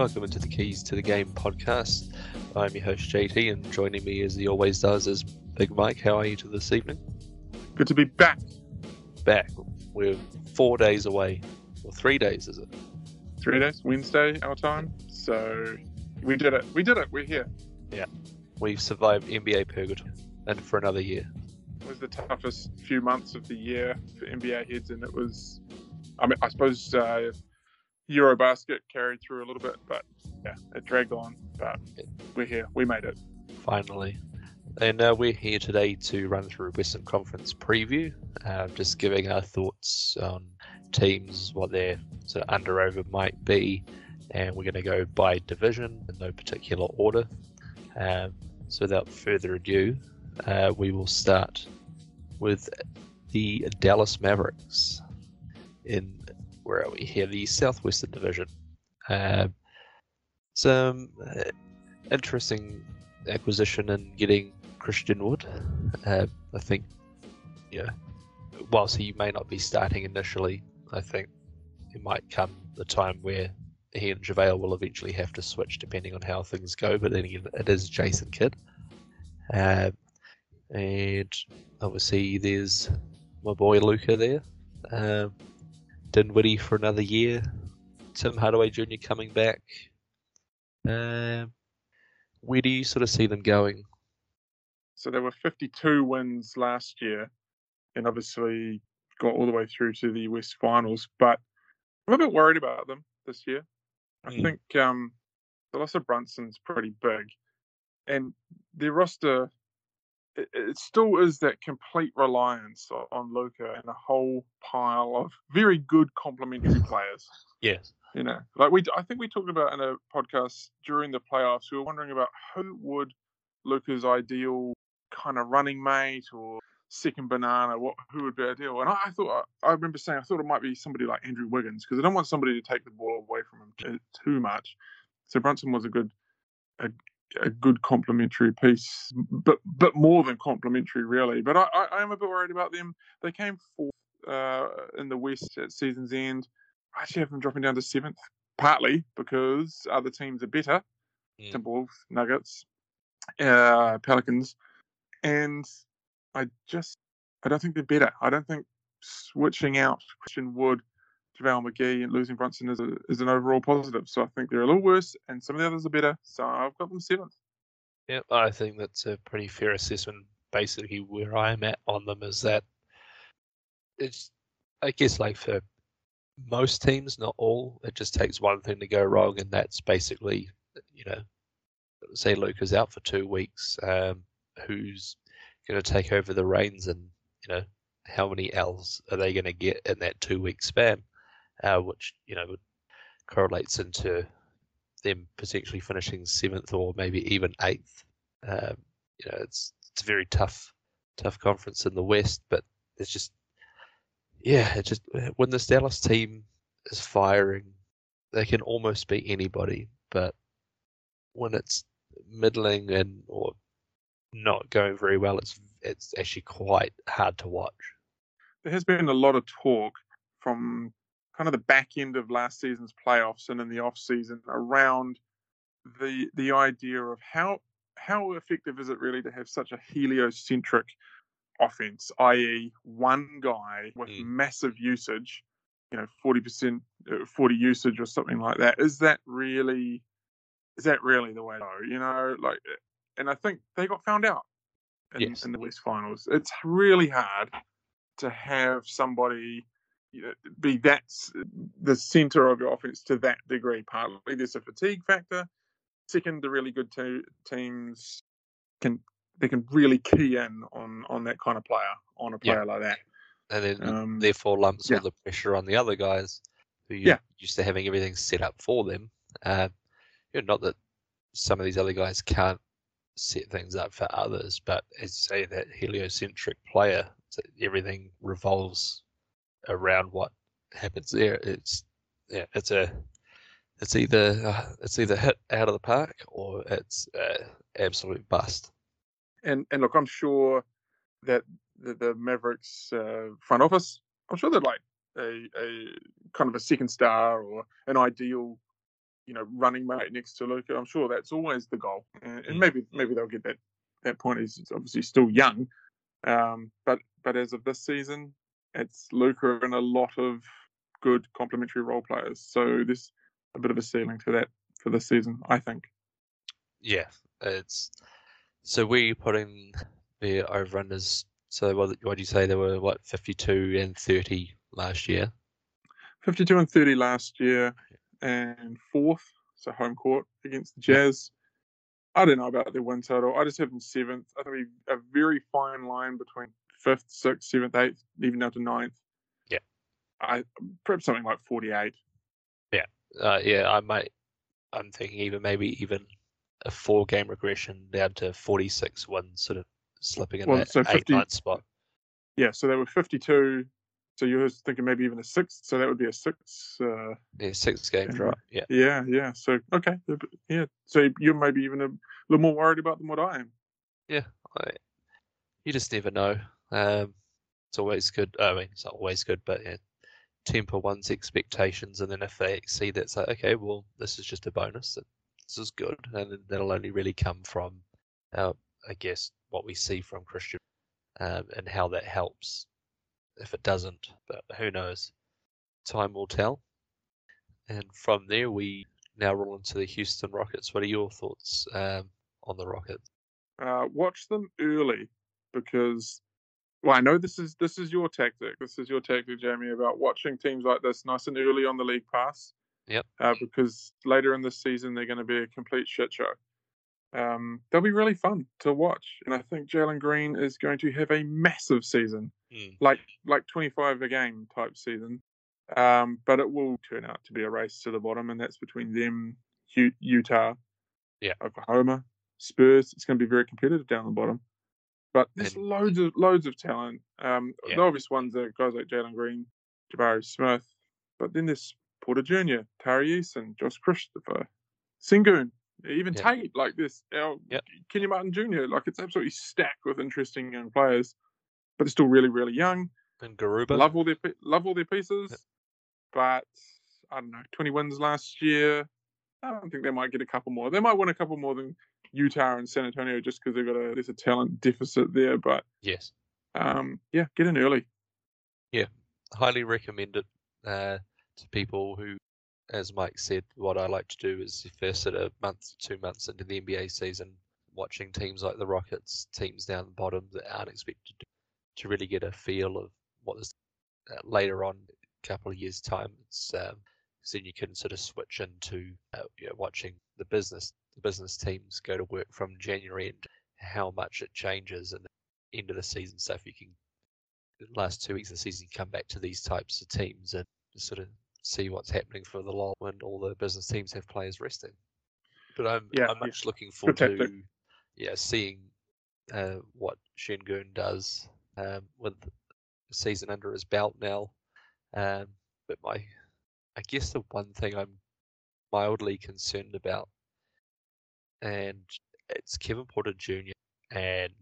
Welcome into the Keys to the Game podcast. I'm your host JT, and joining me as he always does is Big Mike. How are you this evening? Good to be back. We're 4 days away, or 3 days, is it? 3 days, Wednesday our time. So we did it. We're here. Yeah, we've survived NBA purgatory, and for another year. It was the toughest few months of the year for NBA heads, and it was, I mean, I suppose Eurobasket carried through a little bit, but yeah, it dragged on, but we're here. We made it. Finally. And we're here today to run through a Western Conference preview, just giving our thoughts on teams, what their sort of under-over might be, and we're going to go by division in no particular order. So without further ado, we will start with the Dallas Mavericks in, where are we here, the Southwestern Division. Some interesting acquisition in getting Christian Wood. I think, whilst he may not be starting initially, I think it might come the time where he and JaVale will eventually have to switch depending on how things go, but then again, it is Jason Kidd. And obviously there's my boy Luca there. Dinwiddie for another year. Tim Hardaway Jr. coming back. Where do you sort of see them going? So there were 52 wins last year and obviously got all the way through to the West Finals, but I'm a bit worried about them this year. I think the loss of Brunson's pretty big, and their roster, it still is that complete reliance on Luca and a whole pile of very good complementary players. Yes. You know, like I think we talked about in a podcast during the playoffs, we were wondering about who would Luca's ideal kind of running mate or second banana, who would be ideal. And I remember saying I thought it might be somebody like Andrew Wiggins, because I don't want somebody to take the ball away from him too much. So Brunson was a good complementary piece, but more than complementary, really. But I am a bit worried about them. They came fourth in the West at season's end. I actually have them dropping down to 7th, partly because other teams are better. Yeah. Timberwolves, Nuggets, Pelicans. And I don't think they're better. I don't think switching out Christian Wood, JaVale McGee, and losing Brunson is an overall positive. So I think they're a little worse, and some of the others are better. So I've got them 7th. Yeah, I think that's a pretty fair assessment. Basically, where I'm at on them is that it's, I guess, like for most teams, not all, it just takes one thing to go wrong, and that's basically, say Luca's out for 2 weeks, who's going to take over the reins, and how many L's are they going to get in that 2 week span, which correlates into them potentially finishing 7th or maybe even 8th. It's a very tough conference in the West, but it's just. Yeah, it just, when this Dallas team is firing, they can almost beat anybody. But when it's middling and or not going very well, it's actually quite hard to watch. There has been a lot of talk from kind of the back end of last season's playoffs and in the off season around the idea of how effective is it really to have such a heliocentric offense, i.e. one guy with massive usage, 40 usage or something like that. Is that really the way to go? And I think they got found out in the West Finals. It's really hard to have somebody be the center of your offense to that degree. Partly there's a fatigue factor. Second, the really good teams can really key in on that kind of player, on a player like that. And then therefore lumps all the pressure on the other guys who you're used to having everything set up for them. Not that some of these other guys can't set things up for others, but as you say, that heliocentric player, everything revolves around what happens there. It's either hit out of the park or it's absolute bust. And look, I'm sure that the Mavericks front office, I'm sure they'd like a kind of a second star or an ideal you know, running mate next to Luca. I'm sure that's always the goal. And maybe they'll get that point. He's obviously still young. But as of this season, it's Luca and a lot of good complementary role players. So there's a bit of a ceiling to that for this season, I think. Yeah. So we're putting the over-unders. So what do you say? They were, 52 and 30 last year? 52 and 30 last year and fourth, so home court against the Jazz. I don't know about their win total. I just have them seventh. I think a very fine line between fifth, sixth, seventh, eighth, even down to ninth. Yeah. Perhaps something like 48. Yeah. I'm thinking maybe even a 4-game regression down to 46 wins, sort of slipping in that 8-9 spot. Yeah, so they were 52. So you were thinking maybe even a 6th, so that would be a 6. 6-game drop, yeah. Yeah, so, okay. Yeah, so you're maybe even a little more worried about them than what I am. Yeah, you just never know. It's always good. I mean, it's not always good, but yeah, temper one's expectations, and then if they exceed that, it's like, okay, well, this is just a bonus. This is good, and that'll only really come from, I guess, what we see from Christian and how that helps. If it doesn't, but who knows? Time will tell. And from there, we now roll into the Houston Rockets. What are your thoughts on the Rockets? Watch them early because, I know this is your tactic. This is your tactic, Jamie, about watching teams like this nice and early on the league pass. Yep. Because later in this season, they're going to be a complete shit show. They'll be really fun to watch, and I think Jalen Green is going to have a massive season, like 25 a game type season. But it will turn out to be a race to the bottom, and that's between them, Utah, Oklahoma, Spurs. It's going to be very competitive down the bottom, but there's loads of talent. The obvious ones are guys like Jalen Green, Jabari Smith, but then there's Porter Jr., Tari Eason, Josh Christopher, Sengun. Even Tate like this, Kenny Martin Jr. It's absolutely stacked with interesting young players, but it's still really, really young. And Garuba, love all their pieces, but I don't know. 20 wins last year. I don't think they might get a couple more. They might win a couple more than Utah and San Antonio just because they've got there's a talent deficit there. But yes, get in early. Yeah, highly recommend it to people who. As Mike said, what I like to do is first at a month, 2 months into the NBA season, watching teams like the Rockets, teams down the bottom that aren't expected to really get a feel of what is later on, a couple of years' time. It's, then you can sort of switch into watching the business teams go to work from January and how much it changes at the end of the season. So if you can, the last 2 weeks of the season, come back to these types of teams and sort of see what's happening for the lull when all the business teams have players resting. But I'm much looking forward to seeing what Sengun does with the season under his belt now. But I guess the one thing I'm mildly concerned about, and it's Kevin Porter Jr. and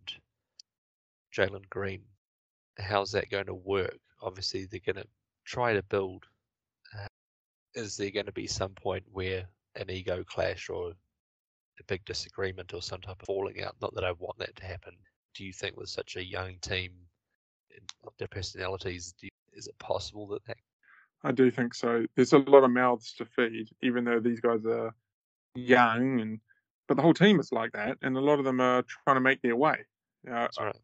Jalen Green. How's that going to work? Obviously, they're going to try to build. Is there going to be some point where an ego clash or a big disagreement or some type of falling out? Not that I want that to happen. Do you think with such a young team and their personalities, is it possible that? I do think so. There's a lot of mouths to feed, even though these guys are young, but the whole team is like that, and a lot of them are trying to make their way. That's right.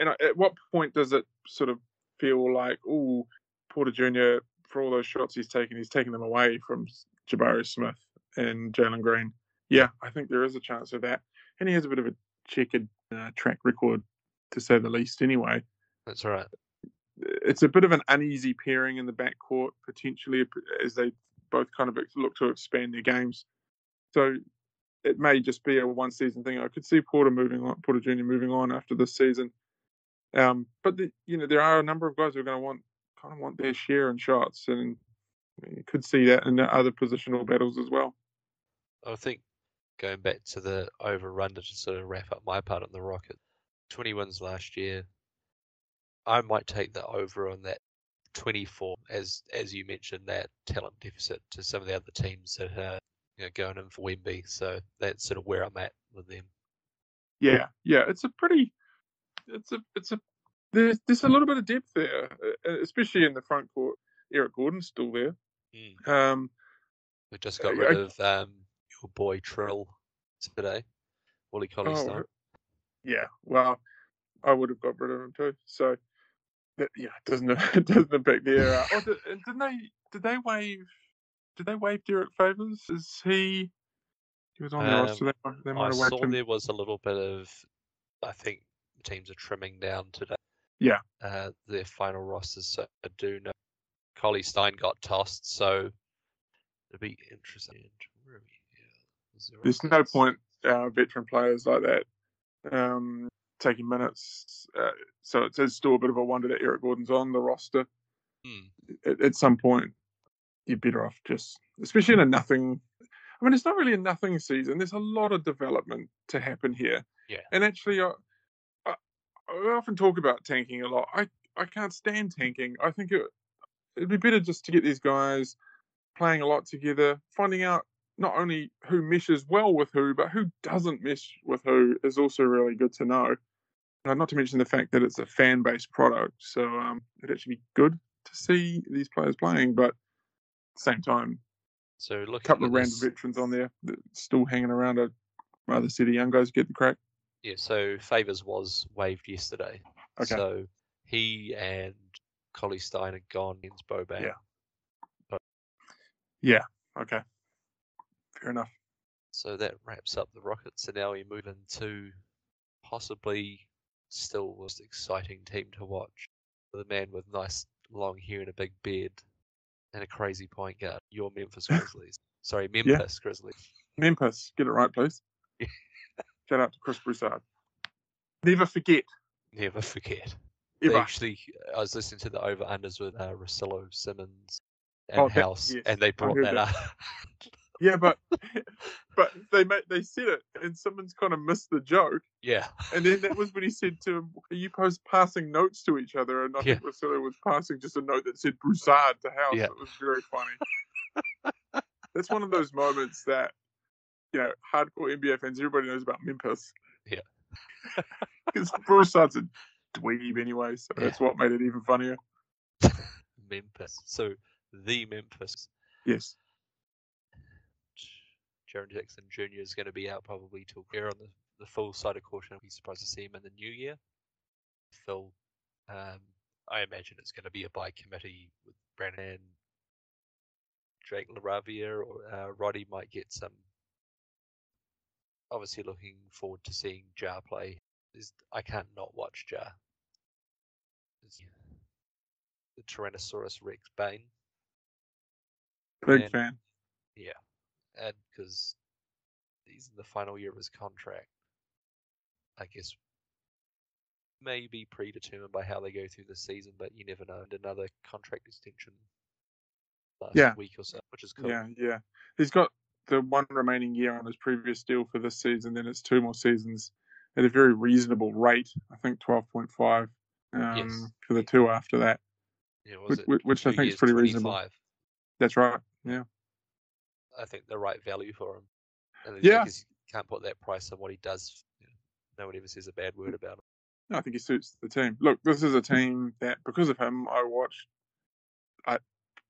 At what point does it sort of feel like, oh, Porter Jr., for all those shots he's taking them away from Jabari Smith and Jalen Green. Yeah, I think there is a chance of that. And he has a bit of a checkered track record, to say the least, anyway. That's right. It's a bit of an uneasy pairing in the backcourt, potentially, as they both kind of look to expand their games. So it may just be a one-season thing. I could see Porter Jr. moving on after this season. But, there are a number of guys who are going to want their share in shots, and you could see that in the other positional battles as well. I think going back to the over-run to sort of wrap up my part on the Rockets, 20 wins last year. I might take the over on that 24, as you mentioned, that talent deficit to some of the other teams that are going in for Wemby. So that's sort of where I'm at with them. Yeah, yeah, there's a little bit of depth there, especially in the front court. Eric Gordon's still there. Mm. We just got rid of your boy Trill today, Collie Stein. Yeah, well, I would have got rid of him too. So that, it doesn't impact there. Did they waive Derek Favors? Is he? He was on the roster. They might have waived him. There was a little bit of, I think teams are trimming down today. Yeah. Their final rosters. So I do know Collie Stein got tossed. So it'd be interesting. There's no point veteran players like that taking minutes. So it's still a bit of a wonder that Eric Gordon's on the roster. Hmm. At some point, you're better off just, especially in a nothing. I mean, it's not really a nothing season. There's a lot of development to happen here. Yeah. And actually, I often talk about tanking a lot. I can't stand tanking. I think it'd be better just to get these guys playing a lot together, finding out not only who meshes well with who, but who doesn't mesh with who is also really good to know. And not to mention the fact that it's a fan-based product, so it'd actually be good to see these players playing, but at the same time, so a couple of random veterans on there that still hanging around. I'd rather see the young guys get the crack. Yeah, so Favors was waived yesterday. Okay. So he and Collie Stein are gone against Boban. Yeah. Yeah, okay. Fair enough. So that wraps up the Rockets, and now we move into possibly still the most exciting team to watch. The man with nice long hair and a big beard and a crazy point guard, your Memphis Grizzlies. Sorry, Memphis Grizzlies. Memphis, get it right, please. Shout out to Chris Broussard. Never forget. Actually, I was listening to the over-unders with Russillo Simmons and House, and they brought that up. Yeah, but they said it, and someone's kind of missed the joke. Yeah. And then that was when he said to him, are you passing notes to each other? And I think Priscilla was passing just a note that said Broussard to House. Yeah. It was very funny. That's one of those moments that, hardcore NBA fans, everybody knows about Memphis. Yeah. Because Broussard's a dweeb anyway, so that's what made it even funnier. Memphis. So, the Memphis. Yes. Jaron Jackson Jr. is going to be out probably till here on the full side of caution. I'll be surprised to see him in the new year. Phil, I imagine it's going to be a by committee with Brandon, Drake Laravia, or Roddy might get some. Obviously, looking forward to seeing Jar play. I can't not watch Jar. The Tyrannosaurus Rex Bane. Big fan. Yeah. Because he's in the final year of his contract, I guess maybe predetermined by how they go through the season, but you never know. And another contract extension last week or so, which is cool. Yeah, yeah. He's got the one remaining year on his previous deal for this season, then it's two more seasons at a very reasonable rate. I think 12.5 for the two after that, which I think is pretty reasonable. That's right, yeah. I think the right value for him. And because you can't put that price on what he does. No one ever says a bad word about him. No, I think he suits the team. Look, this is a team that, because of him, I watched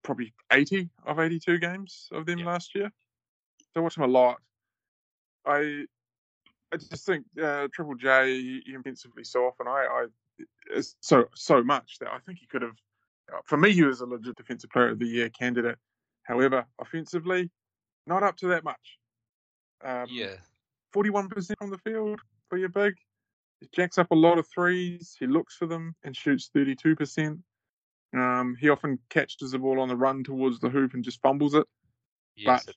probably 80 of 82 games of them last year. So I watched him a lot. I just think Triple J, he intensively so often, I so much that I think he could have, for me, he was a legit Defensive Player of the Year candidate. However, offensively, not up to that much. 41% on the field for your big. He jacks up a lot of threes. He looks for them and shoots 32%. He often catches the ball on the run towards the hoop and just fumbles it. Yes. But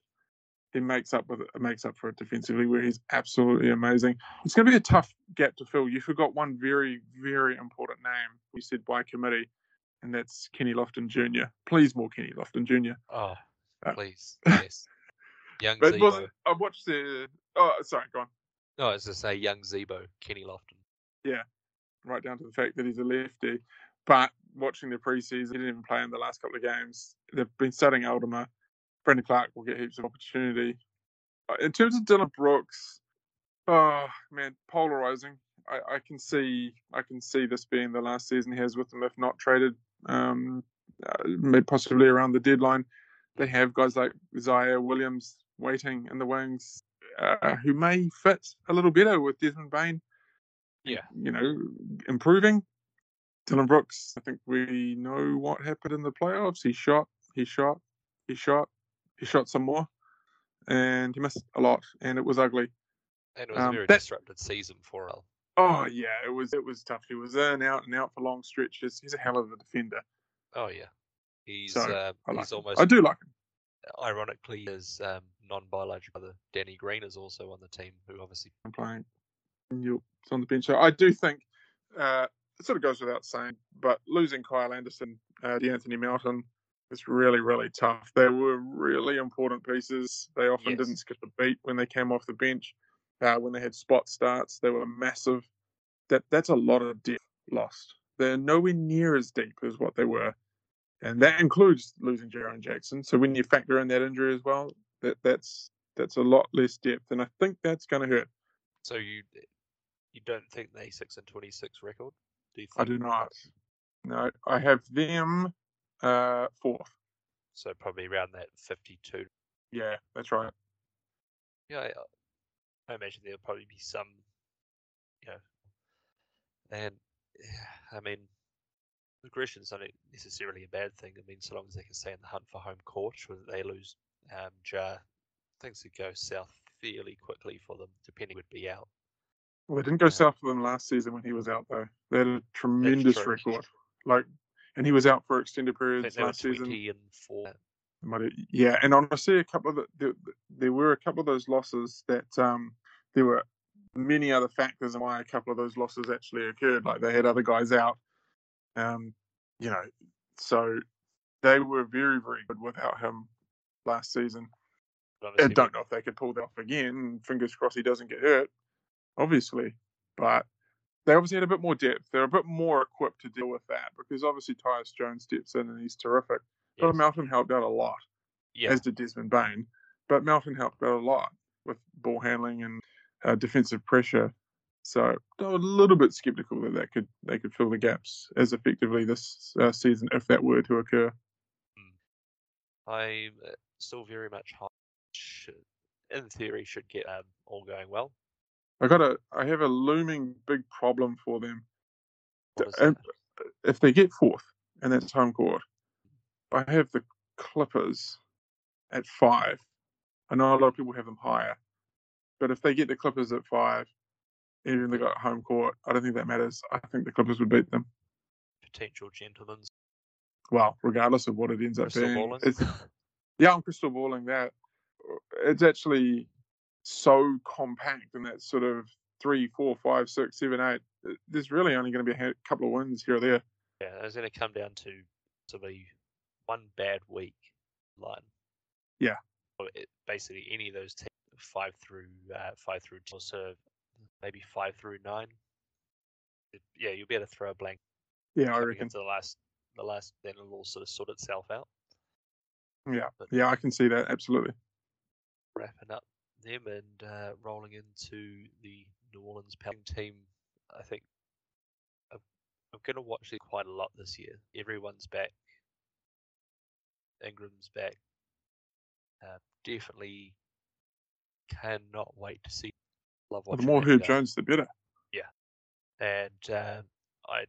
he makes up for it defensively, where he's absolutely amazing. It's going to be a tough gap to fill. You forgot one very, very important name. We said by committee, and that's Kenny Lofton Jr. Please, more Kenny Lofton Jr. Oh, please, yes. Young Zebo. I watched the. Oh, sorry, go on. No, I was going to say Young Zebo, Kenny Lofton. Yeah, right down to the fact that he's a lefty. But watching the preseason, he didn't even play in the last couple of games. They've been starting Aldama. Brandon Clark will get heaps of opportunity. In terms of Dylan Brooks, oh man, polarizing. I can see this being the last season he has with them if not traded, possibly around the deadline. They have guys like Zaire Williams waiting in the wings, who may fit a little better with Desmond Bain. Yeah, you know, improving. Dylan Brooks, I think we know what happened in the playoffs. He shot some more, and he missed a lot, and it was ugly. And it was a very disrupted season for him. Oh yeah, it was tough. He was in, out, and out for long stretches. He's a hell of a defender. Oh yeah, I do like him. Ironically, his non-biological brother Danny Green is also on the team, who obviously I'm playing. It's on the bench. So I do think it sort of goes without saying, but losing Kyle Anderson, DeAnthony Melton, is really, really tough. They were really important pieces. They often didn't skip a beat when they came off the bench. When they had spot starts, they were massive. That's a lot of depth lost. They're nowhere near as deep as what they were, and that includes losing Jaron Jackson. So when you factor in that injury as well, that's a lot less depth, and I think that's going to hurt. So you don't think they 6-26 record? Do you think? I do not. No, I have them fourth. So probably around that 52. Yeah, that's right. Yeah, I imagine there'll probably be some, you know, and I mean, aggression's not necessarily a bad thing. I mean, so long as they can stay in the hunt for home court, whether they lose Jar, things would go south fairly quickly for them, depending would be out. Well, it didn't go south for them last season when he was out, though. They had a tremendous record. Like, and he was out for extended periods last season. 20-4. Yeah, and honestly, there were a couple of those losses that there were many other factors in why a couple of those losses actually occurred. Like, they had other guys out, you know, so they were very, very good without him last season. I don't know if they could pull that off again. Fingers crossed he doesn't get hurt, obviously. But they obviously had a bit more depth. They're a bit more equipped to deal with that because obviously Tyus Jones steps in and he's terrific. Yes. But Melton helped out a lot, as did Desmond Bain. But Melton helped out a lot with ball handling and defensive pressure. So they were a little bit sceptical that they could fill the gaps as effectively this season if that were to occur. I'm still very much high. In theory, should get all going well. I have a looming big problem for them. If they get fourth, and that's home court, I have the Clippers at 5. I know a lot of people have them higher, but if they get the Clippers at 5, even if they got home court, I don't think that matters. I think the Clippers would beat them. Potential gentlemen. Well, regardless of what it ends up being, I'm crystal balling that. It's actually so compact in that sort of 3, 4, 5, 6, 7, 8. There's really only going to be a couple of wins here or there. Yeah, it's going to come down to be one bad week line. Yeah. Basically, any of those teams, 5 through 10, so maybe 5 through 9. Yeah, you'll be able to throw a blank. Yeah, I reckon the last, then it'll all sort itself out. Yeah, but yeah, I can see that absolutely. Wrapping up them and rolling into the New Orleans Pelicans team. I think I'm going to watch it quite a lot this year. Everyone's back. Ingram's back. Definitely cannot wait to see. Love watching. The more Herb Jones, the better. Yeah. And I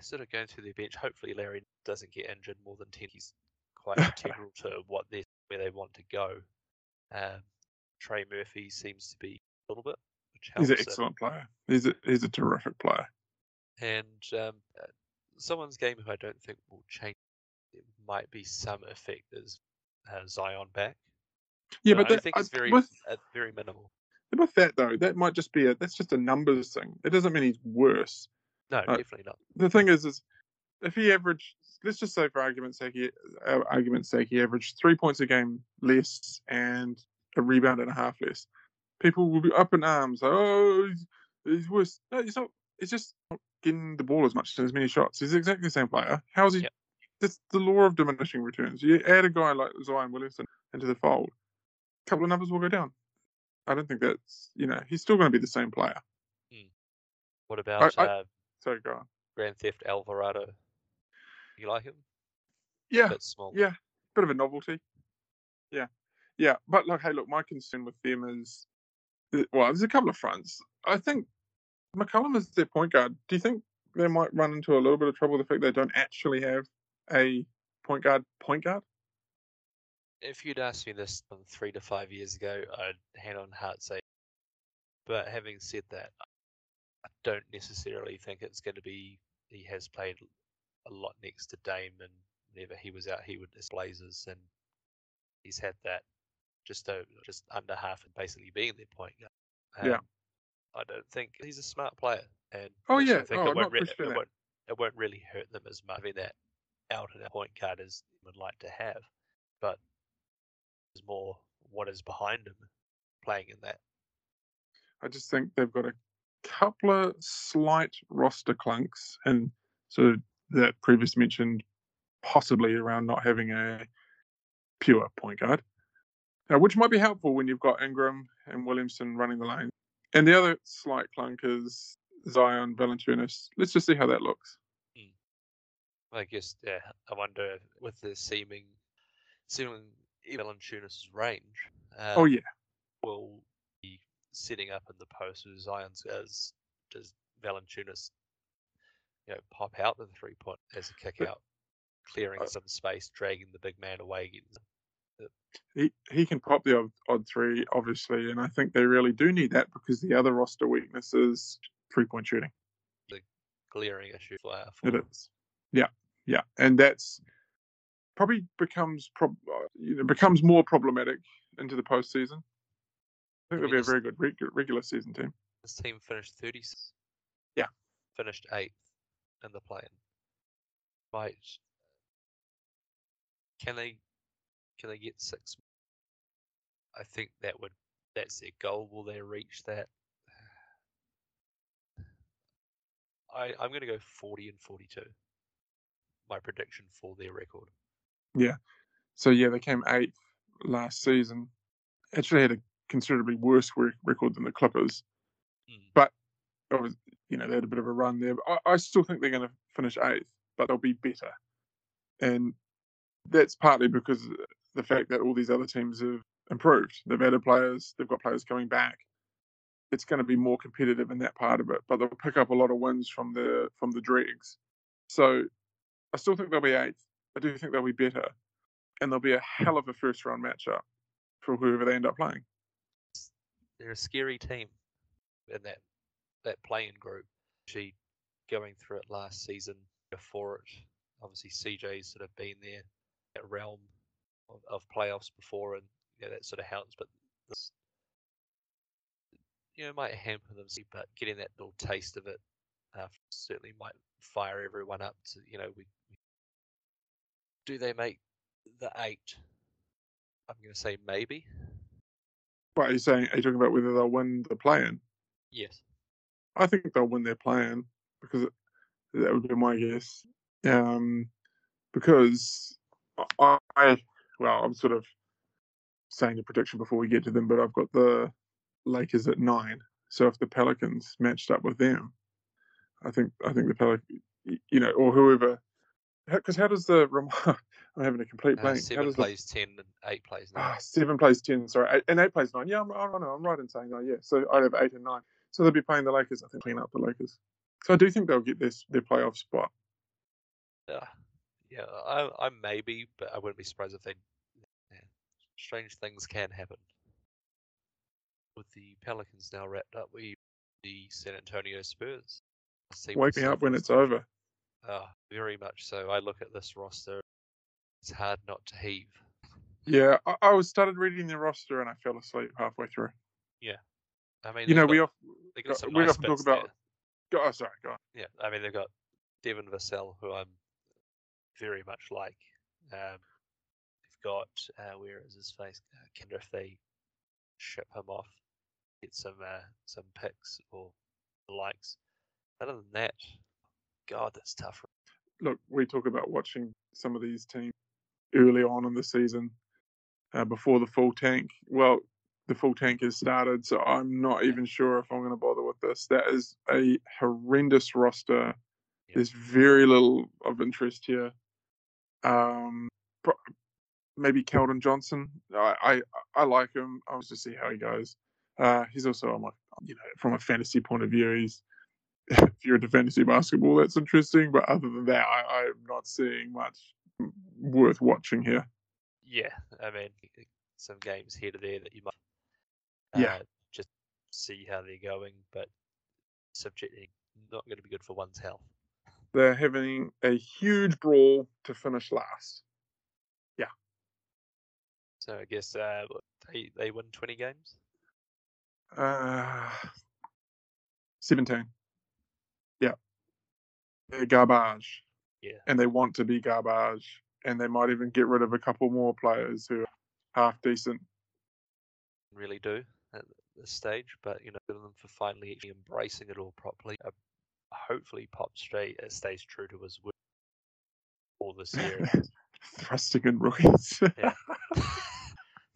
sort of going through their bench. Hopefully Larry doesn't get injured more than 10. He's quite integral to where they want to go. Trey Murphy seems to be a little bit, which helps. He's an excellent player. He's a terrific player. And someone's game who I don't think will change. It might be some effect as Zion back. Yeah, but I think it's very minimal. With that though, that might just be that's just a numbers thing. It doesn't mean he's worse. No, definitely not. The thing is if he averaged, let's just say for argument's sake, he averaged 3 points a game less and a rebound and a half less, people will be up in arms. Like, oh, he's worse. No, he's not. It's just not getting the ball as much and as many shots. He's exactly the same player. How's he? Yep. That's the law of diminishing returns. You add a guy like Zion Williamson into the fold, a couple of numbers will go down. I don't think that's, you know, he's still going to be the same player. What about sorry, go on. Grand Theft Alvarado? You like him? Yeah. Bit small. Yeah. Bit of a novelty. Yeah. Yeah. But look, hey, look, my concern with them is, well, there's a couple of fronts. I think McCollum is their point guard. Do you think they might run into a little bit of trouble with the fact they don't actually have a point guard? If you'd asked me this 3 to 5 years ago, I'd hand on heart say. But having said that, I don't necessarily think it's going to be. He has played a lot next to Dame, and whenever he was out, he would his Blazers, and he's had that just under half and basically being their point guard. Yeah. I don't think he's a smart player, and it won't really hurt them as much. I mean, that out and out point guard as they would like to have, but it's more what is behind them playing in that. I just think they've got a couple of slight roster clunks, and so that previous mentioned possibly around not having a pure point guard, which might be helpful when you've got Ingram and Williamson running the lane. And the other slight clunk is Zion, Valanciunas. Let's just see how that looks. I guess, yeah, I wonder with the seeming Valanciunas' range. Oh, yeah. Will be setting up in the post with Zion's as does Valanciunas, you know, pop out the 3-point as a kick out, clearing some space, dragging the big man away again. He can pop the odd three, obviously, and I think they really do need that because the other roster weakness is 3-point shooting. The glaring issue for it is. Yeah, and that's probably becomes more problematic into the postseason. I think it'll be a very good regular season team. This team finished 36th. Yeah, finished 8th in the play-in. Right? Can they get 6? I think that's their goal. Will they reach that? I'm going to go 40-42. My prediction for their record. Yeah. So yeah, they came 8th last season. Actually, had a considerably worse record than the Clippers. But you know, they had a bit of a run there. But I still think they're going to finish 8th, but they'll be better. And that's partly because the fact that all these other teams have improved. They've added players. They've got players coming back. It's going to be more competitive in that part of it, but they'll pick up a lot of wins from the dregs. So I still think they'll be 8th. I do think they'll be better, and they'll be a hell of a first-round matchup for whoever they end up playing. They're a scary team in that play-in group. Actually, going through it last season before it, obviously CJ's sort of been there. That realm of playoffs before, and you know, that sort of helps, but this, you know, might hamper them. But getting that little taste of it certainly might fire everyone up. To you know, do they make the 8? I'm going to say maybe. What are you saying? Are you talking about whether they'll win the play-in? Yes, I think they'll win their play-in because that would be my guess. Because. I'm sort of saying the prediction before we get to them, but I've got the Lakers at 9. So if the Pelicans matched up with them, I think the Pelicans, you know, or whoever, because how does the I'm having a complete blank. 7 plays 10 and 8 plays 9. 7 plays 10, sorry, 8 plays 9. Yeah, I'm right in saying 9. Yeah, so I'd have 8 and 9. So they'll be playing the Lakers. I think clean up the Lakers. So I do think they'll get their playoff spot. Yeah. Yeah, I maybe, but I wouldn't be surprised if they. Yeah, strange things can happen. With the Pelicans now wrapped up, we the San Antonio Spurs. Wake me up when it's over. Very much so. I look at this roster; it's hard not to heave. Yeah, I started reading the roster and I fell asleep halfway through. Yeah, I mean, you know, we often talk about. Go on. Yeah, I mean, they've got Devin Vassell, who I'm very much like. They've got where is his face? Kendra, if they ship him off, get some picks or likes. Other than that, God, that's tough. Look, we talk about watching some of these teams early on in the season before the full tank. Well, the full tank has started, so I'm not even sure if I'm going to bother with this. That is a horrendous roster. Yep. There's very little of interest here. Maybe Keldon Johnson. I like him. I'll just see how he goes. He's also, I'm like, you know, from a fantasy point of view, he's, if you're into fantasy basketball, that's interesting. But other than that, I'm not seeing much worth watching here. Yeah, I mean, some games here to there that you might just see how they're going, but subjectively not going to be good for one's health. They're having a huge brawl to finish last. Yeah. So I guess they win 20 games? 17. Yeah. They're garbage. Yeah. And they want to be garbage. And they might even get rid of a couple more players who are half decent. Really do at this stage, but you know, good on them for finally actually embracing it all properly. Hopefully, Pop stays true to his word all this year. Thrusting in rookies,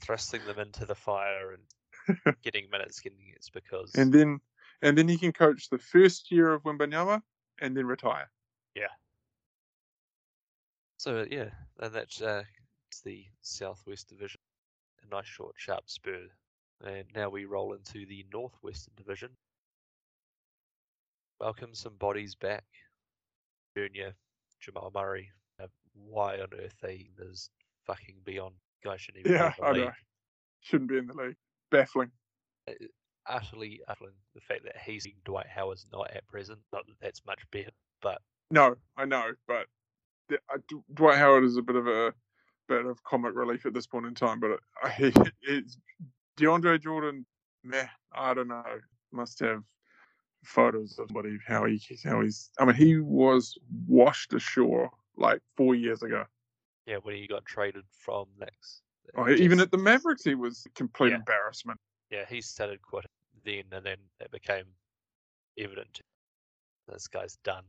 thrusting them into the fire and getting minutes. It's because and then he can coach the first year of Wembanyama and then retire. Yeah. So yeah, and that's the Southwest Division. A nice short, sharp spur. And now we roll into the Northwestern Division. Welcome some bodies back. Junior, Jamal Murray. Why on earth they is fucking beyond. Guy shouldn't even be in the league. Know. Shouldn't be in the league. Baffling. Utterly baffling. The fact that he's Dwight Howard's not at present. Not that that's much better, but... No, I know, but Dwight Howard is a bit of comic relief at this point in time, but it's DeAndre Jordan. Meh, I don't know. Must have photos of somebody how he's. I mean, he was washed ashore like 4 years ago. Yeah, when he got traded from Knicks. Even at the Mavericks, he was a complete embarrassment. Yeah, he started quitting then, and then it became evident this guy's done.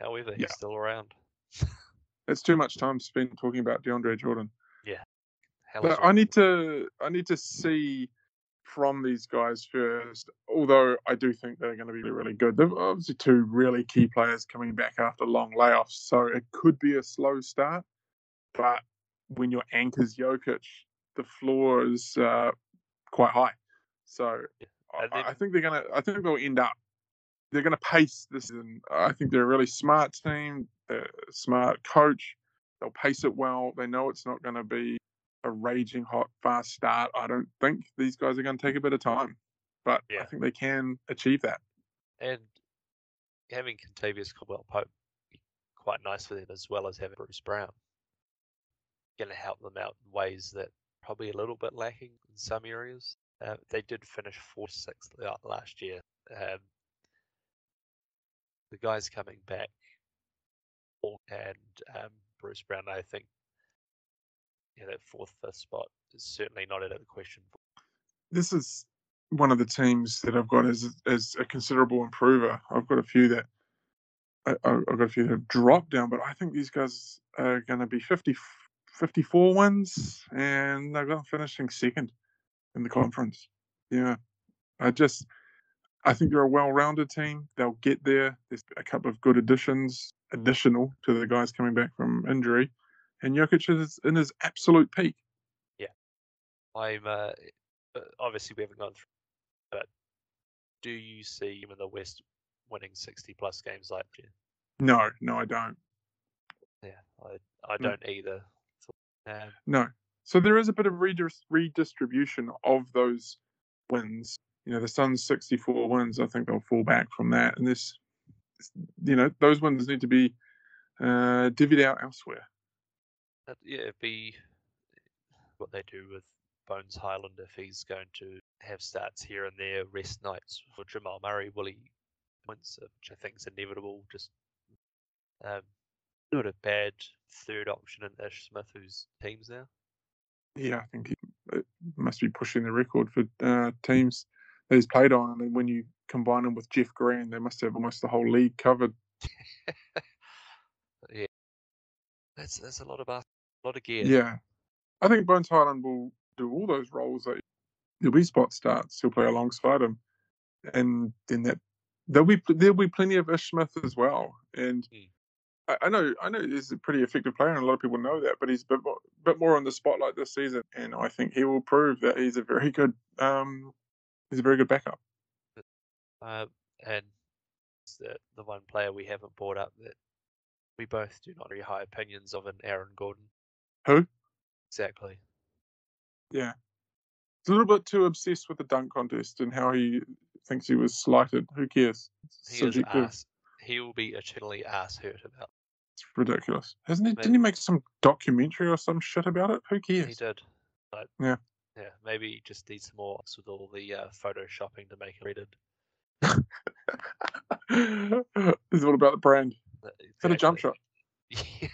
However, he's still around. It's too much time spent talking about DeAndre Jordan. Yeah. But I need to see from these guys first, although I do think they're going to be really good. They've obviously two really key players coming back after long layoffs, so it could be a slow start. But when your anchor's Jokic, the floor is quite high. So I think they'll end up. They're going to pace this season. I think they're a really smart team, smart coach. They'll pace it well. They know it's not going to be a raging hot, fast start. I don't think these guys are going to take a bit of time, but I think they can achieve that. And having Contavious Caldwell-Pope be quite nice for them, as well as having Bruce Brown, going to help them out in ways that probably a little bit lacking in some areas. They did finish 4-6 last year. The guys coming back, and Bruce Brown, I think, that fourth, fifth spot is certainly not out of the question. This is one of the teams that I've got as a considerable improver. I've got a few that have dropped down, but I think these guys are going to be 54 wins, and they're going to finishing second in the conference. Yeah, I think they're a well-rounded team. They'll get there. There's a couple of good additions, additional to the guys coming back from injury. And Jokic is in his absolute peak. Yeah. I'm obviously, we haven't gone through, but do you see him in the West winning 60-plus games like that? No, I don't. Yeah, I don't either. No. So there is a bit of redistribution of those wins. You know, the Suns 64 wins, I think they'll fall back from that. And this, you know, those wins need to be divvied out elsewhere. It'd be what they do with Bones Highland if he's going to have starts here and there, rest nights for Jamal Murray. Will he wins, which I think is inevitable. Just not a bad third option in Ish Smith, who's teams now. Yeah, I think he must be pushing the record for teams that he's played on, and when you combine them with Jeff Green, they must have almost the whole league covered. Yeah, that's a lot of gear. Yeah, I think Bones Highland will do all those roles that There'll be spot starts. He'll play alongside him, and then that there'll be plenty of Ish Smith as well. And I know he's a pretty effective player, and a lot of people know that. But he's a bit more on the spotlight this season, and I think he will prove that he's a very good backup. And the one player we haven't brought up that we both do not have very high opinions of, an Aaron Gordon. Who? Exactly. Yeah. He's a little bit too obsessed with the dunk contest and how he thinks he was slighted. Who cares? He will be eternally ass hurt about it. It's ridiculous. Didn't he make some documentary or some shit about it? Who cares? He did. But, yeah. Maybe he just needs some more with all the photoshopping to make it rated. It's all about the brand. Exactly. Is that a jump shot? Yeah.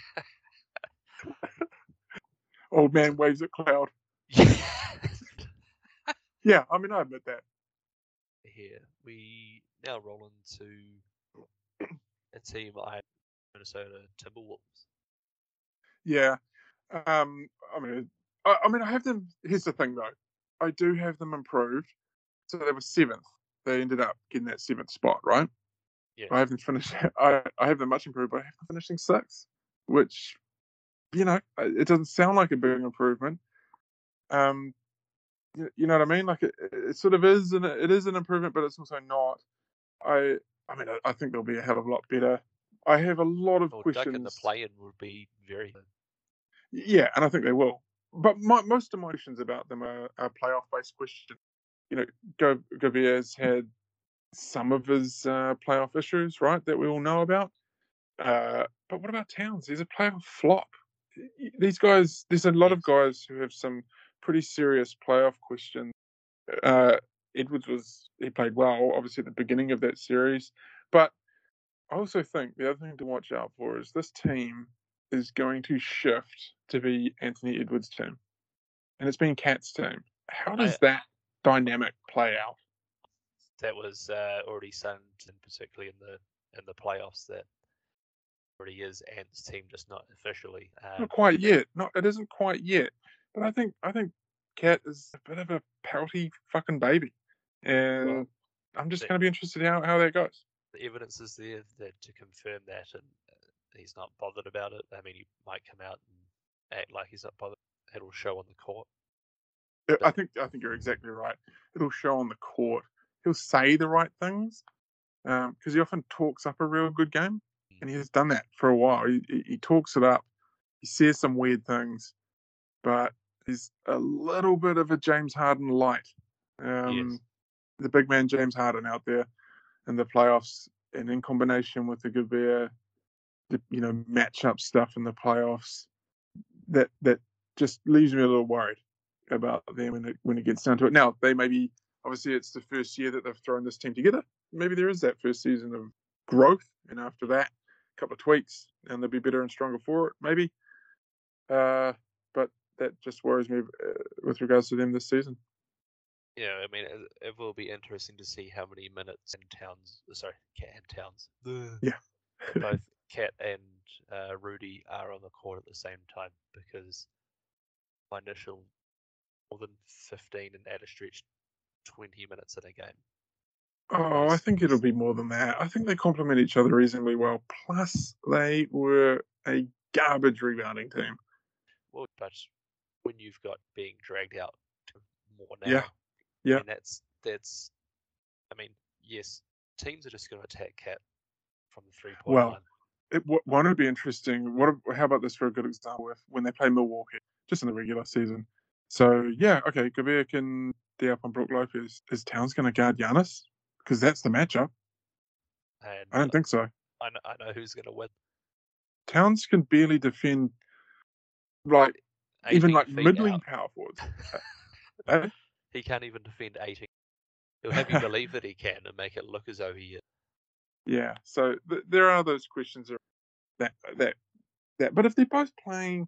Old man waves at cloud. Yeah. Yeah, I mean, I admit that. Here, we now roll into a team like Minnesota Timberwolves. Yeah. I mean, I have them. Here's the thing, though. I do have them improved. So they were 7th. They ended up getting that 7th spot, right? Yeah. I have them finished. I have them much improved, but I have them finishing 6th, which, you know, it doesn't sound like a big improvement. You know what I mean? Like it sort of is, and it is an improvement, but it's also not. I mean, I think they'll be a hell of a lot better. I have a lot of questions. Duck in the play-in would be very good. Yeah, and I think they will. But most of my questions about them are playoff-based questions. You know, Govier's had some of his playoff issues, right, that we all know about. But what about Towns? He's a playoff flop. These guys, there's a lot of guys who have some pretty serious playoff question. Edwards played well, obviously, at the beginning of that series. But I also think the other thing to watch out for is this team is going to shift to be Anthony Edwards' team. And it's been Cat's team. How does that dynamic play out? That was already seen, particularly in the playoffs, that already is Ant's team, just not officially. Not quite yet. No, it isn't quite yet. But I think Cat is a bit of a pouty fucking baby, and I'm just going to be interested in how that goes. The evidence is there to confirm that, and he's not bothered about it. I mean, he might come out and act like he's not bothered. It'll show on the court. I think you're exactly right. It'll show on the court. He'll say the right things, because he often talks up a real good game, and he has done that for a while. He talks it up. He says some weird things, but he's a little bit of a James Harden light. Yes. The big man James Harden out there in the playoffs, and in combination with the Gobert, matchup stuff in the playoffs, that just leaves me a little worried about them when it gets down to it. Now, they maybe, obviously, it's the first year that they've thrown this team together. Maybe there is that first season of growth, and after that, a couple of tweaks, and they'll be better and stronger for it, maybe. But that just worries me with regards to them this season. Yeah, I mean, it will be interesting to see how many minutes Cat and Towns. Yeah. Both Cat and Rudy are on the court at the same time, because my initial more than 15 and at a stretch 20 minutes in a game. Oh, I think it'll be more than that. I think they complement each other reasonably well. Plus, they were a garbage rebounding team. Well, but when you've got being dragged out to more now, yeah, and that's. I mean, yes, teams are just going to attack Cat from the 3-point line. Well, won't it be interesting? How about this for a good example? When they play Milwaukee, just in the regular season. So yeah, okay, Gobert can D up on Brook Lopez. Is Towns going to guard Giannis? Because that's the matchup. And I don't think so. I know who's going to win. Towns can barely defend. Right, even like middling power forwards. He can't even defend 18. He'll have you believe that he can and make it look as though he is. Yeah, so there are those questions around that. But if they're both playing,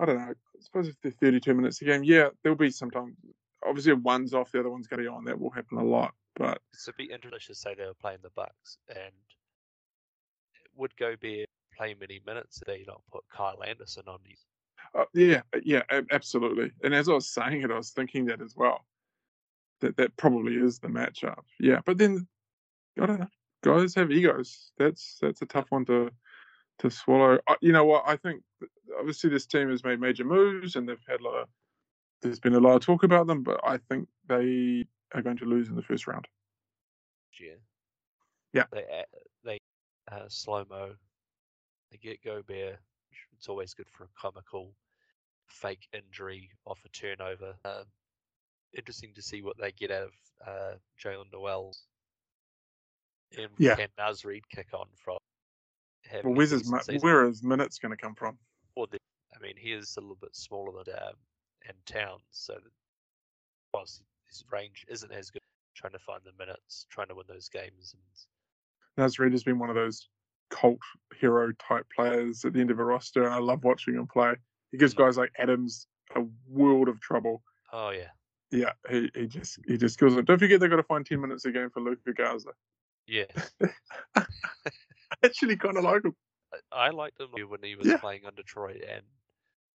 I don't know, I suppose if they're 32 minutes a game, yeah, there'll be sometimes. Obviously, if one's off, the other one's going to go on. That will happen a lot. But so it'd be interesting to say they were playing the Bucks, and would Gobert play many minutes if they don't put Kyle Anderson on these? Yeah, absolutely. And as I was saying it, I was thinking that as well. that probably is the matchup. Yeah, but then I don't know. Guys have egos. That's a tough one to swallow. You know what? I think obviously this team has made major moves, and they've had there's been a lot of talk about them, but I think they are going to lose in the first round. Yeah. Yeah. They slow mo. They get Gobert. It's always good for a comical fake injury off a turnover. Interesting to see what they get out of Jalen Noel and Naz Reid kick on from. Well, where is minutes going to come from? Or he is a little bit smaller than and Towns, so that whilst his range isn't as good, trying to find the minutes, trying to win those games. Naz Reid has been one of those cult hero type players at the end of a roster, and I love watching him play. He gives guys like Adams a world of trouble. Oh yeah. Yeah, he just kills it. Don't forget they've got to find 10 minutes a game for Luka Garza. Yeah. Actually kind of like him. I liked him when he was playing on Detroit,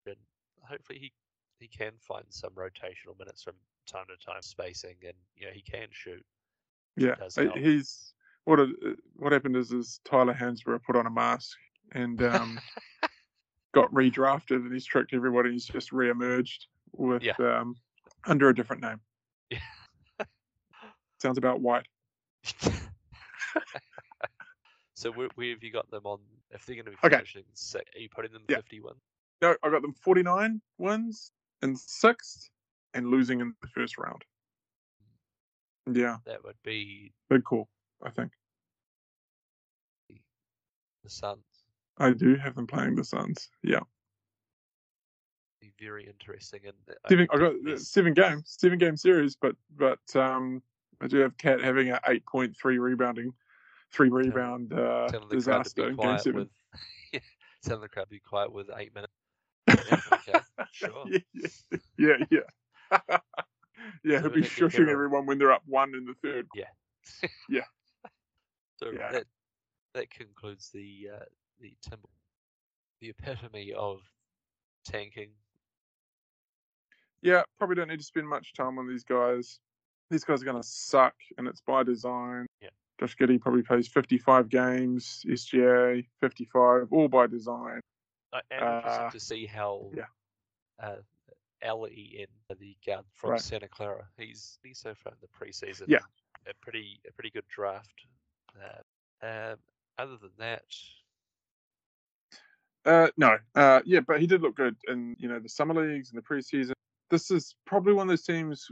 and hopefully he can find some rotational minutes from time to time, spacing, and he can shoot. Yeah. He's what happened is Tyler Hansbrough put on a mask and got redrafted, and he's tricked everybody. He's just reemerged with under a different name. Yeah. Sounds about white. So where have you got them on? If they're going to be finishing, are you putting them 51? No, I got them 49 wins in sixth and losing in the first round. Yeah, that would be big call. I think the Suns. I do have them playing the Suns. Yeah. Be very interesting. And I got seven game series, but I do have Cat having an 8.3 rebounding, disaster in game 7. Telling the crowd to be quiet with 8 minutes. Okay, sure. Yeah. Yeah, he'll be shushing everyone when they're up one in the third. Yeah. Yeah. So that concludes the Timberwolves, the epitome of tanking. Yeah, probably don't need to spend much time on these guys. These guys are going to suck, and it's by design. Yeah. Josh Giddey probably plays 55 games, SGA 55, all by design. I'm interested to see how Len, the guard from Santa Clara, he's so far in the preseason. Yeah. A pretty good draft. Other than that, no. But he did look good in the summer leagues and the preseason. This is probably one of those teams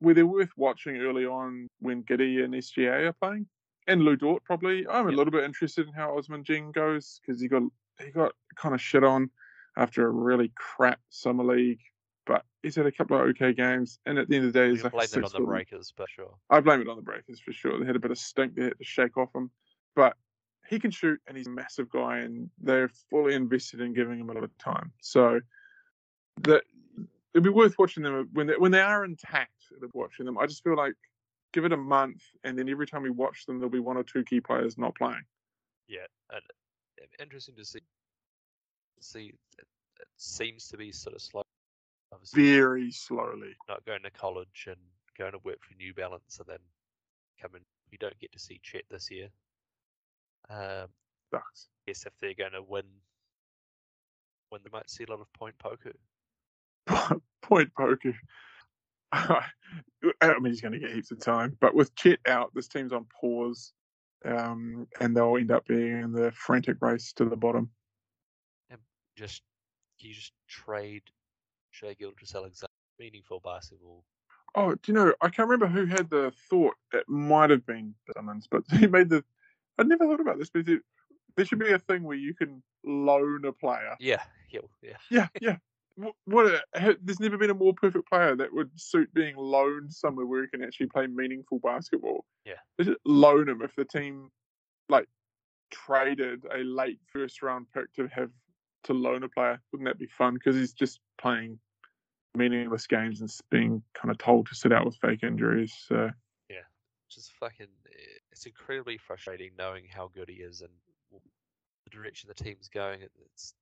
where they're worth watching early on when Giddey and SGA are playing, and Lou Dort probably. I'm a little bit interested in how Osman Jing goes, because he got kind of shit on after a really crap summer league, but he's had a couple of okay games. And at the end of the day, he's like a 6 foot. I blame it on the Breakers for sure. They had a bit of stink they had to shake off him, but he can shoot, and he's a massive guy, and they're fully invested in giving him a lot of time. So it'd be worth watching them when they are intact. Watching them, I just feel like give it a month, and then every time we watch them, there'll be one or two key players not playing. Yeah, and interesting to see. It seems to be sort of slow. Obviously, very slowly. Not going to college and going to work for New Balance, and then coming. We don't get to see Chet this year. Sucks. I guess if they're going to win, they might see a lot of point poker. I mean, he's going to get heaps of time, but with Chet out, this team's on pause, and they'll end up being in the frantic race to the bottom. And you just trade Shai Gilgeous-Alexander meaningful basketball. Oh, do you know? I can't remember who had the thought. It might have been Simmons, but he made the. I'd never thought about this, but there should be a thing where you can loan a player. Yeah. There's never been a more perfect player that would suit being loaned somewhere where he can actually play meaningful basketball. Yeah, they should loan him if the team traded a late first round pick to loan a player. Wouldn't that be fun? Because he's just playing meaningless games and being kind of told to sit out with fake injuries. So. Yeah, it's incredibly frustrating knowing how good he is and the direction the team's going. It's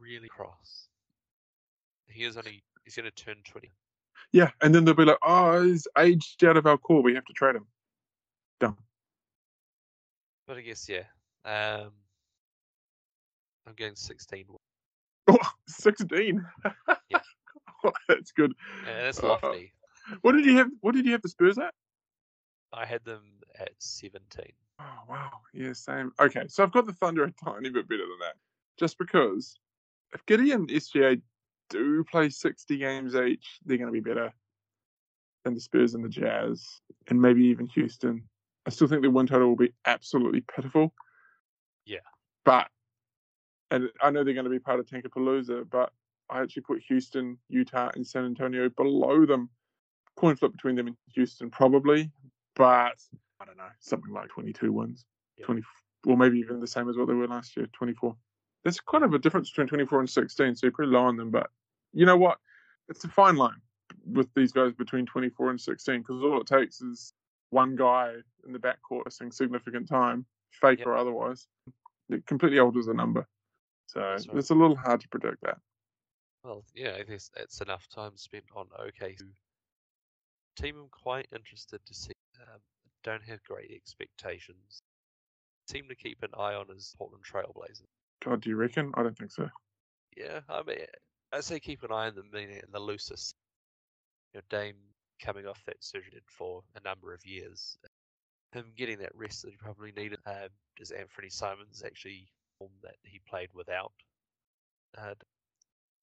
really cross. He's going to turn 20 Yeah, and then they'll be like, oh, he's aged out of our core. We have to trade him. Dumb. But I guess, yeah. I'm going 16. Oh, 16? Yeah. Oh, that's good. Yeah, that's lofty. What did you have the Spurs at? I had them at 17. Oh, wow. Yeah, same. Okay, so I've got the Thunder a tiny bit better than that. Just because if Giddy and SGA do play 60 games each, they're going to be better than the Spurs and the Jazz and maybe even Houston. I still think the win total will be absolutely pitiful. Yeah. But, and I know they're going to be part of Tankerpalooza, but I actually put Houston, Utah, and San Antonio below them. Coin flip between them and Houston probably, but I don't know, something like 22 wins. Yeah. 20, or maybe even the same as what they were last year, 24. There's kind of a difference between 24 and 16, so you're pretty low on them. But you know what? It's a fine line with these guys between 24 and 16 because all it takes is one guy in the backcourt missing significant time, fake or otherwise. It completely alters the number. So it's a little hard to predict that. Well, yeah, it's enough time spent on OKC. Team I'm quite interested to see. Don't have great expectations. Team to keep an eye on is Portland Trailblazers. God, do you reckon? I don't think so. Yeah, I mean, I say keep an eye on them, meaning the loosest. You know, Dame coming off that surgery for a number of years. Him getting that rest that he probably needed. Does Anthony Simons actually form that he played without?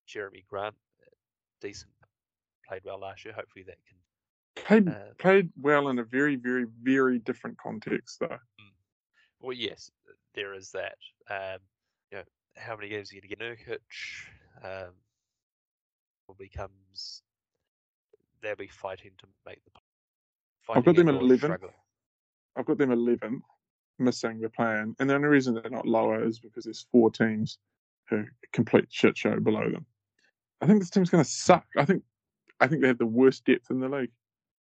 Jeremy Grant, decent, played well last year. Hopefully that can... Played well in a very, very, very different context, though. Well, yes, there is that. You know, how many games are you going to get? Nurkic probably comes. They'll be fighting to make the. I've got them 11th. I've got them 11th, missing the plan, and the only reason they're not lower is because there's four teams who are a complete shit show below them. I think this team's going to suck. I think they have the worst depth in the league.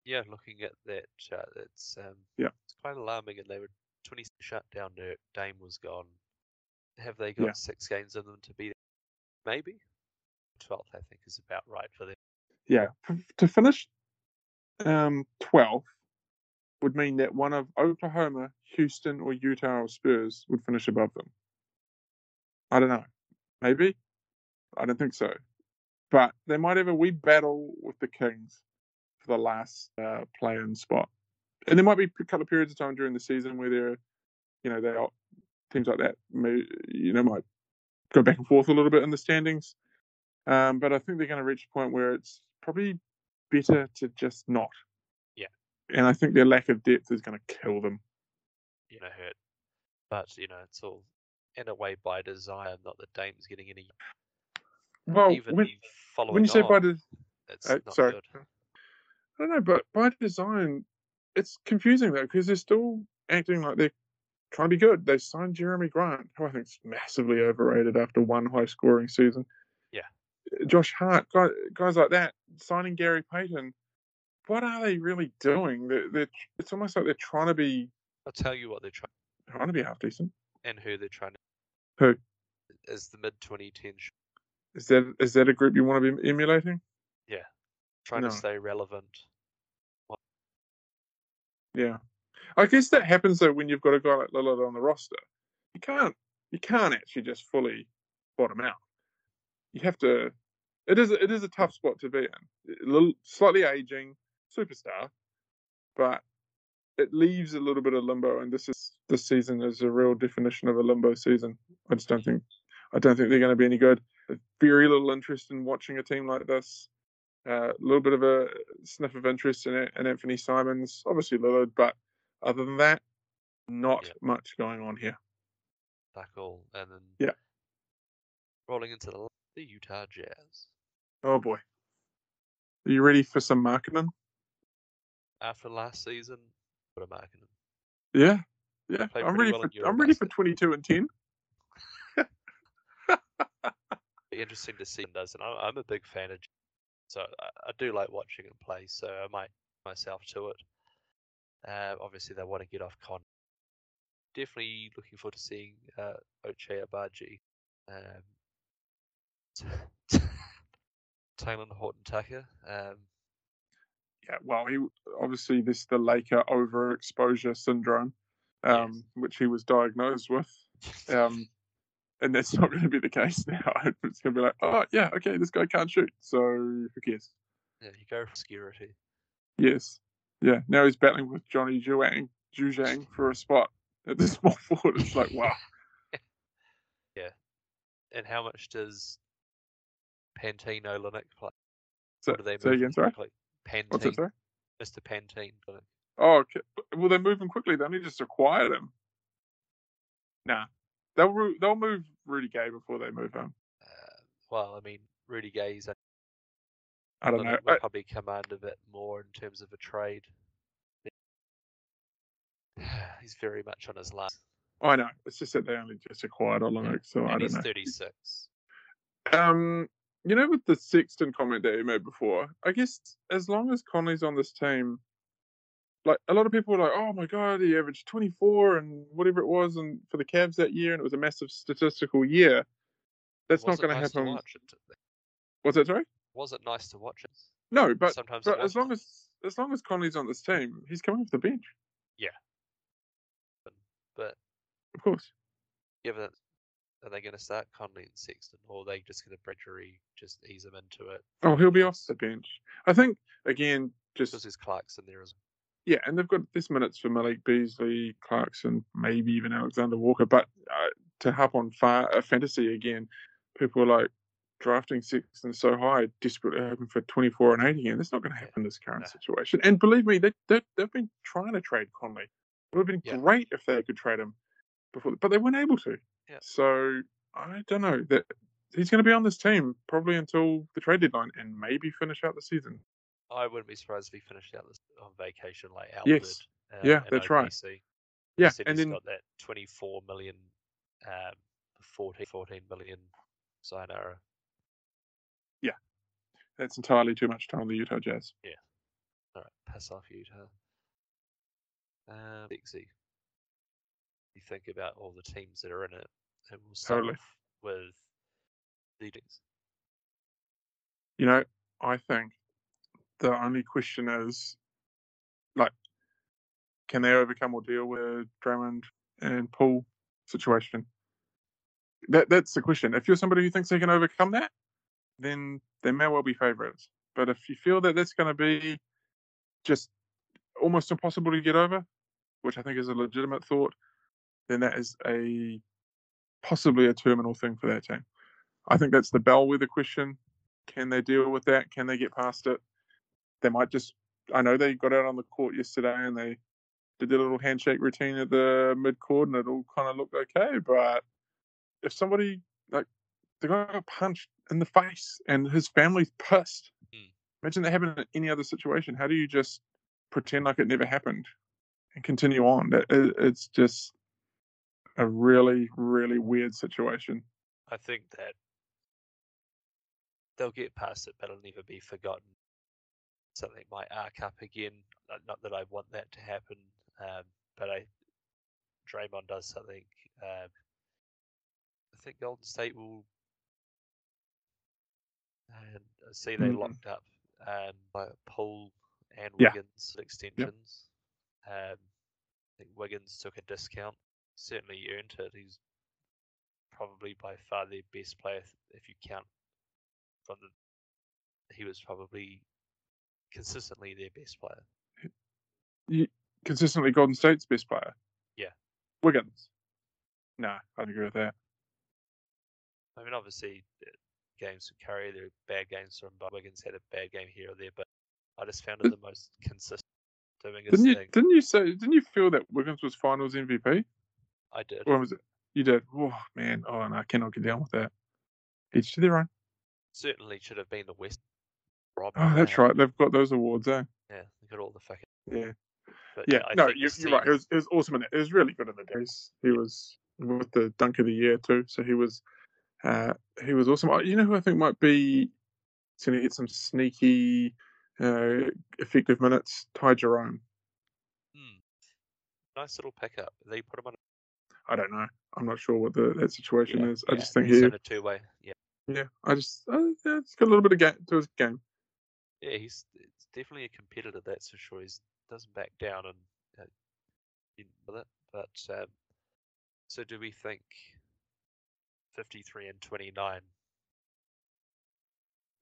Yeah, looking at that chart, it's quite alarming. And they were 20 shut down. Nurk, Dame was gone. Have they got 6 games in them to beat? Maybe 12th, I think, is about right for them. Yeah, to finish 12th would mean that one of Oklahoma, Houston, or Utah or Spurs would finish above them. I don't know. Maybe. I don't think so. But they might have a wee battle with the Kings for the last play-in spot, and there might be a couple of periods of time during the season where they're, you know, they are. Teams like that, you know, might go back and forth a little bit in the standings. But I think they're going to reach a point where it's probably better to just not. Yeah. And I think their lack of depth is going to kill them. You know, hurt. But, you know, it's all in a way by design, not that Dame's getting any. Well, even when you say by design, it's not good. I don't know, but by design, it's confusing though, because they're still acting like they're trying to be good. They signed Jeremy Grant, who I think is massively overrated after one high-scoring season. Yeah. Josh Hart, guys like that, signing Gary Payton. What are they really doing? It's almost like they're trying to be... I'll tell you what they're trying to be half-decent. And who they're trying to... Who? Is the mid-2010. Is that a group you want to be emulating? Yeah. Trying to stay relevant. Yeah. I guess that happens though when you've got a guy like Lillard on the roster. You can't actually just fully bottom out. You have to. It is a tough spot to be in. A little, slightly aging superstar, but it leaves a little bit of limbo. And this season is a real definition of a limbo season. I don't think they're going to be any good. Very little interest in watching a team like this. A little bit of a sniff of interest in Anthony Simons, obviously Lillard, but. Other than that, not much going on here. Tackle and then rolling into the Utah Jazz. Oh boy, are you ready for some Markkanen? After last season, what a Markkanen! Yeah. I'm ready for 22 and 10. Interesting to see him does, and I'm a big fan of, so I do like watching him play. So I might myself to it. Obviously, they want to get off con. Definitely looking forward to seeing Ochai Agbaji, Taylor Horton-Tucker. Yeah, well, he obviously this is the Laker overexposure syndrome, yes, which he was diagnosed with, and that's not going to be the case now. It's going to be like, oh yeah, okay, this guy can't shoot, so who cares? Yeah, you go for security. Yes, yeah. Now he's battling with Johnny Juzang for a spot at the small forward. It's like, wow. Yeah, and how much does Pantino Linick play? So, what do they say again? Sorry. Pantene. What's it, sorry? Mr. Pantene. Oh, okay. Well, they move him quickly. They only just acquired him. Nah. They'll move Rudy Gay before they move him. Well, I mean, Rudy Gay's... I don't know. Will probably command a bit more in terms of a trade. He's very much on his last. I know. It's just that they only just acquired Olenek, so and I don't know. He's 36. You know, with the Sexton comment that you made before, I guess as long as Conley's on this team, like a lot of people were like, oh my God, he averaged 24 and whatever it was and for the Cavs that year, and it was a massive statistical year. That's not going nice to happen. What's that, sorry? Was it nice to watch it? No, but, sometimes but as long as Conley's on this team, he's coming off the bench. Yeah. But of course. Given that. Are they going to start Conley and Sexton, or are they just going to just ease him into it? Oh, he'll be off the bench. I think, again, just... Because there's Clarkson there as well. Yeah, and they've got this minutes for Malik Beasley, Clarkson, maybe even Alexander Walker. But to hop on fantasy again, people are like drafting Sexton so high, desperately hoping for 24 and 8 again. That's not going to happen in this current situation. And believe me, they've been trying to trade Conley. It would have been great if they could trade him before, but they weren't able to. Yeah. So I don't know that he's going to be on this team probably until the trade deadline and maybe finish out the season. I wouldn't be surprised if he finished out on vacation like Al did. Yeah, that's OPC. Right. Yeah, he said and he's then got that $24 million, $14 million sayonara. Yeah, that's entirely too much time on the Utah Jazz. Yeah. All right, pass off Utah. Dixie. You think about all the teams that are in it. And we'll start with the teams. You know, I think the only question is, like, can they overcome or deal with Drummond and Poole situation? That's the question. If you're somebody who thinks they can overcome that, then they may well be favourites. But if you feel that that's going to be just almost impossible to get over, which I think is a legitimate thought, then that is possibly a terminal thing for that team. I think that's the bellwether question. Can they deal with that? Can they get past it? They might just... I know they got out on the court yesterday and they did their little handshake routine at the mid-court and it all kind of looked okay, but if somebody... like the guy got punched in the face and his family's pissed. Mm. Imagine that happened in any other situation. How do you just pretend like it never happened and continue on? It's just... a really, really weird situation. I think that they'll get past it, but it'll never be forgotten. Something might arc up again. Not that I want that to happen, but Draymond does something. I think Golden State will. And I see they locked up by Poole and Wiggins extensions. Yep. I think Wiggins took a discount. Certainly earned it. He's probably by far their best player if you count from the... He was probably consistently their best player. Consistently Golden State's best player? Yeah. Wiggins? No, I don't agree with that. I mean, obviously, games from Curry, there are bad games from Wiggins, had a bad game here or there, but I just found it the most consistent doing his thing. Didn't you feel that Wiggins was finals MVP? I did. What was it? You did. Oh, man. Oh, no, I cannot get down with that. Each to their own. Certainly should have been the West. Oh, that's right. They've got those awards, eh? Yeah, they've got all the fucking... Yeah. But, no, you're right. It was awesome in it. It was really good in the days. He was with the Dunk of the Year, too. So he was awesome. You know who I think might be... It's going to get some sneaky, effective minutes? Ty Jerome. Nice little pickup. They put him on... I don't know. I'm not sure what that situation is. I just think he's in a two-way. Yeah. I just it's got a little bit of game to his game. Yeah, he's definitely a competitor, that's for sure. He doesn't back down and with it. But so do we think 53 and 29?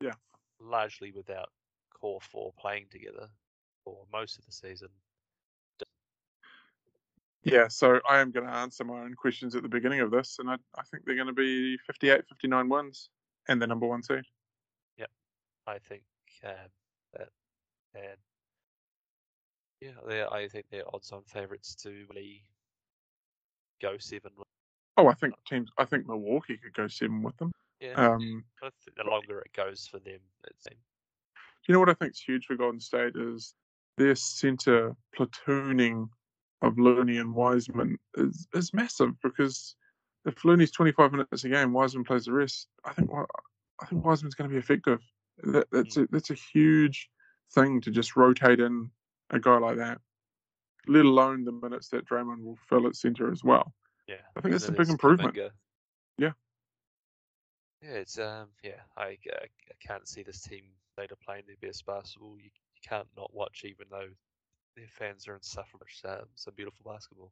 Yeah, largely without core four playing together for most of the season. Yeah, so I am going to answer my own questions at the beginning of this, and I think they're going to be 58, 59 wins, and the number one seed. Yep, I think that, and yeah, I think they're odds-on favourites to really go seven. Oh, I think Milwaukee could go seven with them. Yeah, I think the longer it goes for them, it seems. You know what I think's huge for Golden State is their centre platooning of Looney and Wiseman is massive, because if Looney's 25 minutes a game, Wiseman plays the rest. I think Wiseman's going to be effective. That's a huge thing to just rotate in a guy like that, let alone the minutes that Draymond will fill at centre as well. Yeah, I think that's a big improvement. Yeah. Yeah, it's I can't see this team later playing their best basketball. You can't not watch, even though their fans are in suffrage. Some beautiful basketball.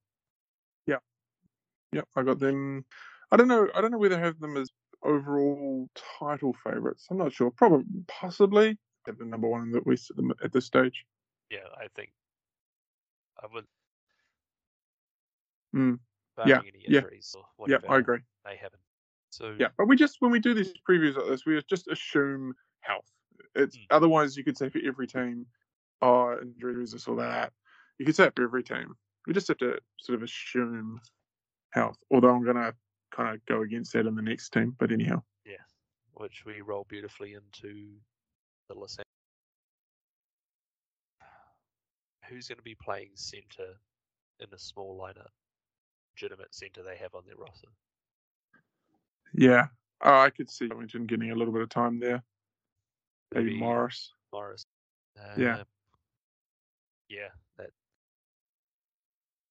Yeah, I got them. I don't know whether I have them as overall title favourites. I'm not sure. Probably, possibly, they're the number one in the West at this stage. Yeah, I think I would. Any injuries or whatever, I agree. They haven't. So yeah, but when we do these previews like this, we just assume health. It's otherwise you could say for every team, injuries, this or that. You could say it for every team. We just have to sort of assume health. Although I'm going to kind of go against that in the next team, but anyhow. Yeah, which we roll beautifully into the list. Who's going to be playing centre in a small lineup? Legitimate centre they have on their roster. Yeah, I could see Covington getting a little bit of time there. Maybe Morris. Yeah. That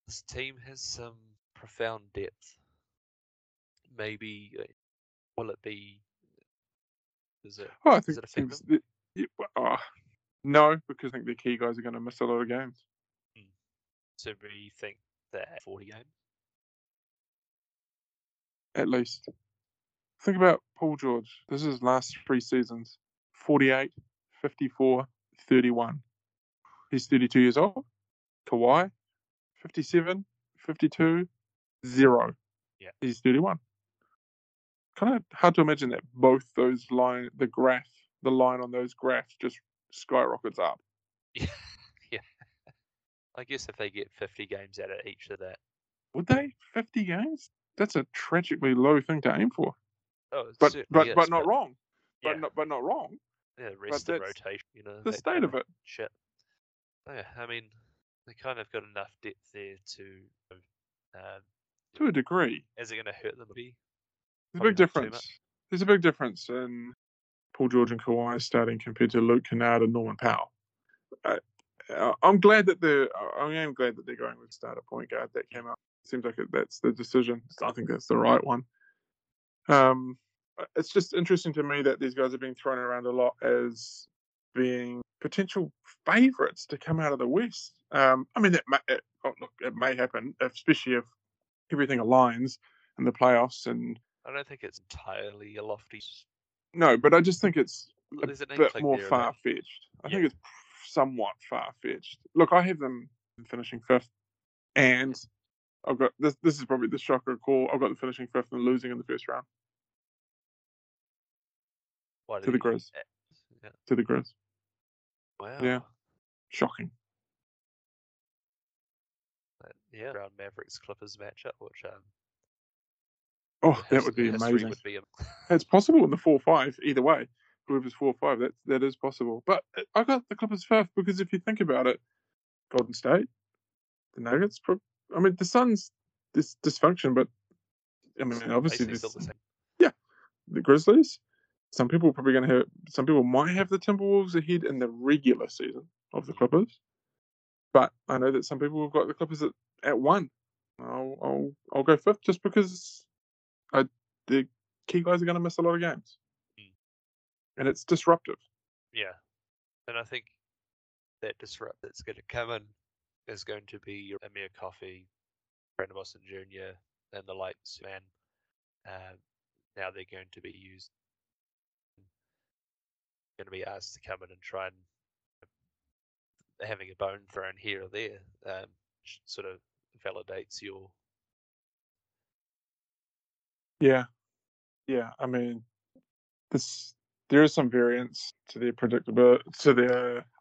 this team has some profound depth. Maybe will it be? Is it? Oh, I think it affect them? No, because I think the key guys are going to miss a lot of games. So we think that 40 games. At least. Think about Paul George. This is his last three seasons. 48, 54, 31. He's 32 years old. Kawhi, 57, 52, 0. Yeah. He's 31. Kind of hard to imagine that both those line, the line on those graphs just skyrockets up. Yeah. I guess if they get 50 games out of each of that. Would they? 50 games? That's a tragically low thing to aim for. Oh, it's but not wrong. Yeah. But not wrong. Yeah, rest of rotation, the state of it. Shit. Yeah, I mean, they kind of got enough depth there to a degree. Is it going to hurt them? There's a big difference in Paul George and Kawhi starting compared to Luke Kennard and Norman Powell. I am glad that they're going with starter point guard that came up. Seems like that's the decision. I think that's the right one. It's just interesting to me that these guys have been thrown around a lot as being potential favourites to come out of the West. I mean, it may happen, especially if everything aligns in the playoffs. And I don't think it's entirely a lofty. No, but I just think it's a bit more far-fetched. I think it's somewhat far-fetched. Look, I have them finishing fifth, and I've got this. This is probably the shocker call. I've got them finishing fifth and losing in the first round. To the Grizz. Wow. Yeah. Shocking. Yeah. Round Mavericks Clippers matchup, which that would be amazing. It's possible in the 4-5 either way. Whoever's 4-5, that is possible. But I got the Clippers fifth because if you think about it, Golden State, the Nuggets. I mean, the Suns, this dysfunction, but I mean, obviously, the Grizzlies. Some people might have the Timberwolves ahead in the regular season of the Clippers, but I know that some people have got the Clippers at one. I'll go fifth just because the key guys are going to miss a lot of games, and it's disruptive. Yeah, and I think that disrupt that's going to come in is going to be your Amir Coffey, Brandon Boston Jr., and the likes. Man, now they're going to be used, going to be asked to come in and try and having a bone thrown here or there, sort of validates your. Yeah. I mean, there is some variance to their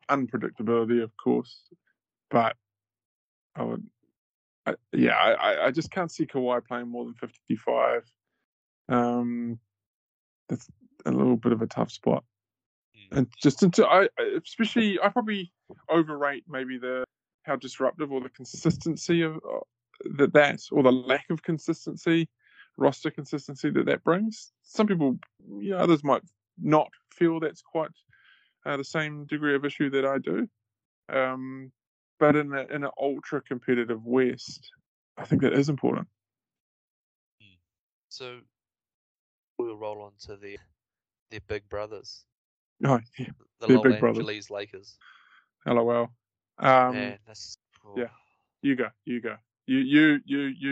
unpredictability, of course, but I just can't see Kawhi playing more than 55. That's a little bit of a tough spot. And I probably overrate maybe how disruptive or the consistency of that, or the lack of consistency, roster consistency that brings. Some people, others might not feel that's quite the same degree of issue that I do. But in an ultra competitive West, I think that is important. So we'll roll on to their big brothers. Oh, yeah. The Los Angeles Lakers. LOL. Man, that's cool. Yeah, you go. You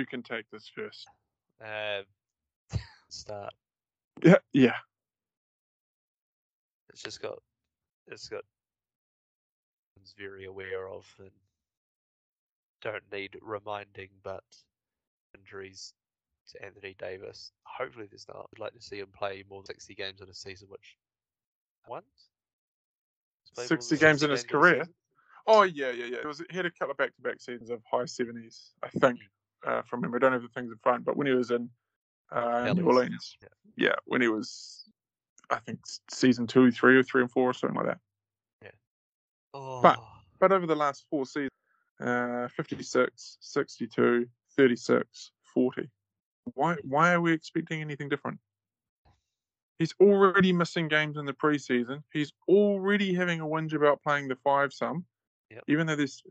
can take this first. Start. Yeah. It's very aware of and don't need reminding, but injuries to Anthony Davis. Hopefully there's not. I'd like to see him play more than 60 games in a season, which. Once? 60 games in his career? Oh, yeah. He had a couple of back-to-back seasons of high 70s, I think, from him. I don't have the things in front, but when he was in New Orleans. Yeah, when he was, I think, season 2, 3, or 3 and 4, or something like that. Yeah. Oh. But over the last 4 seasons, 56, 62, 36, 40. Why are we expecting anything different? He's already missing games in the preseason. He's already having a whinge about playing the 5 some, yep. Even though it's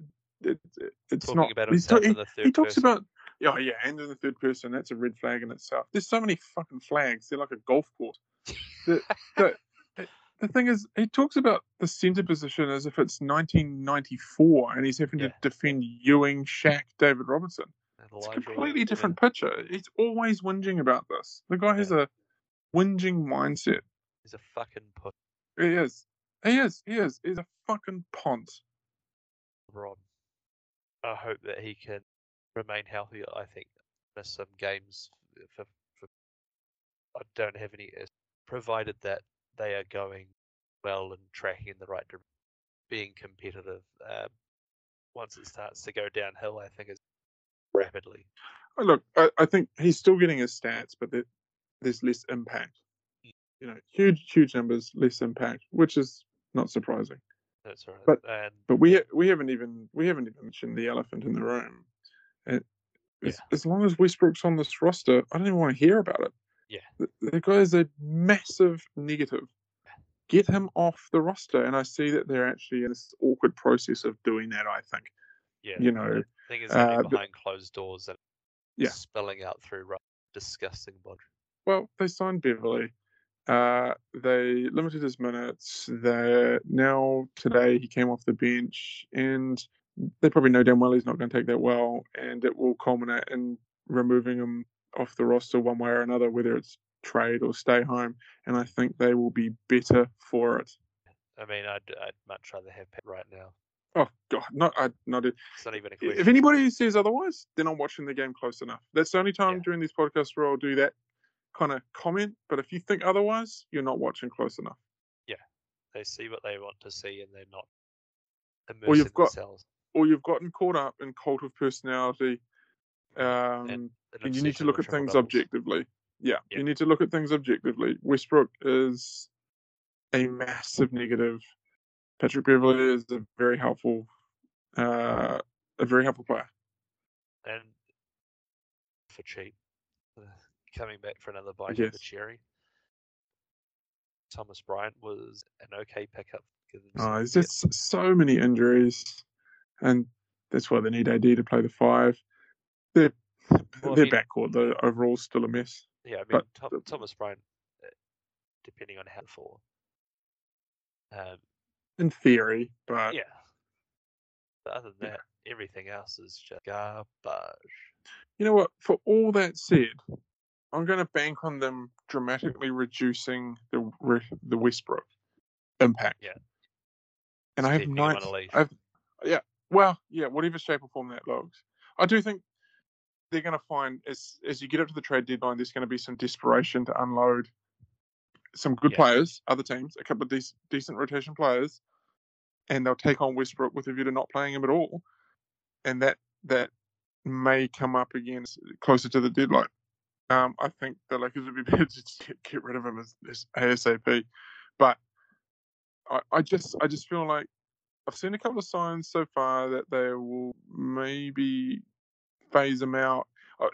talking not. About himself in the third he talks person. About, oh yeah, and in the third person. That's a red flag in itself. There's so many fucking flags. They're like a golf course. The thing is, he talks about the centre position as if it's 1994 and he's having to defend Ewing, Shaq, David Robinson. It's a completely different picture. He's always whinging about this. The guy has a whinging mindset. He's a fucking punt. He is. He's a fucking punt. Rob, I hope that he can remain healthy. I think miss some games. For I don't have any, provided that they are going well and tracking in the right direction, being competitive. Once it starts to go downhill, I think it's rapidly. Oh, look, I think he's still getting his stats, but there's less impact. Huge numbers, less impact, which is not surprising. That's right. But we haven't even mentioned the elephant in the room. As long as Westbrook's on this roster, I don't even want to hear about it. Yeah, the guy is a massive negative. Get him off the roster, and I see that they're actually in this awkward process of doing that. I think. Yeah. The thing is, behind closed doors and spilling out through disgusting body. Well, they signed Beverly. They limited his minutes. Now, today, he came off the bench, and they probably know damn well he's not going to take that well, and it will culminate in removing him off the roster one way or another, whether it's trade or stay home, and I think they will be better for it. I mean, I'd much rather have Pat right now. Oh, God, not. It's not even a question. If anybody says otherwise, they're not watching the game close enough. That's the only time during these podcasts where I'll do that kind of comment, but if you think otherwise, you're not watching close enough. Yeah, they see what they want to see, and they're not immersing themselves. Or you've gotten caught up in cult of personality, and you need to look at things objectively. Yeah, you need to look at things objectively. Westbrook is a massive negative. Patrick Beverley is a very helpful player, and for cheap. Coming back for another bite of the cherry. Thomas Bryant was an okay pickup. There's just so many injuries, and that's why they need AD to play the 5. Their backcourt, though, overall, still a mess. Yeah, I mean, but Thomas Bryant, depending on how in theory, but... Yeah, But other than that, everything else is just garbage. You know what? For all that said, I'm going to bank on them dramatically reducing the Westbrook impact. Yeah. And I have whatever shape or form that looks. I do think they're going to find, as you get up to the trade deadline, there's going to be some desperation to unload some good players, other teams, a couple of decent rotation players, and they'll take on Westbrook with a view to not playing him at all. And that may come up again closer to the deadline. I think the Lakers would be better to get rid of him as ASAP. But I just feel like I've seen a couple of signs so far that they will maybe phase him out.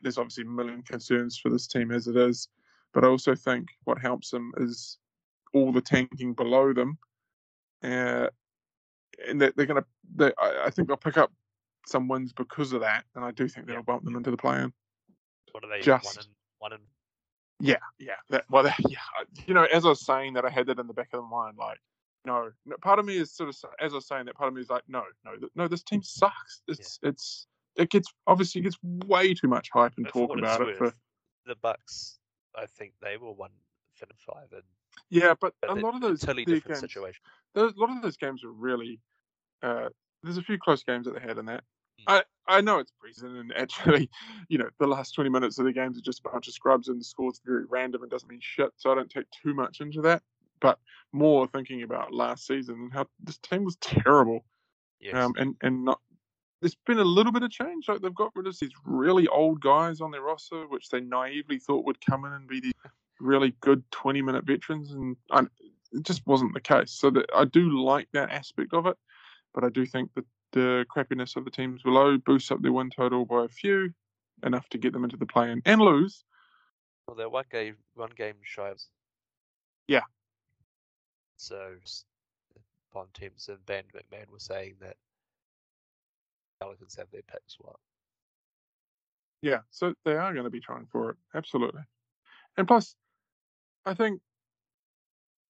There's obviously a million concerns for this team as it is. But I also think what helps them is all the tanking below them. And I think they'll pick up some wins because of that. And I do think they'll bump them into the play-in. What are they, one and? Yeah. As I was saying that, I had that in the back of my mind, like, no. Part of me is sort of, as I was saying that, part of me is like, no, this team sucks. It gets way too much hype and talk about it. For the Bucks, I think they were 1-5. But a lot of those totally different situations. A lot of those games are really. There's a few close games that they had in that. I know it's preseason, and actually, the last 20 minutes of the games are just a bunch of scrubs, and the score's very random and doesn't mean shit. So I don't take too much into that, but more thinking about last season and how this team was terrible. Yes. There's been a little bit of change. Like, they've got rid of these really old guys on their roster, which they naively thought would come in and be these really good 20-minute veterans, and it just wasn't the case. So I do like that aspect of it, but I do think that the crappiness of the teams below boosts up their win total by a few, enough to get them into the play-in and lose. Well, they're one game shy of. Yeah. So, Von Temps and Ben McMahon were saying that Pelicans have their picks well. Yeah, so they are going to be trying for it, absolutely. And plus, I think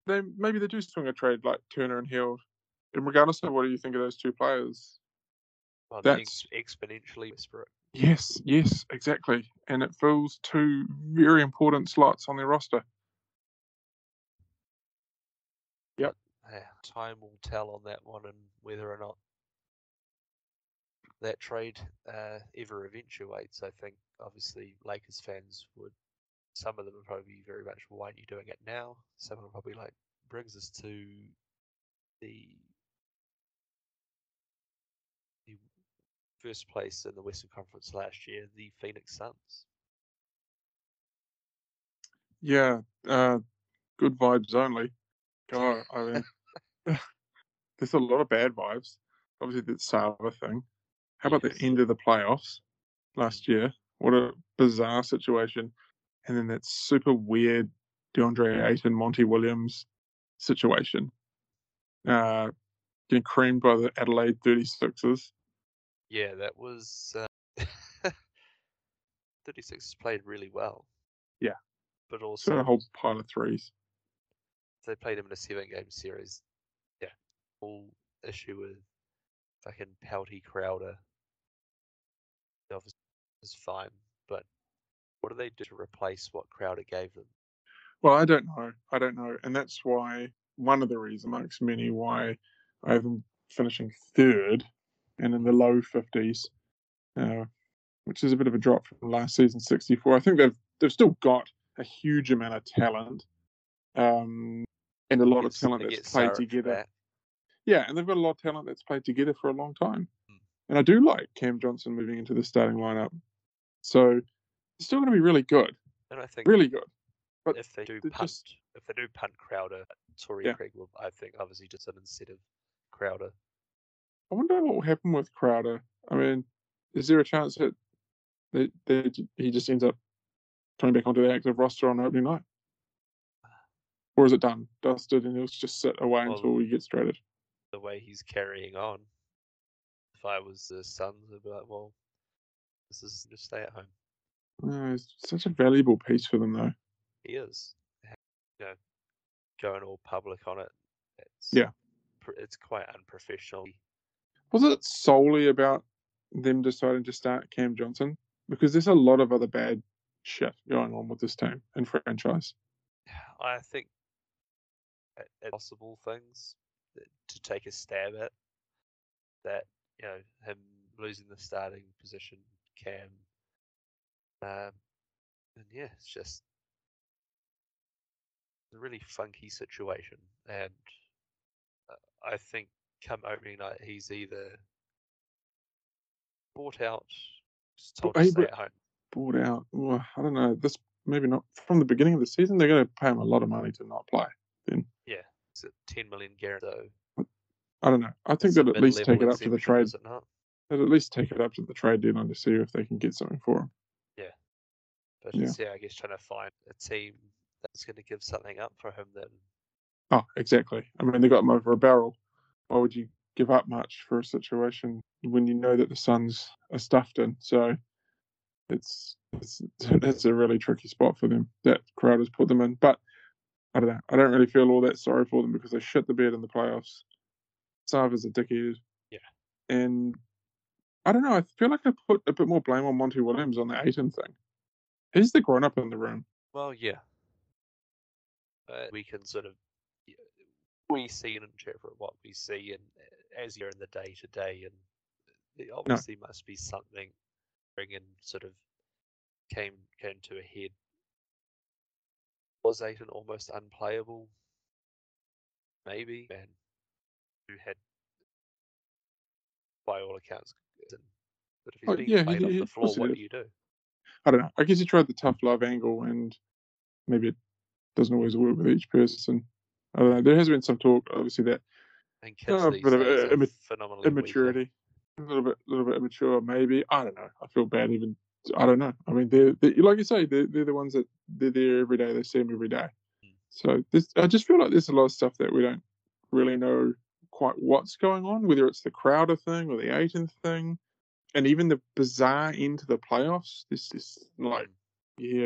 maybe they do swing a trade like Turner and Hill. And regardless of what do you think of those two players? Well, that's exponentially disparate. Yes, exactly. And it fills two very important slots on their roster. Yep. Time will tell on that one, and whether or not that trade ever eventuates. I think, obviously, Lakers fans would, some of them would probably be very much, why aren't you doing it now? Some of them probably like, brings us to the first place in the Western Conference last year, the Phoenix Suns. Yeah, good vibes only. God, I mean, there's a lot of bad vibes. Obviously, the Sava thing. How about the end of the playoffs last year? What a bizarre situation. And then that super weird DeAndre Ayton, Monty Williams situation. Getting creamed by the Adelaide 36ers. Yeah, that was... 36ers played really well. Yeah. But also... So a whole pile of threes. They played him in a 7-game series. Yeah. All issue with fucking Pouty Crowder. Obviously, it's fine, but what do they do to replace what Crowder gave them? Well, I don't know. And that's why... One of the reasons, amongst many, why I have them finishing third and in the low 50s, which is a bit of a drop from last season, 64. I think they've still got a huge amount of talent, and a lot of talent that's played together. Yeah, and they've got a lot of talent that's played together for a long time. And I do like Cam Johnson moving into the starting lineup. So it's still going to be really good. And I think really good. But if they do punt Crowder, Torrey Craig will, I think, obviously just an instead of Crowder. I wonder what will happen with Crowder. I mean, is there a chance that he just ends up coming back onto the active roster on opening night? Or is it done, dusted, and he'll just sit away until he gets traded? The way he's carrying on, if I was the Suns, I'd be like, well, this is just stay at home. No, it's such a valuable piece for them, though. He is, going all public on it. It's quite unprofessional. Was it solely about them deciding to start Cam Johnson? Because there's a lot of other bad shit going on with this team and franchise. I think possible things to take a stab at that, you know, him losing the starting position, Cam. And yeah, it's just a really funky situation. And I think come opening night, he's either bought out, just told to stay at home. Bought out? Well, I don't know. This maybe not from the beginning of the season. They're going to pay him a lot of money to not play. Then yeah, it's a $10 million guarantee. I don't know. I think they'd at least take it up to the trade. They'd at least take it up to the trade deadline to see if they can get something for him. Yeah, but yeah, I guess trying to find a team that's going to give something up for him then. Oh, exactly. I mean, they got him over a barrel. Why would you give up much for a situation when you know that the Suns are stuffed in? So it's a really tricky spot for them that Crowder's put them in. But I don't know. I don't really feel all that sorry for them because they shit the bed in the playoffs. Sarver's a dickhead. Yeah. And I don't know. I feel like I put a bit more blame on Monty Williams on the Ayton thing. He's the grown-up in the room. Well, yeah. We can sort of... We see and interpret what we see, and as you're in the day to day, and there obviously must be something bringing sort of came to a head. Was Ayton almost unplayable? Maybe, and who had, by all accounts, but if he's being played off the floor, what do you do? I don't know. I guess he tried the tough love angle, and maybe it doesn't always work with each person. I don't know. There has been some talk, obviously, that a bit of immaturity, a little bit immature, maybe. I don't know. I feel bad even. I don't know. I mean, they're like you say, they're the ones that they're there every day. They see them every day. Mm. So I just feel like there's a lot of stuff that we don't really know quite what's going on, whether it's the Crowder thing or the Ayton thing, and even the bizarre end to the playoffs. This is like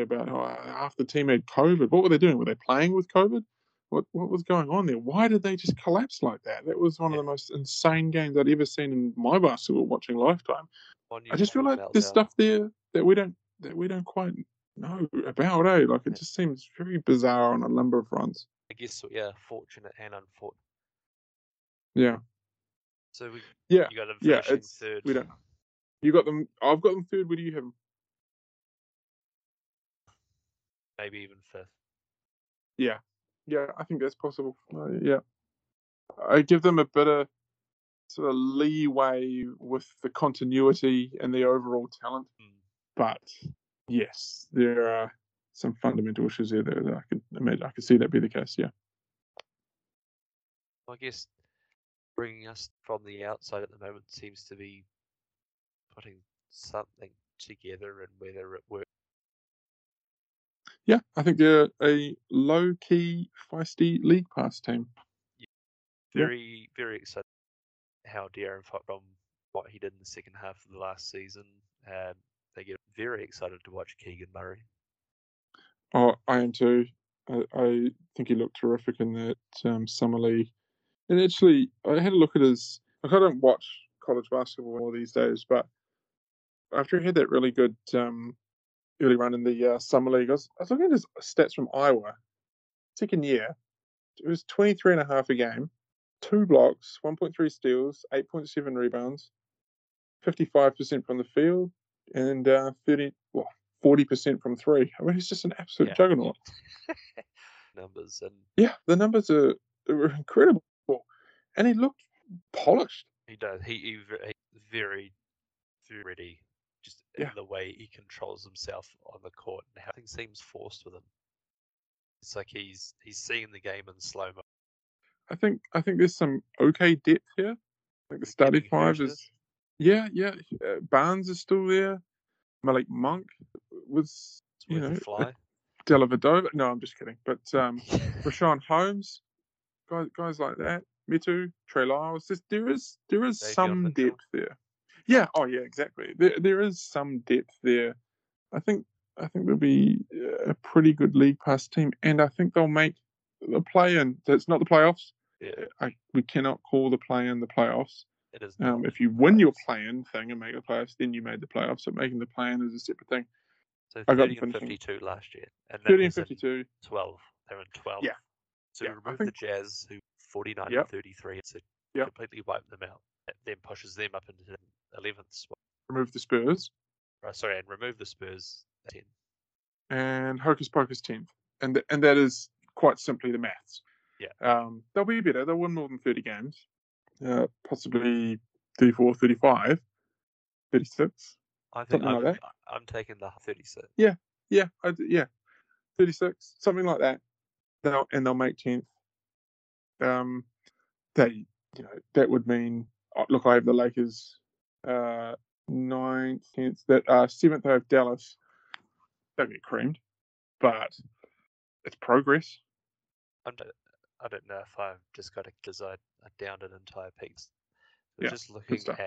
about how half the team had COVID. What were they doing? Were they playing with COVID? What was going on there? Why did they just collapse like that? That was one of the most insane games I'd ever seen in my basketball watching lifetime. I just feel like there's stuff there that we don't quite know about, eh? Like it just seems very bizarre on a number of fronts. I guess fortunate and unfortunate. Yeah. So you got them finishing third. We don't know. You got them. I've got them third. Where do you have them? Maybe even fifth. Yeah. Yeah, I think that's possible. Yeah. I give them a bit of sort of leeway with the continuity and the overall talent. Mm. But, yes, there are some fundamental issues there that I could imagine. I could see that be the case, yeah. I guess bringing us from the outside at the moment seems to be putting something together, and whether it works. Yeah, I think they're a low-key, feisty league pass team. Yeah. Very excited how Darren fought from what he did in the second half of the last season. They get very excited to watch Keegan Murray. Oh, I am too. I think he looked terrific in that summer league. And actually, I had a look at his... Like, I don't watch college basketball anymore these days, but after he had that really good... early run in the summer league. I was looking at his stats from Iowa. Second year, it was 23 and a half a game, 2 blocks, 1.3 steals, 8.7 rebounds, 55% from the field, and 40% from three. I mean, he's just an absolute juggernaut. Numbers and the numbers were incredible, and he looked polished. He does. He's very, very ready. Just in the way he controls himself on the court and how things seems forced with him. It's like he's seeing the game in slow-mo. I think there's some okay depth here. I think the starting five is... Barnes is still there. Malik Monk was... You know, fly. Dellavedova. No, I'm just kidding. But Rashawn Holmes, guys like that. Metu, Trey Lyles. There is some depth there. Yeah. Oh, yeah. Exactly. There is some depth there. I think they'll be a pretty good league pass team, and I think they'll make the play-in. That's not the playoffs. Yeah. We cannot call the play-in the playoffs. It is. If you win your play-in thing and make the playoffs, then you made the playoffs. So making the play-in is a separate thing. So 30 and 52 last year. And 30 and 52. 12. They're in 12. Yeah. So yeah, remove the Jazz, who 49 and 33, so completely wipe them out. It then pushes them up into the 11th spot. Remove the Spurs. Right, sorry, and remove the Spurs. 10. And Hocus Pocus 10th. And that is quite simply the maths. Yeah. They'll be better. They'll win more than 30 games. Possibly 34, 35, 36. I think I'm taking the 36. Yeah, 36, something like that. They'll make 10th. They, you know, that would mean, look, I have the Lakers 9th, 10th, that 7th I have Dallas. They'll get creamed, but it's progress. I don't know if I've just got it because I downed an entire piece. But yeah, just looking at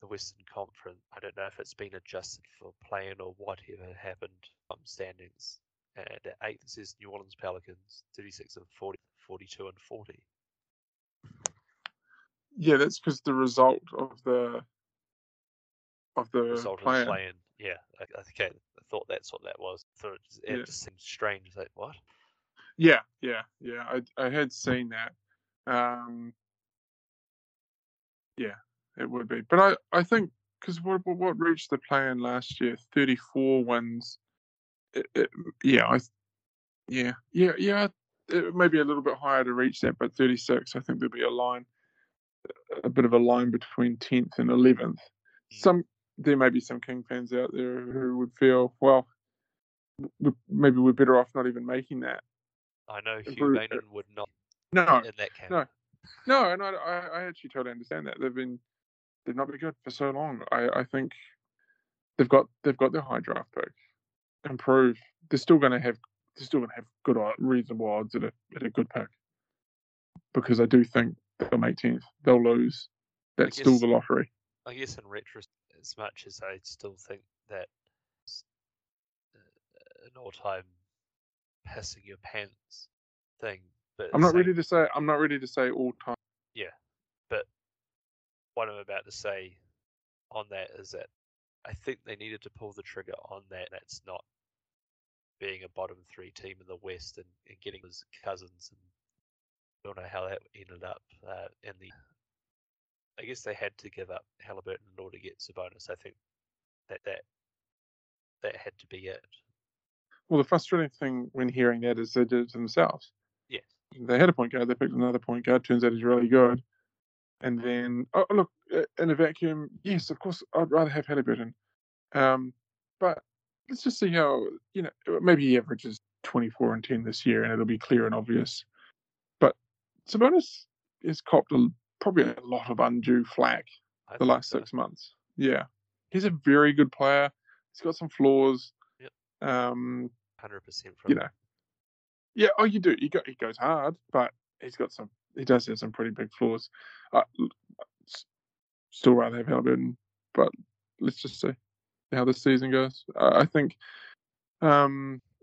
the Western Conference, I don't know if it's been adjusted for play-in or whatever happened on standings. And at 8th, it says New Orleans Pelicans, 36 and 40, 42 and 40. Yeah, that's because the result of the result play-in. Of the play-in. Yeah, okay, I thought that's what that was. I thought it just seemed strange. It's like, what? Yeah. I had seen that. Yeah, it would be. But I think because what reached the play-in last year, 34 wins. It may be a little bit higher to reach that, but 36. I think there'll be a bit of a line between 10th and 11th. There may be some King fans out there who would feel, well, maybe we're better off not even making that. I know Hugh Maynard would not. No, in that camp. No, and I actually totally understand that. They've not been good for so long. I think they've got their high draft pick. Improve. They're still going to have good, reasonable odds at a good pick. Because I do think they'll make 10th. They'll lose. That's still the lottery. I guess in retrospect, as much as I still think that an all-time pissing your pants thing, but I'm not ready to say all time. Yeah, but what I'm about to say on that is that I think they needed to pull the trigger on that. That's not being a bottom three team in the West and getting his Cousins, and I don't know how that ended up in the. I guess they had to give up Halliburton in order to get Sabonis. I think that had to be it. Well, the frustrating thing when hearing that is they did it to themselves. Yes. They had a point guard. They picked another point guard. Turns out he's really good. And then, oh, look, in a vacuum, yes, of course, I'd rather have Halliburton. But let's just see how, you know, maybe he averages 24 and 10 this year and it'll be clear and obvious. But Sabonis has copped probably a lot of undue flack the last 6 months. Yeah. He's a very good player. He's got some flaws. 100% from him. Yeah. Oh, you do. He goes hard, but he does have some pretty big flaws. Still rather have Halliburton, but let's just see how this season goes. I think the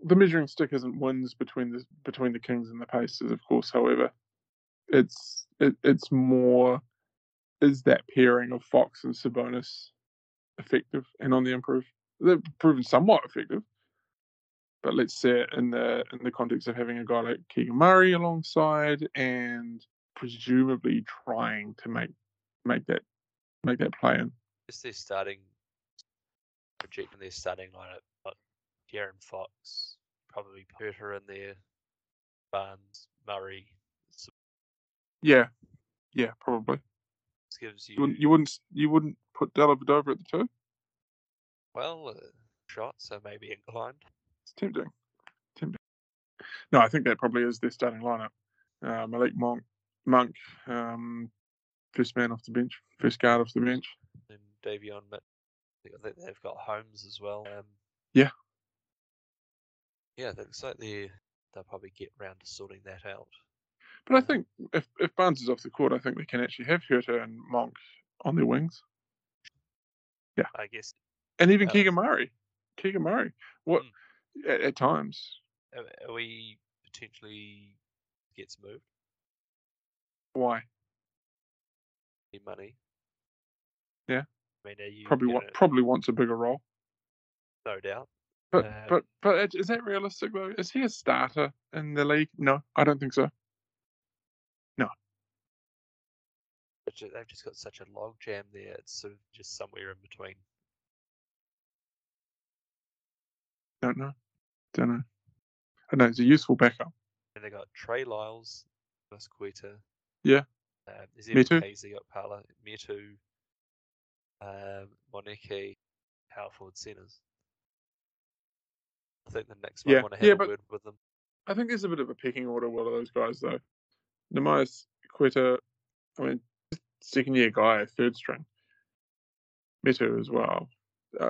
measuring stick isn't wins between the Kings and the Pacers, of course. However, it's more is that pairing of Fox and Sabonis effective and on the improve. They've proven somewhat effective. But let's say it in the context of having a guy like Keegan Murray alongside and presumably trying to make that play in. Is they're starting projecting their starting lineup, but De'Aaron Fox, probably Porter in there, Barnes, Murray. Yeah, probably. This gives you you wouldn't put Dellavedova at the two? Well, shot, so maybe inclined. It's tempting. No, I think that probably is their starting lineup. Malik Monk, first man off the bench, first guard off the bench. And Davion, but I think they've got Holmes as well. Yeah. Yeah, it looks like they'll probably get round to sorting that out. But I think if Barnes is off the court, I think they can actually have Huerter and Monk on their wings. Yeah, I guess. And even Keegan Murray. What at times? Are we potentially gets moved? Why? Money. Yeah. I mean, probably wants a bigger role. No doubt. But is that realistic though? Is he a starter in the league? No, I don't think so. No. They've just got such a logjam there. It's sort of just somewhere in between. Don't know. I know it's a useful backup. And they got Trey Lyles, Musqueta. Yeah. There's even Casey, got Pala, Metu, Moneke, power forward centers. I think the next one want to have a word with them. I think there's a bit of a pecking order with all of those guys, though. Nemais, Quetta, I mean, second-year guy, third string. Metu as well.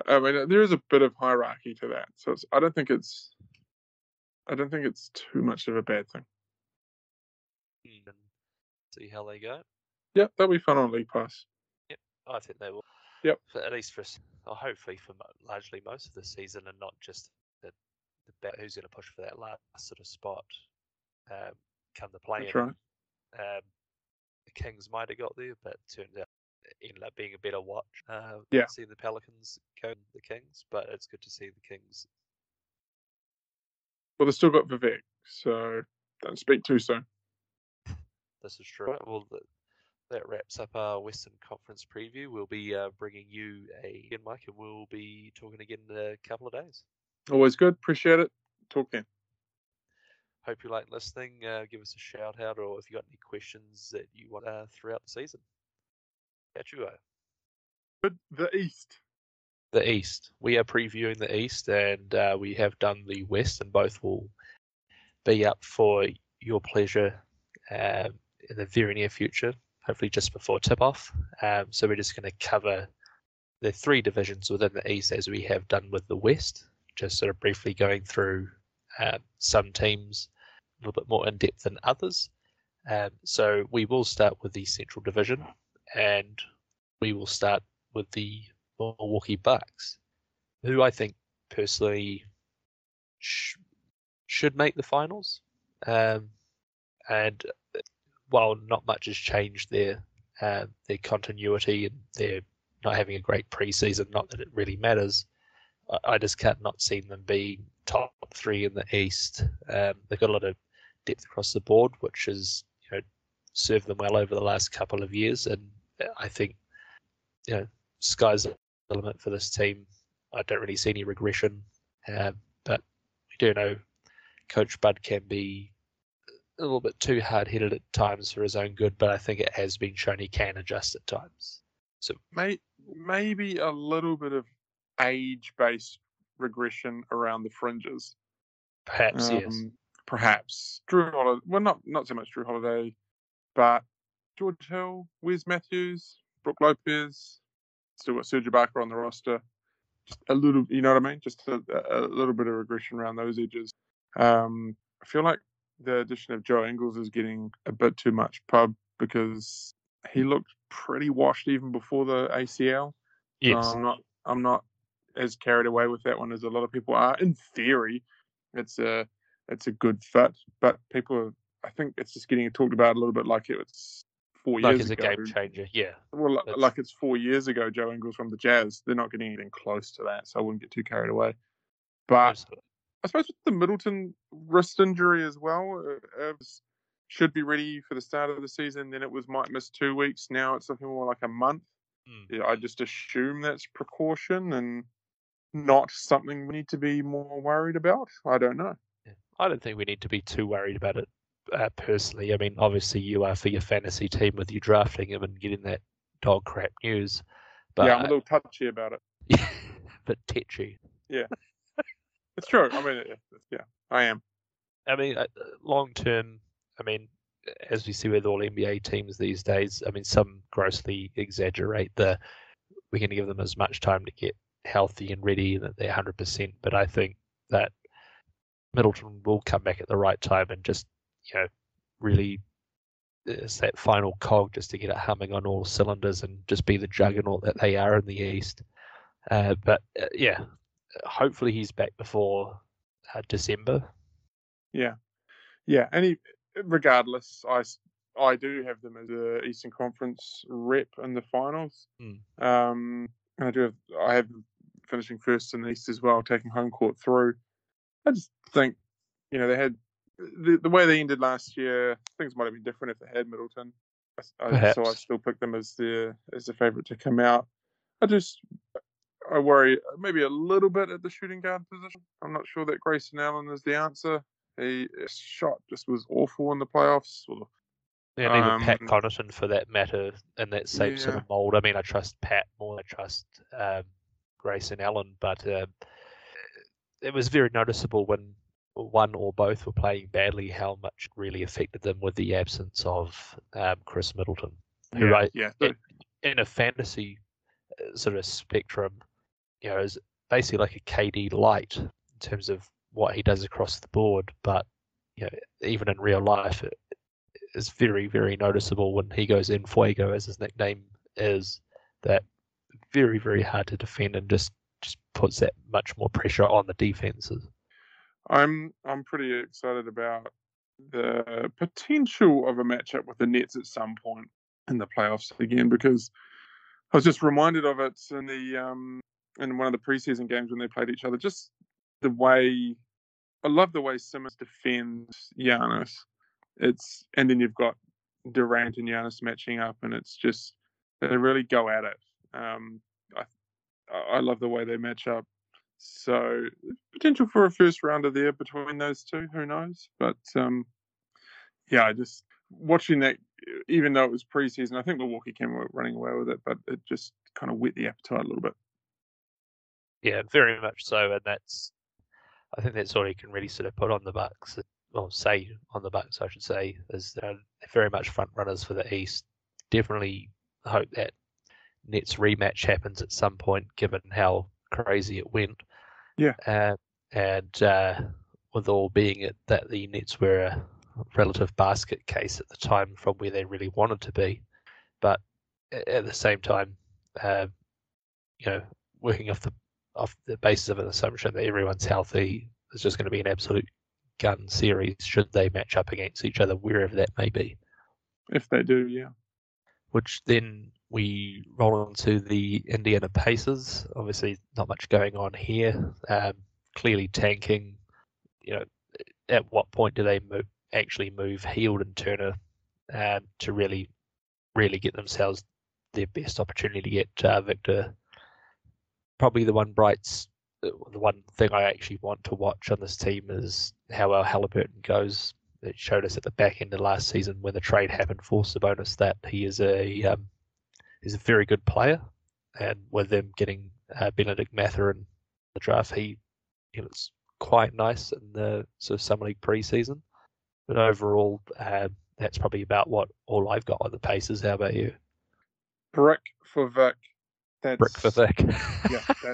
I mean, there is a bit of hierarchy to that, so I don't think it's too much of a bad thing. See how they go. Yep, they'll be fun on League Pass. Yep, I think they will. Yep, at least for hopefully for largely most of the season, and not just about who's going to push for that last sort of spot. Come to play. That's right. The Kings might have got there, but it turned out it ended up being a better watch. Seeing the Pelicans go to the Kings, but it's good to see the Kings. Well, they've still got Vivek, so don't speak too soon. This is true. Well, that wraps up our Western Conference preview. We'll be bringing you a Big Mike, and we'll be talking again in a couple of days. Always good. Appreciate it. Talk then. Hope you like listening. Give us a shout out, or if you got any questions that you want throughout the season. Catch you guys. The East. The East. We are previewing the East, and we have done the West, and both will be up for your pleasure in the very near future, hopefully just before tip-off. So we're just going to cover the three divisions within the East as we have done with the West, just sort of briefly going through some teams a little bit more in-depth than others. So we will start with the Central Division, and we will start with the Milwaukee Bucks, who I think personally should make the finals. And while not much has changed their continuity and they're not having a great preseason, not that it really matters, I just can't not see them being top three in the East. They've got a lot of depth across the board, which has served them well over the last couple of years. And I think sky's the limit for this team. I don't really see any regression, but we do know Coach Bud can be a little bit too hard-headed at times for his own good, but I think it has been shown he can adjust at times. So maybe a little bit of age-based regression around the fringes. Perhaps, yes. Perhaps. Drew Holiday. Well, not so much Drew Holiday, but George Hill, Wes Matthews, Brooke Lopez, still got Serge Ibaka on the roster. Just a little, you know what I mean? Just a little bit of regression around those edges. I feel like the addition of Joe Ingles is getting a bit too much pub because he looked pretty washed even before the ACL. Yes. I'm not as carried away with that one as a lot of people are. In theory, it's a good fit, but I think it's just getting talked about a little bit like it's 4 years ago. Like it's a game changer, yeah. Well, like it's 4 years ago, Joe Ingles from the Jazz. They're not getting anything close to that, so I wouldn't get too carried away. But I suppose with the Middleton wrist injury as well, should be ready for the start of the season. Then might miss 2 weeks. Now it's looking more like a month. Yeah, I just assume that's precaution and not something we need to be more worried about. I don't know. Yeah. I don't think we need to be too worried about it personally. I mean, obviously you are for your fantasy team with you drafting him and getting that dog crap news. But, yeah, I'm a little touchy about it. Yeah, a bit tetchy. Yeah. It's true. I mean, yeah, I am. I mean, long term, I mean, as we see with all NBA teams these days, I mean, some grossly exaggerate we're going to give them as much time to get healthy and ready that they're 100%. But I think that Middleton will come back at the right time and just, really it's that final cog just to get it humming on all cylinders and just be the juggernaut that they are in the East. But hopefully he's back before December. Yeah. Yeah. Regardless, I I do have them as a Eastern Conference rep in the finals. And I have them finishing first in the East as well, taking home court through. I just think, they had the way they ended last year, things might have been different if they had Middleton. So I still pick them as the favourite to come out. I worry maybe a little bit at the shooting guard position. I'm not sure that Grayson Allen is the answer. His shot just was awful in the playoffs. And even Pat Connaughton, for that matter, in that same sort of mould. I mean, I trust Pat more than I trust Grayson Allen, but it was very noticeable when one or both were playing badly how much really affected them with the absence of Chris Middleton, who in a fantasy sort of spectrum, is basically like a KD light in terms of what he does across the board. But even in real life, it is very, very noticeable when he goes in fuego, as his nickname is, that very, very hard to defend and just puts that much more pressure on the defenses. I'm pretty excited about the potential of a matchup with the Nets at some point in the playoffs again, because I was just reminded of it in the in one of the preseason games when they played each other. Just the way I love the way Simmons defends Giannis. And then you've got Durant and Giannis matching up, and it's just they really go at it. I love the way they match up. So potential for a first rounder there between those two. Who knows? But just watching that. Even though it was preseason, I think Milwaukee came running away with it, but it just kind of whet the appetite a little bit. Yeah, very much so, and I think that's all you can really sort of put on the Bucks. Well, say on the Bucks, I should say, is they're very much front runners for the East. Definitely hope that Nets rematch happens at some point, given how crazy it went. Yeah, and with all being it that the Nets were a relative basket case at the time from where they really wanted to be, but at the same time, working off the basis of an assumption that everyone's healthy is just going to be an absolute gun series should they match up against each other, wherever that may be. If they do, yeah. Which then we roll on to the Indiana Pacers. Obviously, not much going on here. Clearly tanking. At what point do they move Hield and Turner to really, really get themselves their best opportunity to get Victor? Probably the one thing I actually want to watch on this team is how well Halliburton goes. It showed us at the back end of last season when the trade happened for Sabonis that he is a very good player, and with them getting Benedict Mather in the draft, he looks quite nice in the sort of summer league preseason. But overall, that's probably about all I've got on the Pacers. How about you? Brick for Vic. Brick for Vic. Yeah,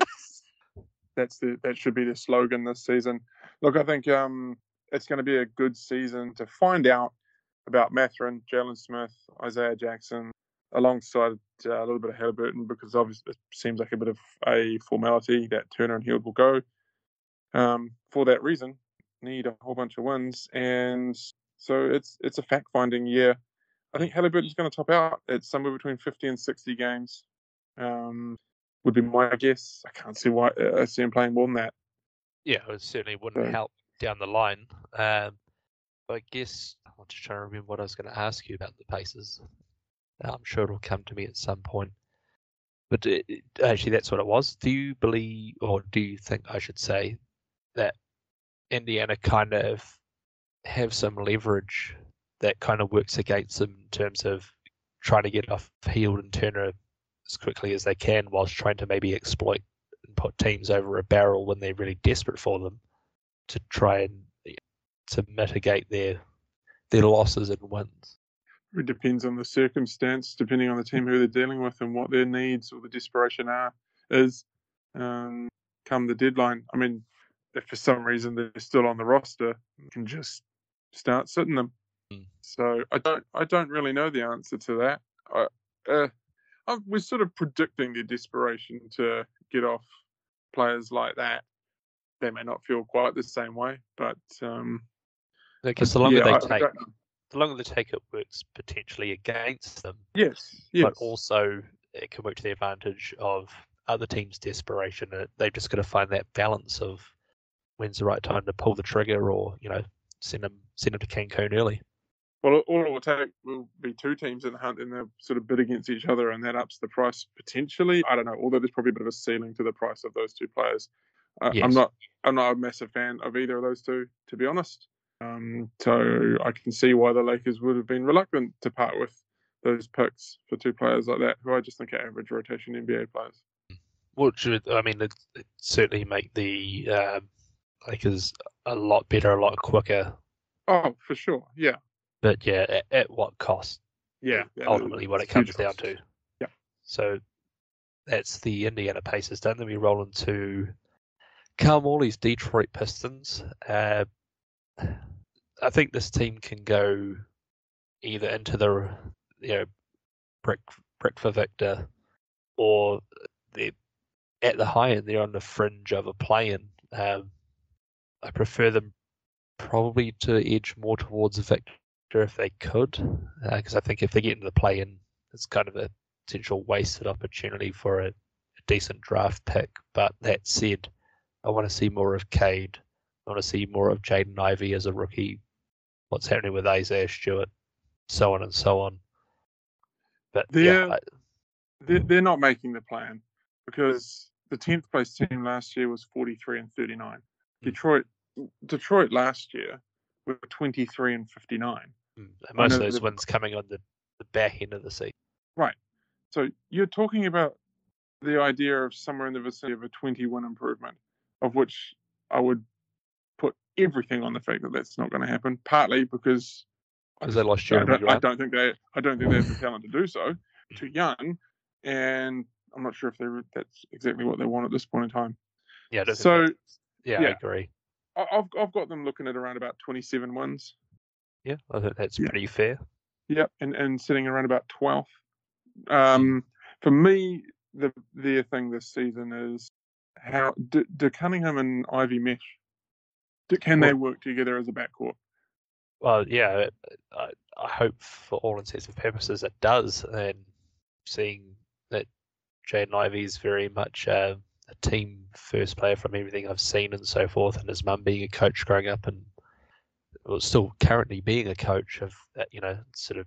that should be the slogan this season. Look, I think it's going to be a good season to find out about Mathurin, Jalen Smith, Isaiah Jackson, alongside a little bit of Halliburton, because obviously it seems like a bit of a formality that Turner and Hield will go. For that reason, need a whole bunch of wins, and so it's a fact-finding year. I think Halliburton's going to top out at somewhere between 50 and 60 games, would be my guess. I can't see why I see him playing more than that. Yeah, it certainly wouldn't help down the line. I guess I'm just trying to remember what I was going to ask you about the Pacers. I'm sure it'll come to me at some point. But actually, that's what it was. Do you believe, or do you think I should say, that Indiana kind of have some leverage that kind of works against them in terms of trying to get off Hield and Turner as quickly as they can, whilst trying to maybe exploit and put teams over a barrel when they're really desperate for them, to try and to mitigate their losses and wins? It depends on the circumstance, depending on the team who they're dealing with and what their needs or the desperation is come the deadline. I mean, if for some reason they're still on the roster, you can just start sitting them. So I don't really know the answer to that. We're sort of predicting their desperation to get off players like that. They may not feel quite the same way, but because the longer they take, the longer the take, it works potentially against them. Yes. But also it can work to the advantage of other teams' desperation. They've just got to find that balance of when's the right time to pull the trigger, or send them to Cancun early. Well, all it will take will be two teams in the hunt, and they'll sort of bid against each other, and that ups the price potentially. I don't know, although there's probably a bit of a ceiling to the price of those two players. Yes. I'm not a massive fan of either of those two, to be honest. So I can see why the Lakers would have been reluctant to part with those picks for two players like that, who I just think are average rotation NBA players. Which, I mean, it certainly make the Lakers a lot better, a lot quicker. Oh, for sure, yeah. But yeah, at what cost? Yeah. Ultimately, what it comes down to. Yeah. So that's the Indiana Pacers done. Then we roll into Karl Mally's Detroit Pistons. I think this team can go either into the brick for Victor, or they're at the high end. They're on the fringe of a play-in. I prefer them probably to edge more towards Victor if they could, because I think if they get into the play-in, it's kind of a potential wasted opportunity for a decent draft pick. But that said, I want to see more of Cade. I want to see more of Jaden Ivey as a rookie, what's happening with Isaiah Stewart, so on and so on. But they're not making the play-in, because the 10th place team last year was 43-39. Detroit last year were 23-59. And most of those wins coming on the back end of the season. Right. So you're talking about the idea of somewhere in the vicinity of a 20-win improvement, of which I would put everything on the fact that that's not going to happen, partly because they lost Jeremy Grant. I don't think they have the talent to do so. Too young, and I'm not sure if that's exactly what they want at this point in time. Yeah. I agree. I've got them looking at around about 27 wins. Yeah, I think that's pretty fair. Yeah, and sitting around about 12th. For me, their thing this season is how do Cunningham and Ivy mesh? Can they work together as a backcourt? Well, yeah, I hope for all intents and purposes it does. And seeing that Jaden Ivey is very much a team first player from everything I've seen and so forth, and his mum being a coach growing up and still currently being a coach of that, sort of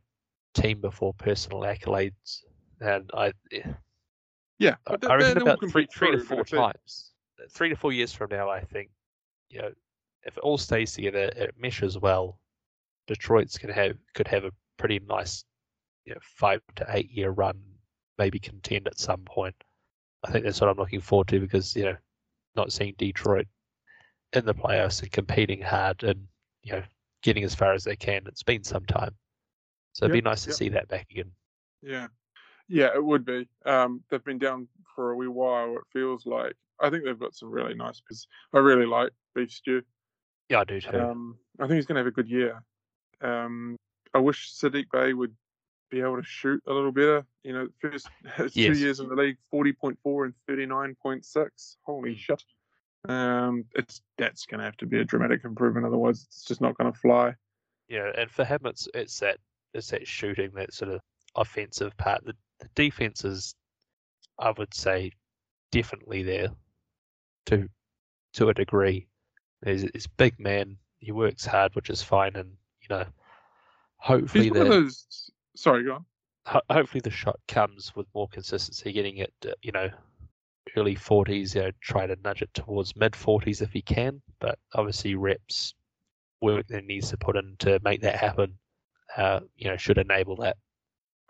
team before personal accolades. And I reckon about three to four years from now, I think, if it all stays together, it meshes well, Detroit's going to have a pretty nice 5 to 8 year run, maybe contend at some point. I think that's what I'm looking forward to, because not seeing Detroit in the playoffs and competing hard and getting as far as they can, it's been some time. So it'd be nice to see that back again. Yeah, yeah, it would be. They've been down for a wee while. It feels like I think they've got some really nice pieces. I really like Beef Stew. Yeah, I do too. I think he's going to have a good year. I wish Sadiq Bey would be able to shoot a little better. First 2 years in the league, 40.4 and 39.6. Holy shit! That's going to have to be a dramatic improvement, otherwise it's just not going to fly. Yeah, and for him, it's that shooting, that sort of offensive part. The defense is, I would say, definitely there to a degree. He's a big man. He works hard, which is fine, and hopefully Sorry, go on. Hopefully the shot comes with more consistency, getting it, early 40s, try to nudge it towards mid-40s if he can, but obviously reps, work that needs to put in to make that happen, should enable that.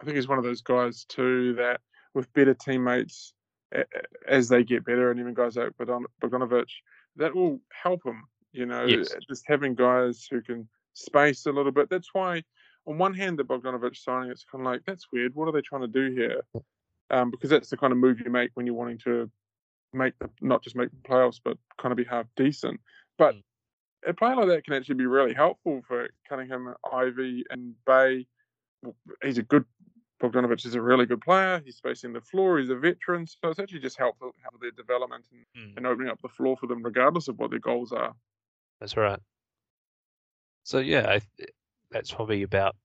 I think he's one of those guys, too, that with better teammates, as they get better, and even guys like Bogdanovic, that will help him, just having guys who can space a little bit. That's why, on one hand, the Bogdanovic signing, it's kind of like, that's weird. What are they trying to do here? Because that's the kind of move you make when you're wanting to not just make the playoffs, but kind of be half decent. But a player like that can actually be really helpful for Cunningham, Ivy, and Bay. Bogdanovic is a really good player. He's spacing the floor. He's a veteran. So it's actually just helpful how their development and opening up the floor for them, regardless of what their goals are. That's right. So, yeah, that's probably about.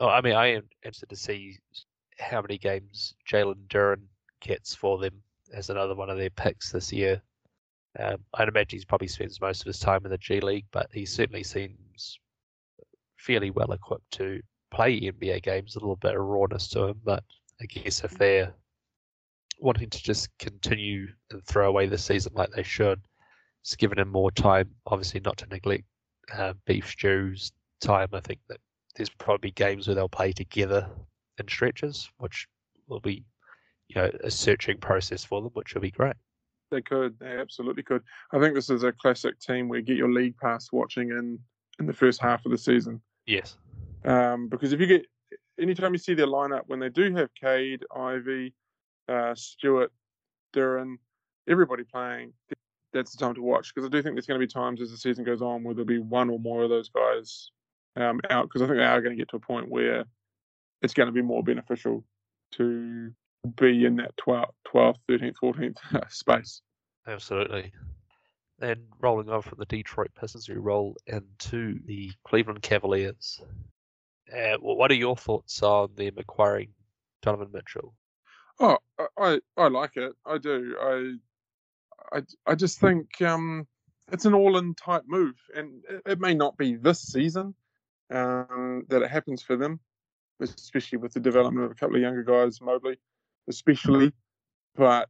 Oh, I mean, I am interested to see how many games Jalen Duren gets for them as another one of their picks this year. I'd imagine he's probably spends most of his time in the G League, but he certainly seems fairly well equipped to play NBA games. A little bit of rawness to him, but I guess if they're wanting to just continue and throw away the season like they should, it's given him more time, obviously not to neglect Beef Stew's time. I think that there's probably games where they'll play together in stretches, which will be, you know, a searching process for them, which will be great. They could. They absolutely could. I think this is a classic team where you get your league pass watching in the first half of the season. Yes. Because if you get, anytime you see their lineup, when they do have Cade, Ivy, Stewart, Duren, everybody playing, that's the time to watch. Because I do think there's going to be times as the season goes on where there'll be one or more of those guys out. Because I think they are going to get to a point where it's going to be more beneficial to be in that 12th, 13th, 14th space. Absolutely. And rolling on from the Detroit Pistons, we roll into the Cleveland Cavaliers. What are your thoughts on them acquiring Donovan Mitchell? Oh, I like it. I do. I just think it's an all-in type move, and it may not be this season that it happens for them, especially with the development of a couple of younger guys, Mobley especially. But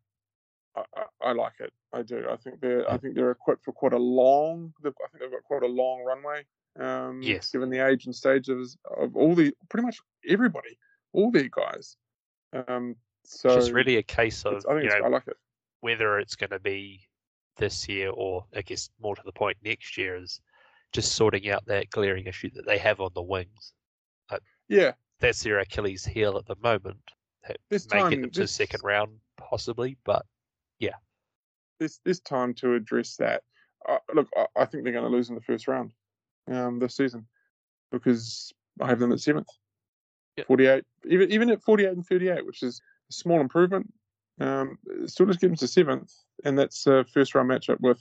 I like it. I do. I think they're equipped for quite a long. I think they've got quite a long runway. Yes. Given the age and stage of all the pretty much everybody, all their guys. So it's just really a case of I like it. Whether it's going to be this year or, I guess, more to the point, next year, is just sorting out that glaring issue that they have on the wings. Yeah, that's their Achilles heel at the moment. Making them to the second round, possibly, but yeah. This time to address that. I think they're going to lose in the first round this season, because I have them at 7th. Yep. 48, even at 48 and 38, which is a small improvement. Still just get them to 7th, and that's a first round matchup with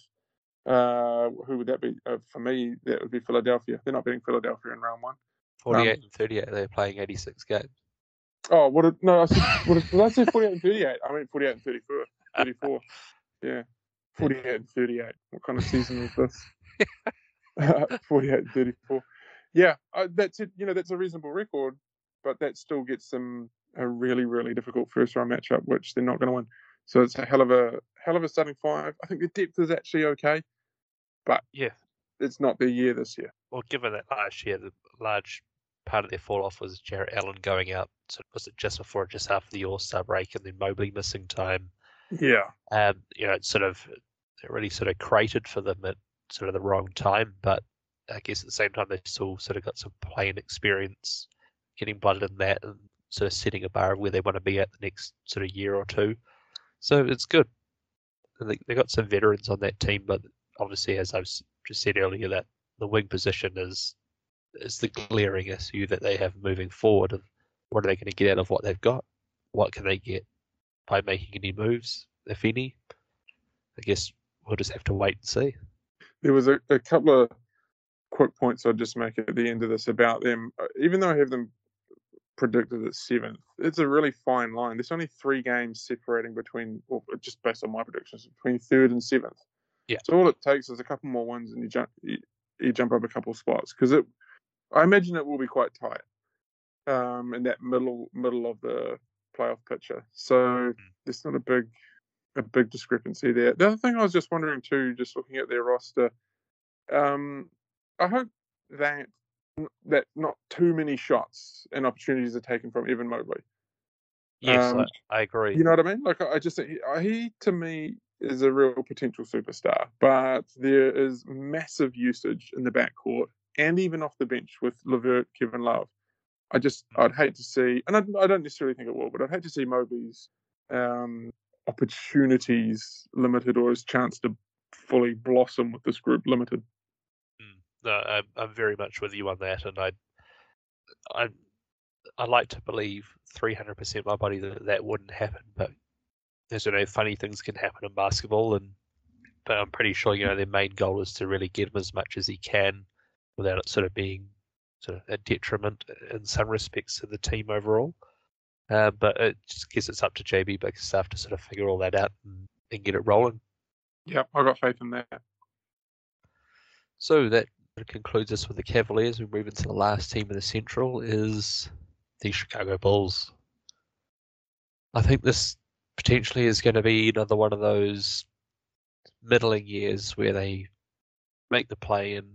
who would that be? For me, that would be Philadelphia. They're not beating Philadelphia in round 1. 48 and 38, they're playing 86 games. Oh, did I say 48 and 38? I mean 48 and 34. 34. Yeah. 48 and 38. What kind of season is this? 48 and 34. Yeah, that's it. You know, that's a reasonable record, but that still gets them a really, really difficult first-round matchup, which they're not going to win. So it's a hell of a starting 5. I think the depth is actually okay, but yeah, it's not their year this year. Well, given that last year, the large part of their fall-off was Jarrett Allen going out. So was it just after the All-Star break, and then Mobley missing time? Yeah. It really sort of cratered for them at sort of the wrong time, but I guess at the same time, they still sort of got some playing experience, getting blooded in that, and sort of setting a bar of where they want to be at the next sort of year or two. So it's good. They got some veterans on that team, but obviously, as I've just said earlier, that the wing position is the glaring issue that they have moving forward. And what are they going to get out of what they've got? What can they get by making any moves, if any? I guess we'll just have to wait and see. There was a couple of quick points I'll just make at the end of this about them. Even though I have them predicted at 7th, it's a really fine line. There's only 3 games separating just based on my predictions, between 3rd and 7th. Yeah. So all it takes is a couple more wins, and you jump up a couple spots, because I imagine it will be quite tight in that middle of the playoff picture. So there's not a big discrepancy there. The other thing I was just wondering too, just looking at their roster, I hope that not too many shots and opportunities are taken from Evan Mobley. Yes, I agree. You know what I mean? Like, I just think he to me is a real potential superstar, but there is massive usage in the backcourt and even off the bench with LeVert, Kevin Love. I'd hate to see, and I don't necessarily think it will, but I'd hate to see Mobley's opportunities limited, or his chance to fully blossom with this group limited. No, I'm very much with you on that, and I like to believe 300% my body that wouldn't happen, but there's, funny things can happen in basketball, but I'm pretty sure, their main goal is to really get him as much as he can without it sort of being sort of a detriment in some respects to the team overall. But I guess it's up to JB Big Stuff to sort of figure all that out and get it rolling. Yeah, I've got faith in that. So that concludes us with the Cavaliers. We move into the last team in the Central is the Chicago Bulls. I think this potentially is going to be another one of those middling years where they make the play, and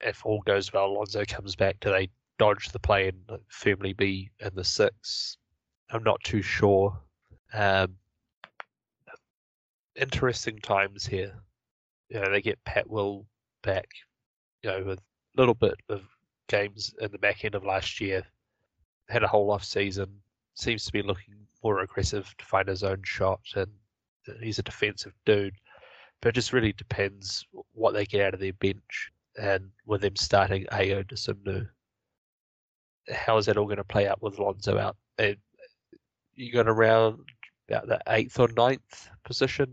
if all goes well, Lonzo comes back, do they dodge the play and firmly be in the six? I'm not too sure. Interesting times here. You know, they get Pat Will back, you know, with a little bit of games in the back end of last year. Had a whole off season. Seems to be looking more aggressive to find his own shot, and he's a defensive dude. But it just really depends what they get out of their bench, and with them starting Ayo Dosunmu, how is that all going to play out with Lonzo out? You got around about the 8th or 9th position,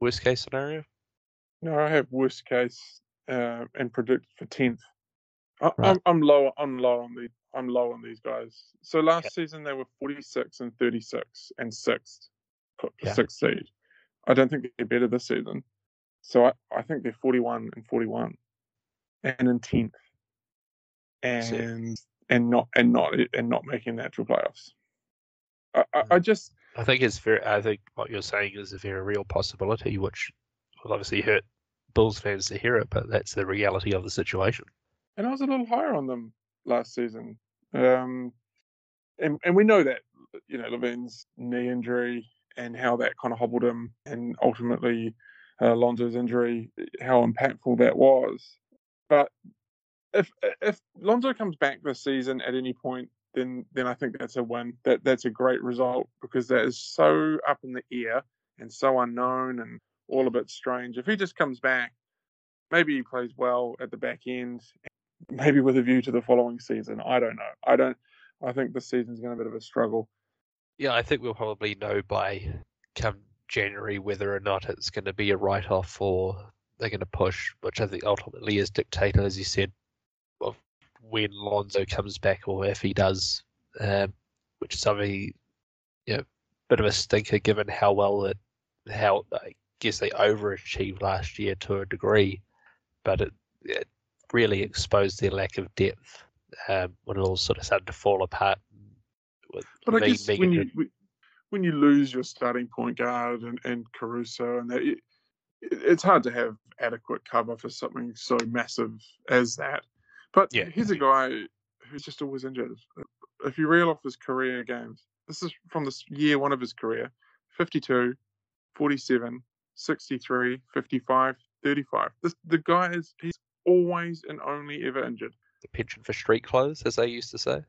worst case scenario? No, I have worst case and predicted for 10th. Right. I'm low on these guys. So last season they were 46 and 36 and 6th, sixth seed. I don't think they're better this season. So I think they're 41 and 41 and in 10th and not making the actual playoffs. I think it's fair. I think what you're saying is a very real possibility, which will obviously hurt Bulls fans to hear it, but that's the reality of the situation. And I was a little higher on them last season, and we know that, you know, Levine's knee injury and how that kind of hobbled him, and ultimately Lonzo's injury, how impactful that was. But if Lonzo comes back this season at any point, then I think that's a win. That's a great result, because that is so up in the air and so unknown and all a bit strange. If he just comes back, maybe he plays well at the back end, maybe with a view to the following season. I don't know. I think this season's going to be a bit of a struggle. Yeah, I think we'll probably know by come January whether or not it's going to be a write-off or they're going to push, which I think ultimately is dictated, as you said, of when Lonzo comes back or if he does, which is something, you know, bit of a stinker given how well how I guess they overachieved last year to a degree, but it really exposed their lack of depth when it all sort of started to fall apart. But I guess when you lose your starting point guard and Caruso and that, it's hard to have adequate cover for something so massive as that. But here's a guy who's just always injured. If you reel off his career games, this is from this year one of his career: 52, 47, 63, 55, 35. The guy he's always and only ever injured. The penchant for street clothes, as they used to say.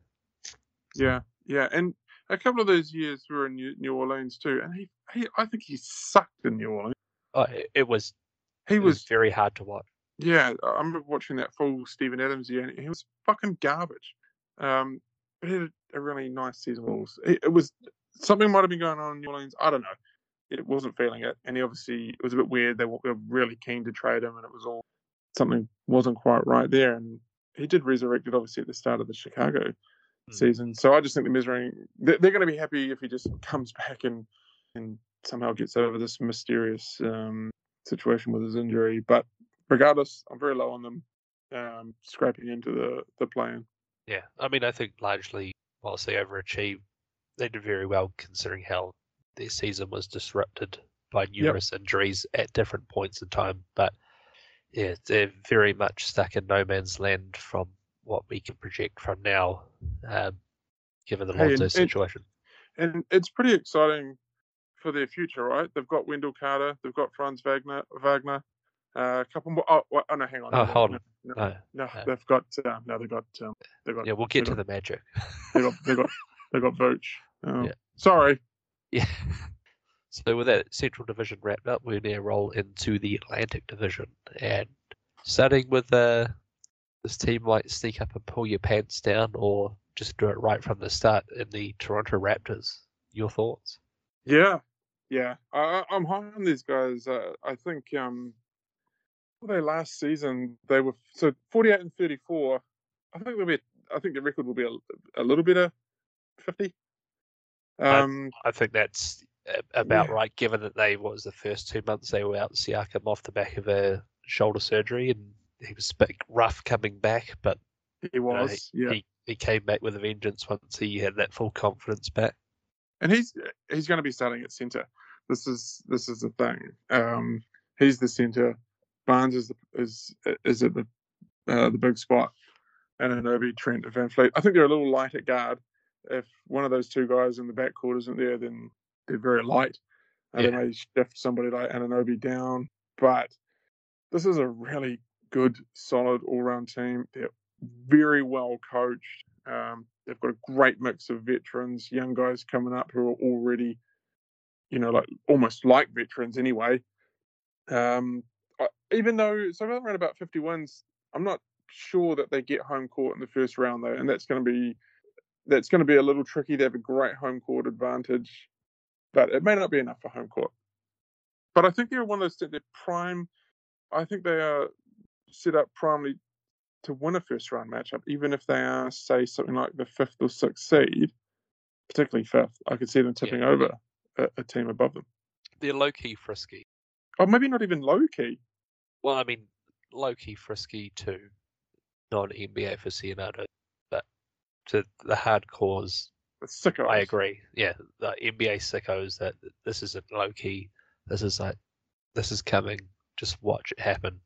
Yeah, and a couple of those years we were in New Orleans too, and I think he sucked in New Orleans. It was very hard to watch. Yeah, I remember watching that full Stephen Adams year, and he was fucking garbage. But he had a really nice season. It was something might have been going on in New Orleans. I don't know. It wasn't feeling it, and he obviously it was a bit weird. They were really keen to trade him, and it was all something wasn't quite right there. And he did resurrect it, obviously, at the start of the Chicago season. So I just think they're going to be happy if he just comes back and somehow gets over this mysterious situation with his injury. But regardless, I'm very low on them scraping into the play-in. Yeah, I mean, I think largely whilst they overachieved, they did very well considering how their season was disrupted by numerous injuries at different points in time. But yeah, they're very much stuck in no man's land from what we can project from now, given the Lonzo situation. And it's pretty exciting for their future, right? They've got Wendell Carter, they've got Franz Wagner, a couple more. They've got. Yeah, we'll get to the Magic. They got Vooch. Sorry. Yeah. So with that Central Division wrapped up, we now roll into the Atlantic Division, and starting with this team might sneak up and pull your pants down, or just do it right from the start in the Toronto Raptors. Your thoughts? Yeah. I'm high on these guys. I think last season they were 48 and 34. I think it'll be. I think the record will be a little better, 50. I think that's about right, given that they was the first 2 months they were out. Siakam off the back of a shoulder surgery, and he was a bit rough coming back, but he was. He came back with a vengeance once he had that full confidence back. And he's going to be starting at centre. This is the thing. He's the centre. Barnes is at the big spot, and Anunoby, Trent, Van Fleet. I think they're a little light at guard. If one of those two guys in the backcourt isn't there, then they're very light. And they may shift somebody like Anunoby down. But this is a really good, solid all-round team. They're very well coached. They've got a great mix of veterans, young guys coming up who are already, almost like veterans anyway. Even though some of them ran about 50 wins, I'm not sure that they get home court in the first round though, and that's going to be a little tricky. They have a great home court advantage, but it may not be enough for home court. But I think they're one of those. They're prime. I think they are set up primely to win a first round matchup, even if they are, say, something like the 5th or 6th seed, particularly 5th. I could see them tipping over a team above them. They're low key frisky. Oh, maybe not even low key. Well, I mean, low key frisky to non-NBA for Cianato, but to the hardcores, sickos. I agree. Yeah, the NBA sickos that this isn't low key. This is coming. Just watch it happen.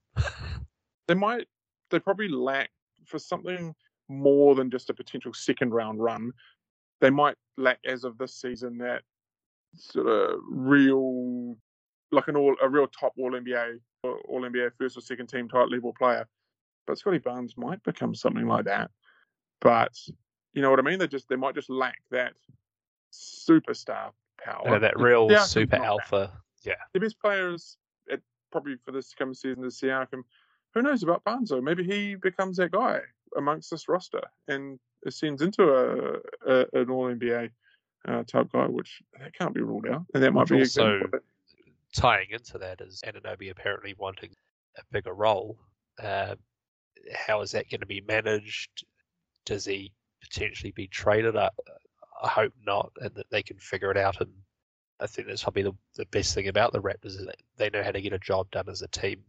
They probably lack for something more than just a potential second round run. They might lack, as of this season, that sort of real, like a real top all NBA first or second team type level player. But Scotty Barnes might become something like that. But you know what I mean? They might just lack that superstar power. Yeah, that real Siakam, super alpha. That. Yeah. The best players probably for this coming season is Siakam. Who knows about Barnes though? Maybe he becomes that guy amongst this roster and ascends into an All-NBA type guy, which that can't be ruled out. And that might be also tying into that is Anunoby apparently wanting a bigger role. How is that going to be managed? Does he potentially be traded? I hope not, and that they can figure it out. And I think that's probably the best thing about the Raptors is that they know how to get a job done as a team.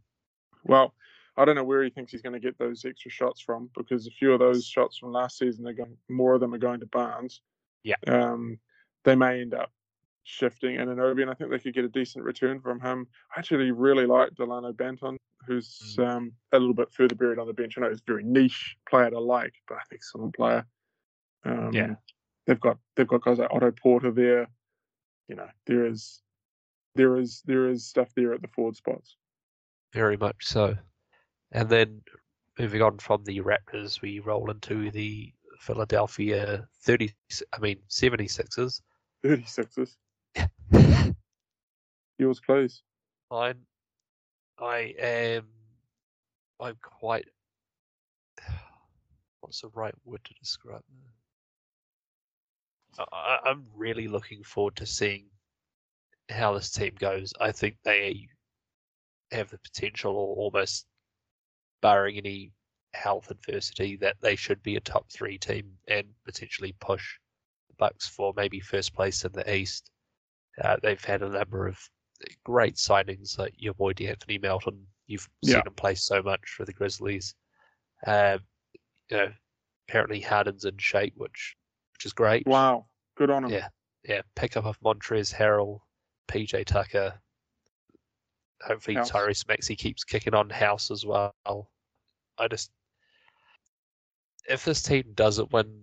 Well, I don't know where he thinks he's going to get those extra shots from, because a few of those shots from last season, more of them are going to Barnes. Yeah. They may end up shifting Anunoby, and I think they could get a decent return from him. I actually really like Delano Banton, who's a little bit further buried on the bench. I know he's a very niche player to like, but I think excellent player. They've got guys like Otto Porter there. There is stuff there at the forward spots. Very much so. And then moving on from the Raptors, we roll into the Philadelphia 76ers. 36ers. Yours, please. I'm quite. What's the right word to describe? I'm really looking forward to seeing how this team goes. I think they have the potential, or almost barring any health adversity, that they should be a top 3 team and potentially push the Bucks for maybe first place in the East. They've had a number of great signings, like your boy D'Anthony Melton. You've seen him play so much for the Grizzlies. Apparently Harden's in shape, which is great. Wow, good on him. Yeah. Pick up of Montrezl Harrell, PJ Tucker. Hopefully House. Tyrese Maxey keeps kicking on. House as well. If this team doesn't win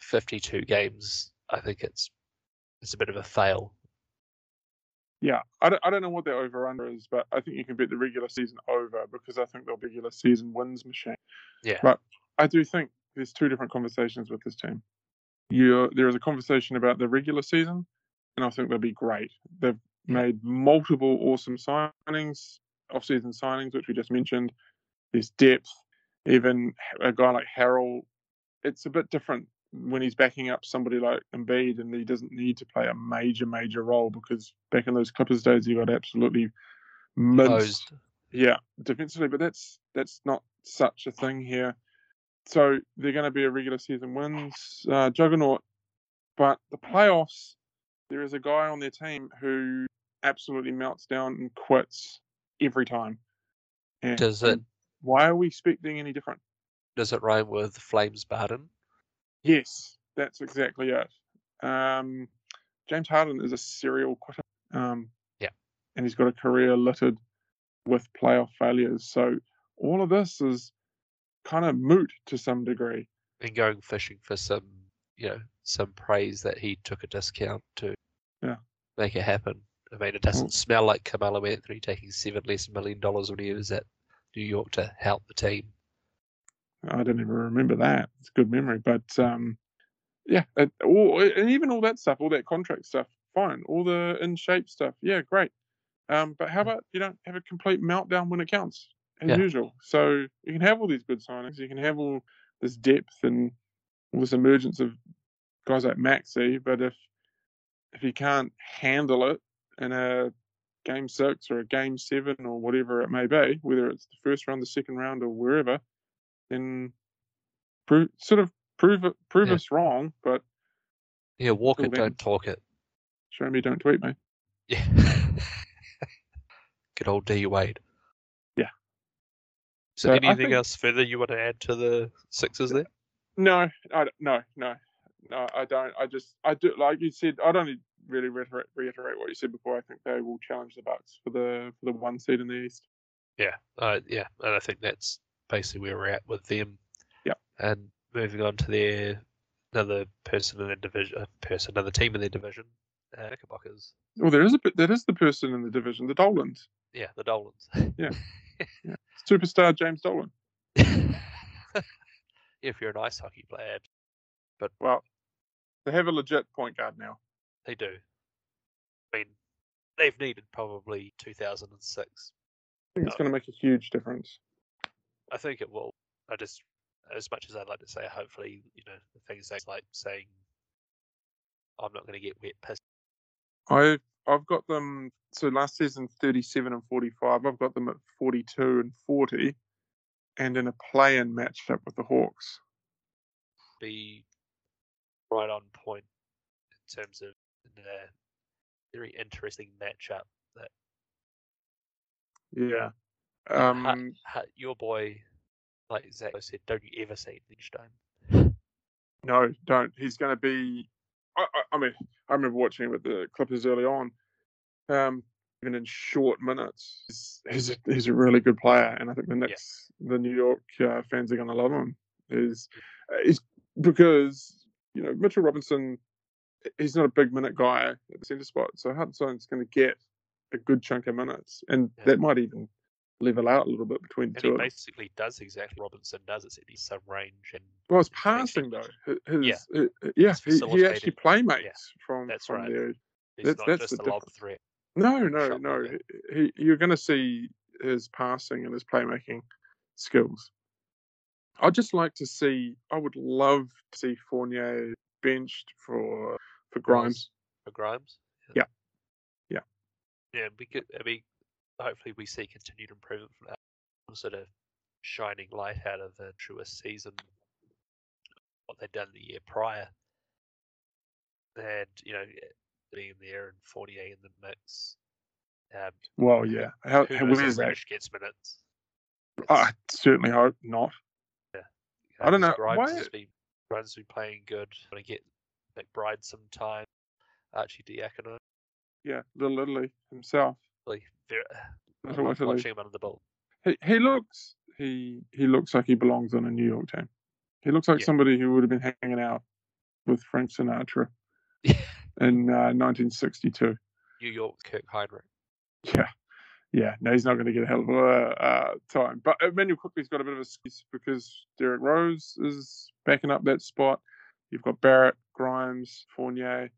52 games, I think it's a bit of a fail. Yeah, I don't know what their over-under is, but I think you can bet the regular season over, because I think they'll be a regular season wins machine. Yeah. But I do think there's two different conversations with this team. There is a conversation about the regular season, and I think they'll be great. They've made multiple awesome signings, off-season signings, which we just mentioned. There's depth. Even a guy like Harrell, it's a bit different when he's backing up somebody like Embiid, and he doesn't need to play a major, major role, because back in those Clippers days, he got absolutely minced. Defensively, but that's not such a thing here. So they're going to be a regular season wins juggernaut. But the playoffs, there is a guy on their team who absolutely melts down and quits every time. And does it? Why are we expecting any different? Does it rhyme with Flames Barden? Yes, that's exactly it. James Harden is a serial quitter. And he's got a career littered with playoff failures. So all of this is kind of moot to some degree. And going fishing for some praise that he took a discount to make it happen. I mean, it doesn't smell like Carmelo Anthony taking $7 less million when he was at New York to help the team. I don't even remember that. It's a good memory. But, and even all that stuff, all that contract stuff, fine. All the in-shape stuff, great. But how about you don't have a complete meltdown when it counts, as usual? So you can have all these good signings. You can have all this depth and all this emergence of guys like Maxey. But if you can't handle it in a game 6 or a game 7 or whatever it may be, whether it's the first round, the second round, or wherever, then prove us wrong. But walk it, don't talk it. Show me, don't tweet me. Yeah. Good old D Wade. Yeah. So anything else further you want to add to the Sixers there? No, I don't. I do, like you said. I don't really reiterate what you said before. I think they will challenge the Bucks for the one seed in the East. Yeah. And I think that's basically where we're at with them. Yeah. And moving on to another team in their division. Knickerbockers. Well, there is that is the person in the division, the Dolans. Yeah, the Dolans. Yeah. Superstar James Dolan. If you're an ice hockey player, but they have a legit point guard now. They do. I mean, they've needed probably 2006. I think it's going to make a huge difference. I think it will. I just, as much as I'd like to say, hopefully, things like saying, I'm not going to get wet pissed. I've got them, so last season 37 and 45, I've got them at 42 and 40, and in a play-in matchup with the Hawks. Be right on point in terms of the very interesting matchup. That your boy, like Zach said, don't you ever see Lindstone. No, don't. He's going to be... I remember watching with the Clippers early on, even in short minutes. He's a really good player, and I think the Knicks, the New York fans are going to love him. Is because Mitchell Robinson, he's not a big minute guy at the centre spot, so Hudson's going to get a good chunk of minutes, and that might even level out a little bit between the two. And he basically does exactly what Robinson does. It's at his sub range and. Well, it's passing though. He actually playmates from. That's from right. There. That's just a lob threat. No. You're going to see his passing and his playmaking skills. I would love to see Fournier benched for Grimes. For Grimes. Yeah, we could. I mean, hopefully we see continued improvement from that sort of shining light out of the truest season, what they'd done the year prior. And, being there and 48 in the mix. How is that? Gets minutes. I certainly hope not. Yeah. I don't know. Grimes has been playing good. I'm going to get McBride some time. Archie Diacono. Yeah, Little Italy himself. Watching him under the ball. He looks like he belongs on a New York team. He looks like somebody who would have been hanging out with Frank Sinatra in 1962. New York Kirk Heinrich. Yeah. No, he's not going to get a hell of a time. But Emmanuel Quickly's got a bit of a squeeze because Derrick Rose is backing up that spot. You've got Barrett, Grimes, Fournier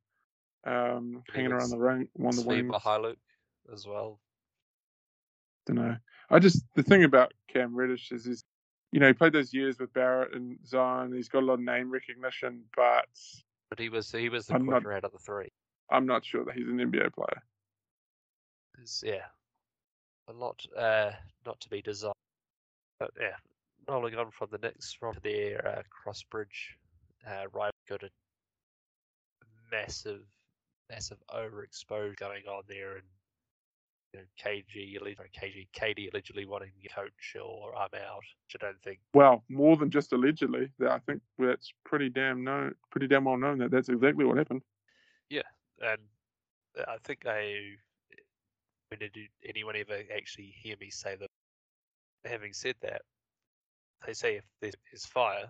hanging around the ring, won the wing. Luke as well. Don't know. The thing about Cam Reddish is he's. He played those years with Barrett and Zion. He's got a lot of name recognition, but he was the quarter out of the three. I'm not sure that he's an NBA player. It's, a lot not to be desired. But rolling on from the Knicks from their Crossbridge rival, got a massive overexposure going on there, and you know, KD allegedly wanting to coach or I'm out, which I don't think. Well, more than just allegedly, I think that's pretty damn well known that that's exactly what happened. Yeah, and I think did anyone ever actually hear me say that? Having said that, they say if there's fire.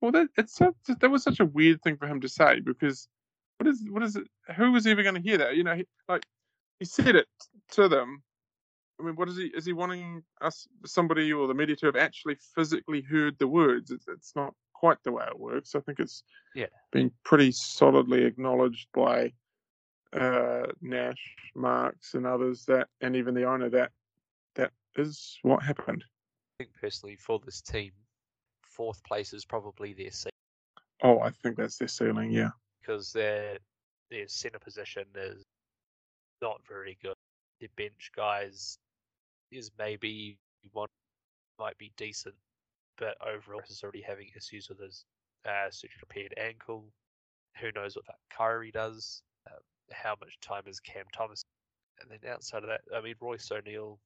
Well, that was such a weird thing for him to say, because what is it? Who was ever going to hear that? You know, he said it to them. I mean, what is he? Is he wanting us, somebody or the media, to have actually physically heard the words? It's not quite the way it works. I think it's been pretty solidly acknowledged by Nash, Marks, and others that, and even the owner, that is what happened. I think personally for this team, 4th place is probably their ceiling. Oh, I think that's their ceiling, yeah. Because their centre position is not very good. Their bench guys is maybe one might be decent, but overall is already having issues with his surgery-repaired ankle. Who knows what that Kyrie does? How much time is Cam Thomas? And then outside of that, I mean, Royce O'Neal,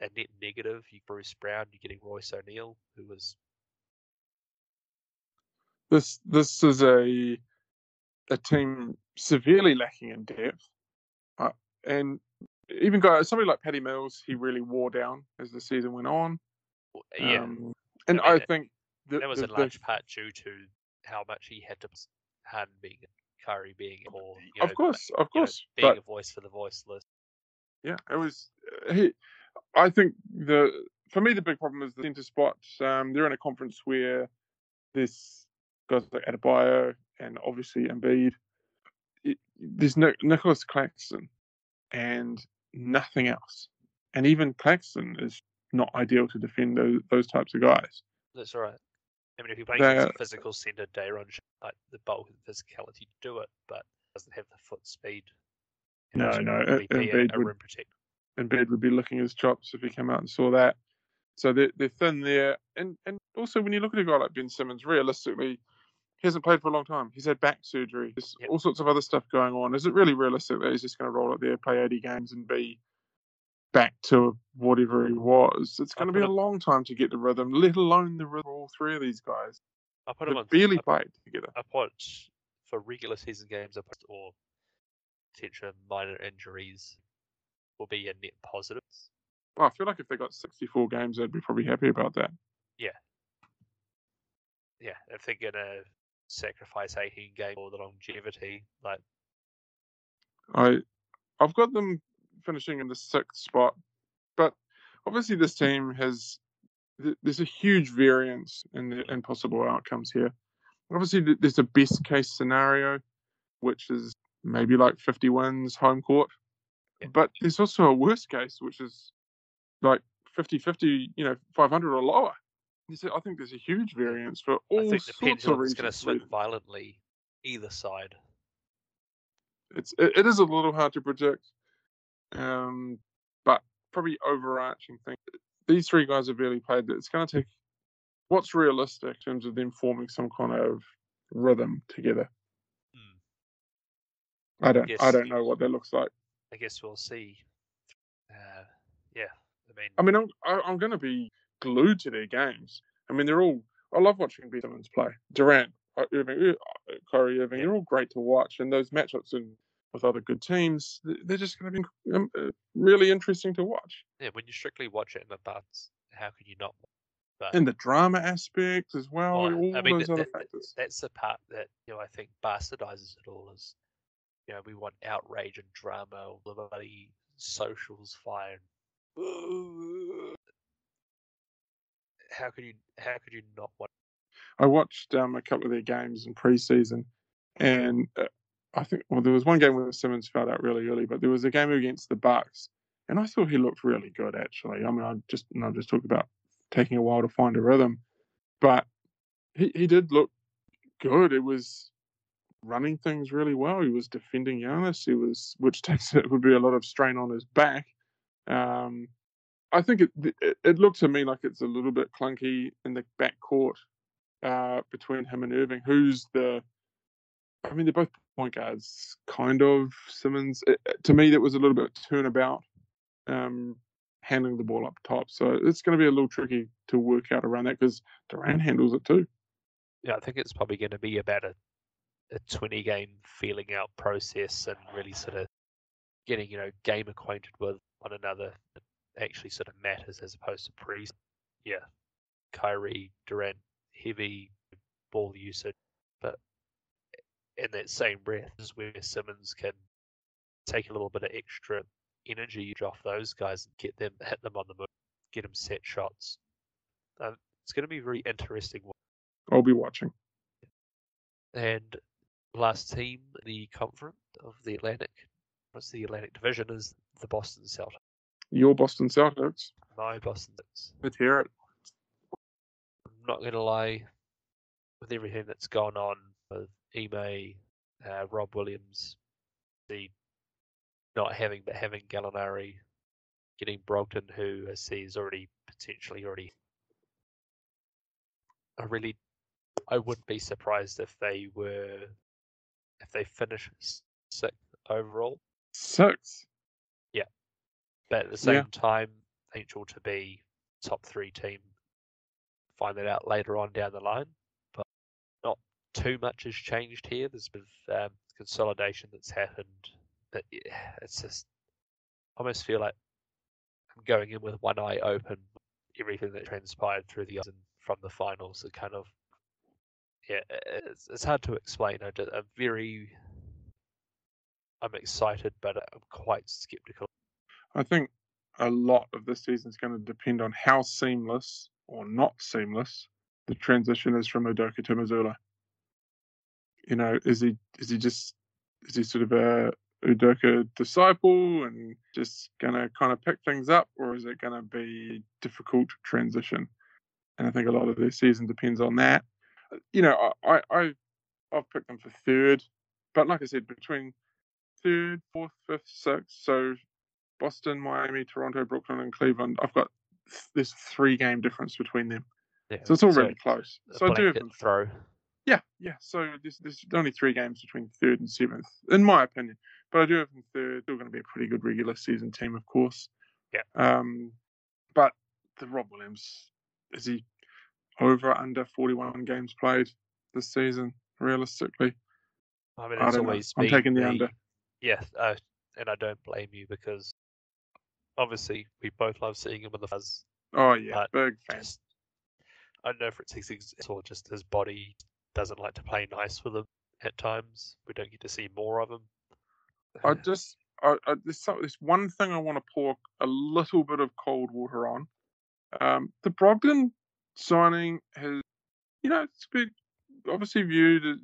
a net negative. You Bruce Brown, you're getting Royce O'Neal, who was. This is a team severely lacking in depth, and even somebody like Patty Mills, he really wore down as the season went on. Yeah, and I think that was in large part due to how much he had to Harden being Curry being more. You know, of course, being a voice for the voiceless. Yeah, it was. I think for me the big problem is the centre spot. They're in a conference where there's guys like Adebayo and obviously Embiid. There's no Nicholas Claxton and nothing else. And even Claxton is not ideal to defend those types of guys. That's right. I mean, if you're playing a physical centre, Jaron, like the bulk and physicality to do it, but doesn't have the foot speed. No. Embiid would protect. Embiid would be licking his chops if he came out and saw that. So they're thin there. And also, when you look at a guy like Ben Simmons, realistically, he hasn't played for a long time. He's had back surgery. There's all sorts of other stuff going on. Is it really realistic that he's just going to roll up there, play 80 games and be back to whatever he was? It's going to be a long time to get the rhythm, let alone the rhythm of all three of these guys. I put them on barely played together. I put for regular season games, I put or potential minor injuries will be a net positive. Well, I feel like if they got 64 games, they'd be probably happy about that. Yeah. If they're gonna sacrifice 18 games or the longevity, like I've got them finishing in the 6th spot, but obviously this team has. There's a huge variance in the impossible outcomes here. Obviously, there's a best case scenario, which is maybe like 50 wins, home court. Yeah. But there's also a worst case, which is like 50-50, you know, 500 or lower. I think there's a huge variance for all sorts of reasons. I think the pendulum's going to swing violently either side. It is a little hard to predict, but probably overarching thing. These three guys have barely played. It's going to take what's realistic in terms of them forming some kind of rhythm together. I don't know what that looks like. I guess we'll see. I'm going to be glued to their games. I mean, they're all. I love watching Ben Simmons play. Durant, Irving, Kyrie Irving. They're all great to watch, and those matchups and with other good teams, they're just going to be really interesting to watch. Yeah, when you strictly watch it in the butts, how can you not? But, and the drama aspect as well, all those other factors. That's the part that, you know, I think bastardizes it all is, you know, we want outrage and drama, all the bloody socials fire. How could you not watch it? I watched a couple of their games in preseason, and I think there was one game where Simmons fouled out really early, but there was a game against the Bucks, and I thought he looked really good actually. I mean, I just talked about taking a while to find a rhythm, but he did look good. It was running things really well. He was defending Giannis. It would be a lot of strain on his back, I think it looked to me like it's a little bit clunky in the backcourt between him and Irving. I mean, they're both point guards, kind of. Simmons, to me, that was a little bit turnabout, handling the ball up top. So it's going to be a little tricky to work out around that because Durant handles it too. Yeah, I think it's probably going to be about a 20-game feeling out process and really sort of getting, game acquainted with one another that actually sort of matters as opposed to pre. Yeah, Kyrie, Durant, heavy ball usage, but in that same breath is where Simmons can take a little bit of extra energy off those guys and hit them on the move, get them set shots. It's going to be very interesting. I'll be watching. And last team, the conference of the Atlantic. What's the Atlantic division? Is the Boston Celtics. Your Boston Celtics. My Boston Celtics. Let's hear it. I'm not going to lie. With everything that's gone on with Ime, Rob Williams, the not having but having Gallinari, getting Brogdon, who I see is potentially already. I wouldn't be surprised if they finish sixth overall. Sixth? Yeah. But at the same time, Angel to be top three team. Find that out later on down the line. But not too much has changed here. There's a bit of consolidation that's happened. But yeah, it's just, I almost feel like I'm going in with one eye open. Everything that transpired through the season from the finals, it kind of, yeah, it's hard to explain. I'm excited, but I'm quite skeptical. I think a lot of this season is going to depend on how seamless or not seamless the transition is from Udoka to Mazzulla. Is he sort of a Udoka disciple and just going to kind of pick things up, or is it going to be difficult transition? And I think a lot of their season depends on that. I've picked them for third, but like I said, between third, fourth, fifth, sixth, so Boston, Miami, Toronto, Brooklyn, and Cleveland, I've got this 3-game difference between them. Yeah, so it's already close. So I do have them throw. Yeah. So there's only 3 games between third and seventh, in my opinion. But I do have them third. They're going to be a pretty good regular season team, of course. Yeah. But the Rob Williams, is he over under 41 games played this season, realistically? I mean, it's always been. I'm taking the under. Yeah, and I don't blame you because obviously we both love seeing him in the fuzz. Oh, yeah, big fan. I don't know if it's his or just his body doesn't like to play nice with him at times. We don't get to see more of him. There's one thing I want to pour a little bit of cold water on. The Brogdon signing has, it's been obviously viewed as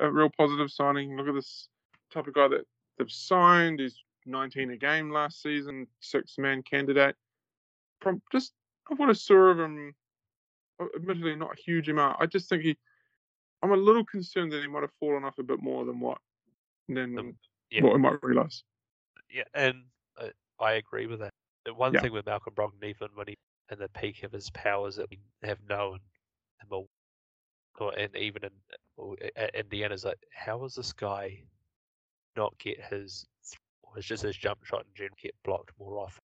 a real positive signing. Look at this type of guy that they've signed. He's 19 a game last season, 6-man candidate. From just what I saw of him, admittedly not a huge amount, I just think I'm a little concerned that he might have fallen off a bit more than what I might realise. Yeah, and I agree with that. One thing with Malcolm Brogdon, even when he's in the peak of his powers that we have known him all, and even in Indiana's like, how is this guy not get his jump shot in general get blocked more often?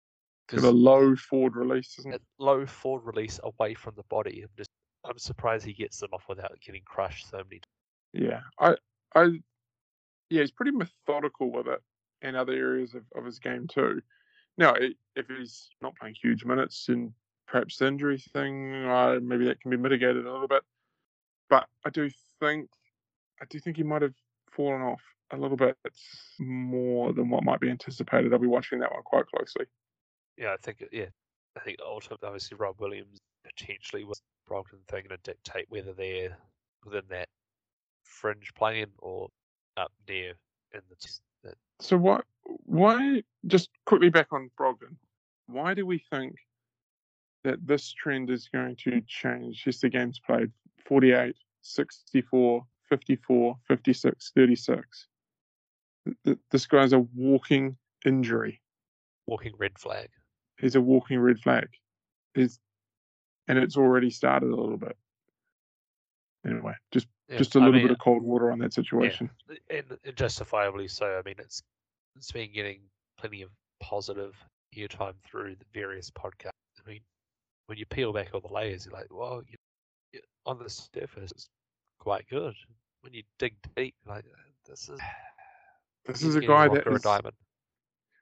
Because a low forward release, isn't it? Low forward release away from the body. I'm surprised he gets them off without getting crushed so many times. Yeah, he's pretty methodical with it in other areas of his game too. Now, if he's not playing huge minutes, and perhaps the injury thing, maybe that can be mitigated a little bit. But I do think he might have fallen off a little bit more than what might be anticipated. I'll be watching that one quite closely. Yeah, I think ultimately, obviously, Rob Williams potentially was the Brogdon thing to dictate whether they're within that fringe plane or up near in the. So why, just quickly back on Brogdon, why do we think that this trend is going to change? Just the games played, 48, 64, 54, 56, 36. This guy's a walking injury. Walking red flag. is a walking red flag. And it's already started a little bit. Anyway, just a little bit of cold water on that situation. Yeah. And justifiably so. I mean, it's been getting plenty of positive airtime through the various podcasts. I mean, when you peel back all the layers, you're like, well, on the surface, it's quite good. When you dig deep, like, this is a guy that is a diamond.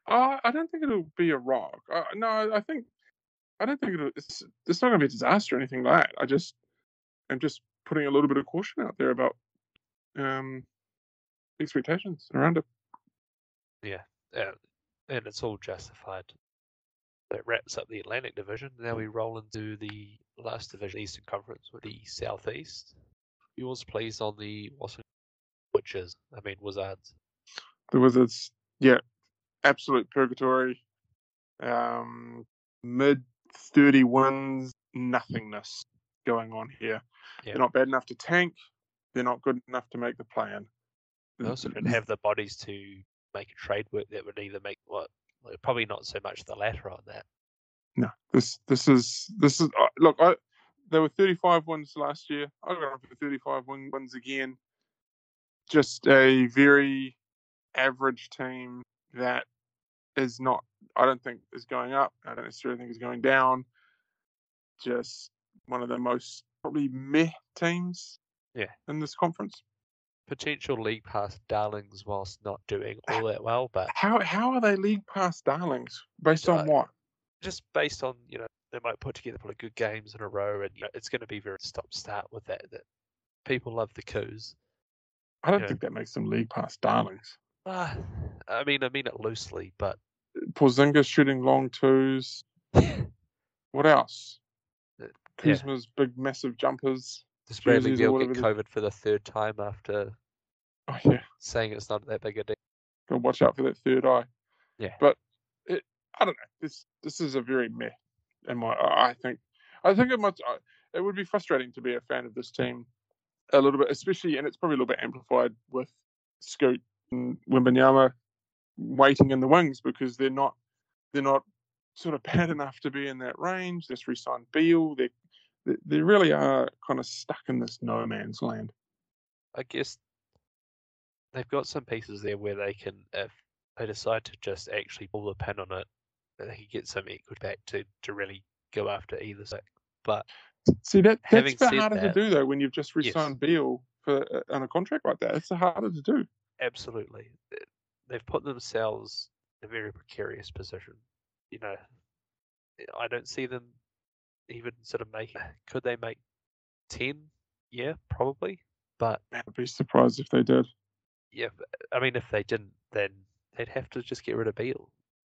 I don't think it'll be a rock. It's not going to be a disaster or anything like that. I'm just putting a little bit of caution out there about expectations around it. Yeah, and it's all justified. That wraps up the Atlantic Division. Now we roll into the last division, Eastern Conference, with the Southeast. Who was placed on the Wizards. The Wizards, yeah, absolute purgatory. Mid 30 wins, nothingness going on here. Yeah. They're not bad enough to tank. They're not good enough to make the play-in. They also didn't have the bodies to make a trade work that would either make what. Probably not so much the latter on that. No, this is look. There were 35 wins last year. I got up for 35 wins again. Just a very average team that is not. I don't think is going up. I don't necessarily think is going down. Just one of the most probably meh teams. Yeah. In this conference. Potential league pass darlings whilst not doing all that well, but how are they league pass darlings based on what? Just based on they might put together probably good games in a row, and it's going to be very stop start with that people love the coups. I don't think that makes them league pass darlings. I mean it loosely, but Porzingis shooting long twos. What else? Kuzma's big massive jumpers. Does Bradley Beal get COVID for the third time after saying it's not that big a deal? Gotta watch out for that third eye. Yeah. But I don't know. This is a very meh. And I think it would be frustrating to be a fan of this team a little bit, especially, and it's probably a little bit amplified with Scoot and Wembanyama waiting in the wings because they're not sort of bad enough to be in that range. Just re-signed Beal. They really are kind of stuck in this no man's land. I guess they've got some pieces there where they can, if they decide to just actually pull the pin on it, they can get some equity back to really go after either side. But see, that's the harder to do though when you've just re-signed Beal on a contract like that. It's the harder to do. Absolutely, they've put themselves in a very precarious position. I don't see them. Even sort of could they make 10? Yeah, probably. But I'd be surprised if they did. Yeah, I mean, if they didn't, then they'd have to just get rid of Beal.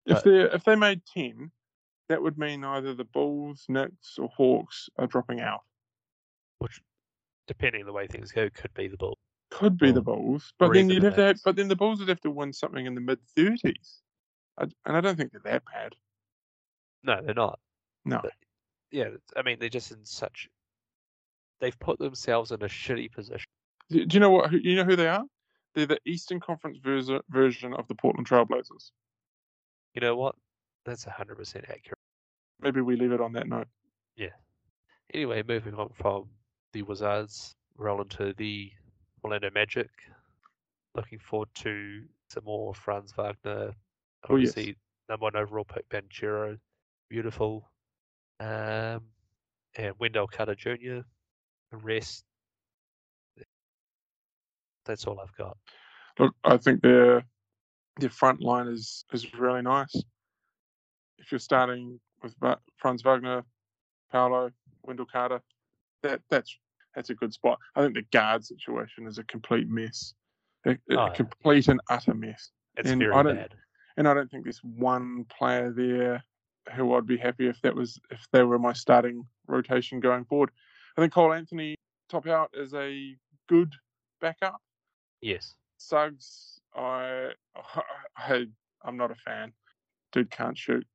If they made 10, that would mean either the Bulls, Knicks, or Hawks are dropping out. Which, depending on the way things go, could be the Bulls. Could be the Bulls, but then then the Bulls would have to win something in the mid 30s, and I don't think they're that bad. No, they're not. No. But, yeah, I mean, they're just in such. They've put themselves in a shitty position. Do you know what? You know who they are? They're the Eastern Conference version of the Portland Trailblazers. You know what? That's 100% accurate. Maybe we leave it on that note. Yeah. Anyway, moving on from the Wizards, roll into the Orlando Magic. Looking forward to some more Franz Wagner. Obviously, number one overall pick, Banchero. Beautiful. And Wendell Carter Jr. The rest. That's all I've got. Look, I think their front line is really nice. If you're starting with Franz Wagner, Paolo, Wendell Carter, that's a good spot. I think the guard situation is a complete mess. Complete and utter mess. It's very bad. And I don't think there's one player there who I'd be happy if they were my starting rotation going forward. I think Cole Anthony top out is a good backup. Yes. Suggs, I'm not a fan. Dude can't shoot.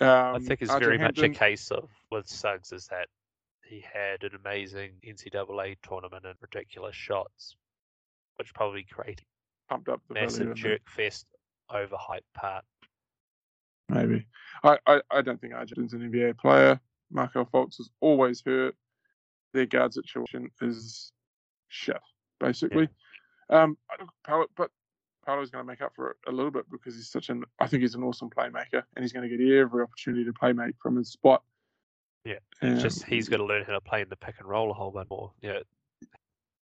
I think it's very much a case of with Suggs is that he had an amazing NCAA tournament and ridiculous shots, which probably created pumped up the massive jerk fest overhyped part. maybe. I don't think Arjun's an NBA player. Markelle Fultz is always hurt. Their guard situation is shit, basically. Yeah. But Paolo's going to make up for it a little bit because he's I think he's an awesome playmaker, and he's going to get every opportunity to playmake from his spot. Yeah, it's just he's got to learn how to play in the pick and roll a whole bunch more. Yeah, you know,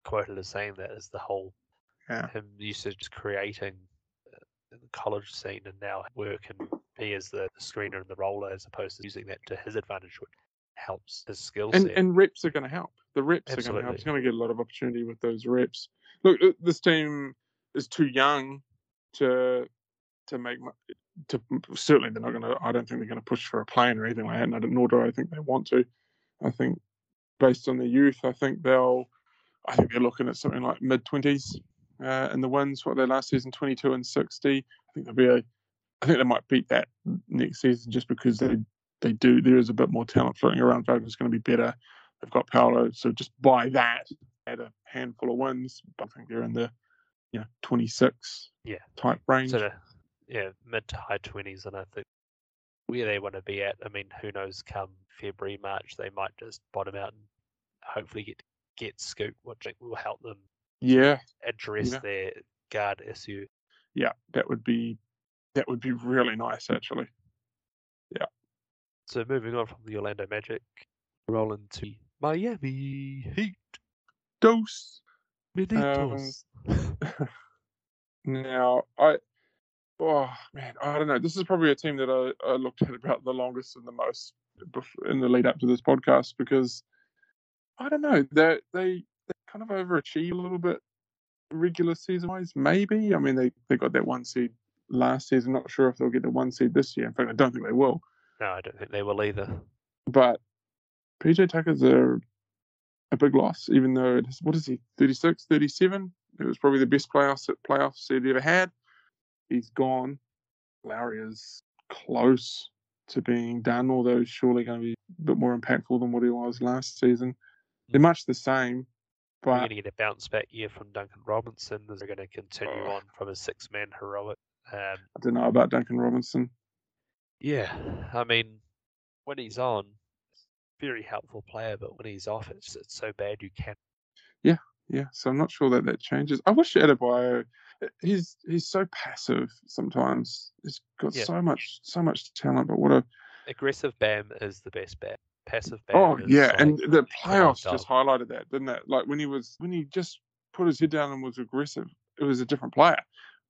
quoted as saying that is the whole him used to just creating in the college scene, and now work and be as the screener and the roller as opposed to using that to his advantage, which helps his skill set. And reps are going to help. The reps Absolutely. Are going to help. He's going to get a lot of opportunity with those reps. Look, this team is too young to make. Certainly, they're not going to. I don't think they're going to push for a play-in or anything like that. And nor do I think they want to. I think, based on their youth, I think they're looking at something like mid-20s in the wins. What their last season, 22-60. I think they might beat that next season just because they do. There is a bit more talent floating around. Vogt's going to be better. They've got Paolo, so just by that, add a handful of wins. But I think they're in the 26 type range. So mid to high 20s, and I think where they want to be at, I mean, who knows, come February, March, they might just bottom out and hopefully get scooped, which will help them address their guard issue. Yeah, that would be really nice, actually. Yeah. So moving on from the Orlando Magic, rolling to Miami Heat. Dos Minutos. Oh man, I don't know. This is probably a team that I looked at about the longest and the most in the lead up to this podcast because I don't know. They kind of overachieved a little bit regular season wise, maybe. I mean, they got that one seed last season. Not sure if they'll get the one seed this year. In fact, I don't think they will. No, I don't think they will either. But PJ Tucker's a big loss, even though what is he, 36, 37? It was probably the best playoffs he'd ever had. He's gone. Lowry is close to being done, although surely going to be a bit more impactful than what he was last season. They're much the same. But we're going to get a bounce back year from Duncan Robinson. They're going to continue on from a six-man heroic. I don't know about Duncan Robinson. Yeah, I mean, when he's on, very helpful player, but when he's off, it's so bad you can't. Yeah, so I'm not sure that changes. I wish Adebayo. He's so passive sometimes. He's got so much talent, but what a aggressive Bam is the best Bam. Passive Bam. Oh yeah, and the playoffs just highlighted that, didn't it? Like when he just put his head down and was aggressive, it was a different player.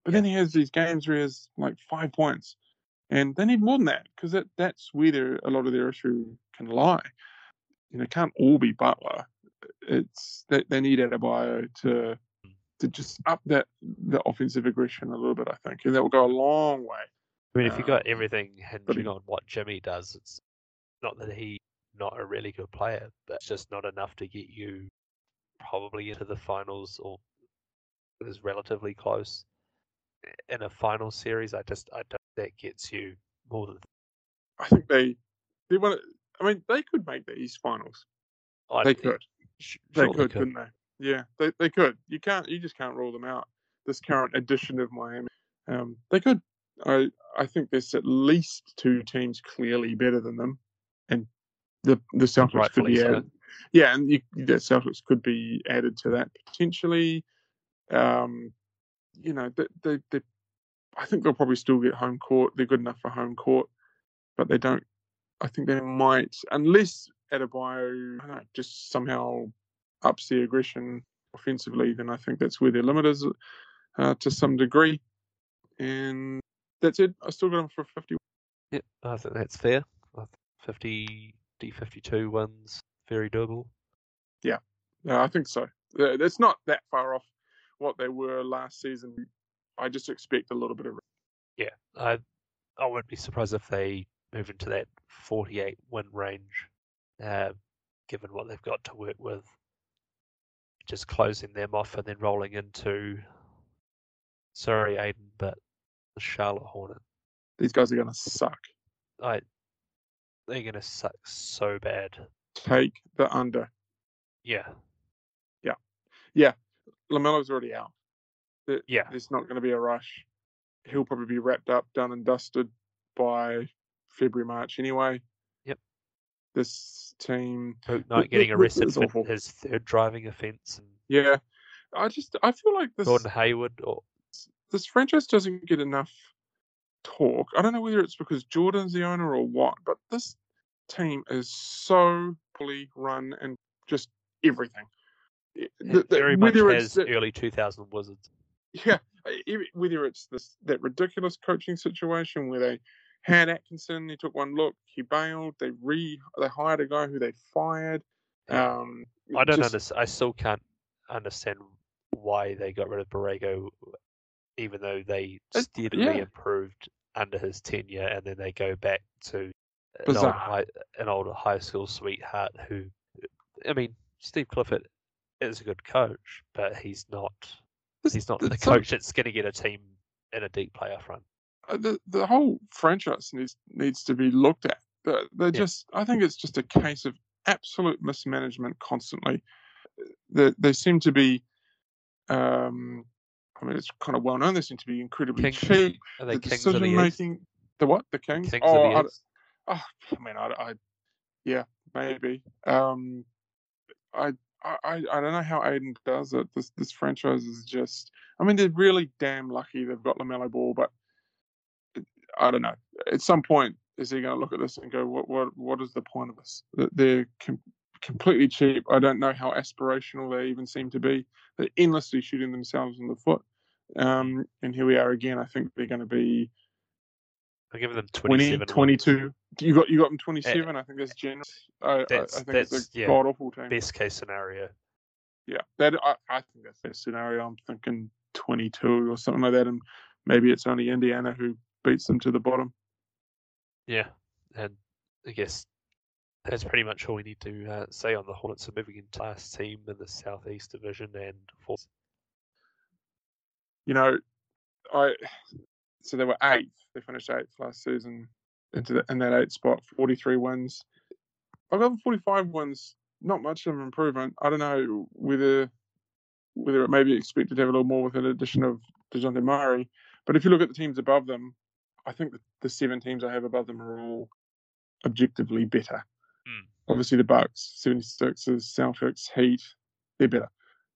But then he has these games where he has like 5 points, and they need more than that because that's where a lot of their issue can lie. You know, it can't all be Butler. It's that they need Adebayo to just up the offensive aggression a little bit, I think, and that will go a long way. I mean, if you got everything hinging on what Jimmy does, it's not that he's not a really good player, but it's just not enough to get you probably into the finals or is relatively close in a final series. I don't think that gets you more than. I think they want. I mean, they could make the East Finals. They could, couldn't they? Yeah, they could. You just can't rule them out. This current edition of Miami, they could. I think there's at least two teams clearly better than them, and the Celtics could be added. Yeah, and the Celtics could be added to that potentially. They I think they'll probably still get home court. They're good enough for home court, but they don't. I think they might, unless Adebayo, I don't know, just somehow ups the aggression offensively, then I think that's where their limit is to some degree. And that's it. I still got them for 50. Yeah, I think that's fair. 52 wins, very doable. Yeah, I think so. That's not that far off what they were last season. I just expect a little bit of. Yeah, I wouldn't be surprised if they move into that 48 win range. Given what they've got to work with, just closing them off and then rolling into, sorry Aiden, but the Charlotte Hornets. These guys are going to suck. They're going to suck so bad. Take the under. Yeah. LaMelo's already out. There's not going to be a rush. He'll probably be wrapped up, done and dusted. by February, March anyway. Yep. This team... Not getting arrested for his third driving offence. And... yeah. I feel like this... Gordon Hayward or... This franchise doesn't get enough talk. I don't know whether it's because Jordan's the owner or what, but this team is so poorly run and just everything. It very much has early 2000 Wizards. Yeah, whether it's that ridiculous coaching situation where they had Atkinson, he took one look, he bailed, they hired a guy who they fired. I still can't understand why they got rid of Borrego, even though they steadily improved under his tenure, and then they go back to an old high school sweetheart who, I mean, Steve Clifford is a good coach, but he's not the coach that's going to get a team in a deep playoff run. The whole franchise needs to be looked at. I think it's just a case of absolute mismanagement constantly. They seem to be, I mean, it's kind of well known. They seem to be incredibly cheap. Are they kings of the East? The what? The Kings? Maybe. I don't know how Aiden does it. This franchise is just... I mean, they're really damn lucky they've got LaMelo Ball, but I don't know. At some point, is he going to look at this and go, what is the point of this? They're completely cheap. I don't know how aspirational they even seem to be. They're endlessly shooting themselves in the foot. And here we are again. I think they're going to be... I'll give them 27. 22. You got them 27. I think that's generous. I think that's a god awful team. Best case scenario. Yeah, I think that's their scenario. I'm thinking 22 or something like that, and maybe it's only Indiana who beats them to the bottom. Yeah, and I guess that's pretty much all we need to say on the Hornets. Are moving into last team in the Southeast Division and fourth. You know, so they were 8th. They finished 8th last season in that 8th spot, 43 wins. I've got 45 wins. Not much of an improvement. I don't know whether it may be expected to have a little more with an addition of DeJounte Murray. But if you look at the teams above them, I think the 7 teams I have above them are all objectively better. Mm. Obviously the Bucks, 76ers, Celtics, Heat, they're better.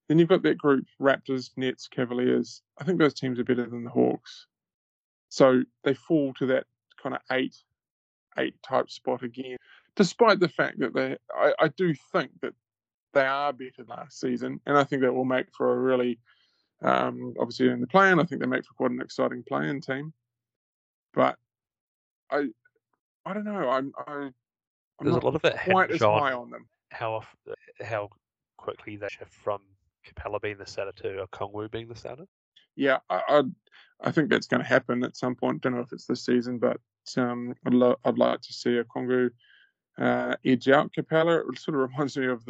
Then you've got that group, Raptors, Nets, Cavaliers. I think those teams are better than the Hawks. So they fall to that kind of eight type spot again, despite the fact that I do think that they are better than last season. And I think that will make for a really, obviously in the play-in, I think they make for quite an exciting play-in team. But I don't know. I'm There's not a lot of it quite as high on them. How quickly they shift from Capella being the starter to Okongwu being the starter? Yeah, I think that's going to happen at some point. Don't know if it's this season, but I'd like to see Okongwu edge out Capella. It sort of reminds me of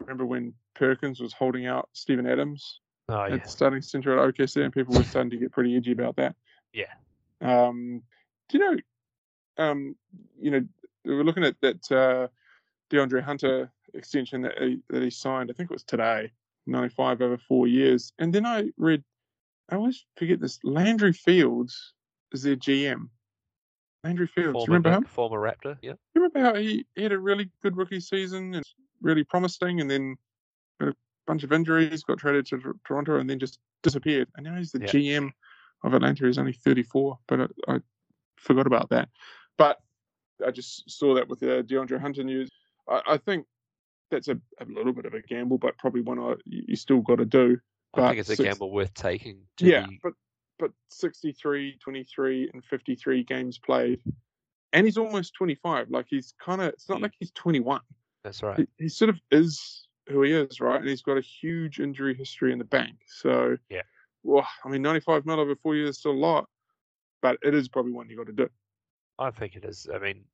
remember when Perkins was holding out Steven Adams at the starting center at OKC, and people were starting to get pretty edgy about that. Yeah. Do you know, we were looking at that DeAndre Hunter extension that he signed. I think it was today, 95 over 4 years, and then I read. I always forget this. Landry Fields is their GM. Landry Fields, former, you remember him? Former Raptor, yeah. You remember how he had a really good rookie season and really promising, and then got a bunch of injuries, got traded to Toronto, and then just disappeared. And now he's the GM of Atlanta. He's only 34, but I forgot about that. But I just saw that with the DeAndre Hunter news. I think that's a little bit of a gamble, but probably one you still got to do. I think it's a gamble worth taking. But 63, 23, and 53 games played, and he's almost 25. Like it's not like he's 21. That's right. He sort of is who he is, right? And he's got a huge injury history in the bank. So yeah, well, I mean, 95 mil over 4 years is still a lot, but it is probably one you got to do. I think it is. I mean,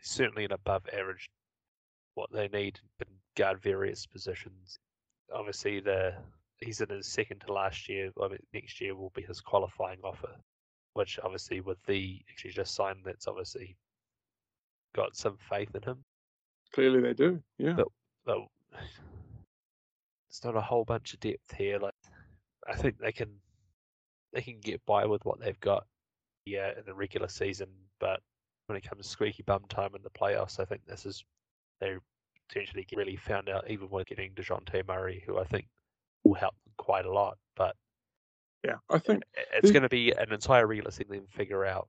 certainly an above average. What they need to guard various positions. Obviously, he's in his second to last year. I mean, next year will be his qualifying offer, which obviously with the actually just signed, that's obviously got some faith in him. Clearly, they do. Yeah, but it's not a whole bunch of depth here. Like, I think they can get by with what they've got. in the regular season, but when it comes to squeaky bum time in the playoffs, I think this is they potentially really found out, even when getting DeJounte Murray, who I think will help them quite a lot. But yeah, I think it's going to be an entire regular season then figure out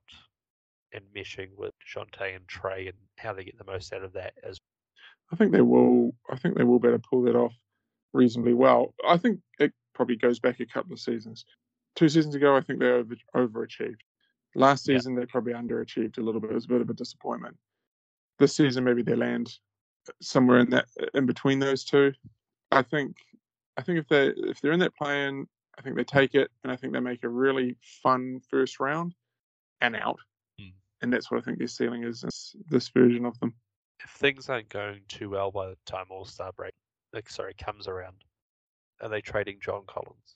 and meshing with DeJounte and Trey and how they get the most out of that as well. I think they will be able to pull that off reasonably well. I think it probably goes back a couple of seasons. 2 seasons ago, I think they overachieved. Last season, they probably underachieved a little bit. It was a bit of a disappointment. This season, maybe they land somewhere in between those two. I think if they're in that play-in, I think they take it, and I think they make a really fun first round and out. Mm. And that's what I think their ceiling is this version of them. If things aren't going too well by the time All-Star break, comes around, are they trading John Collins?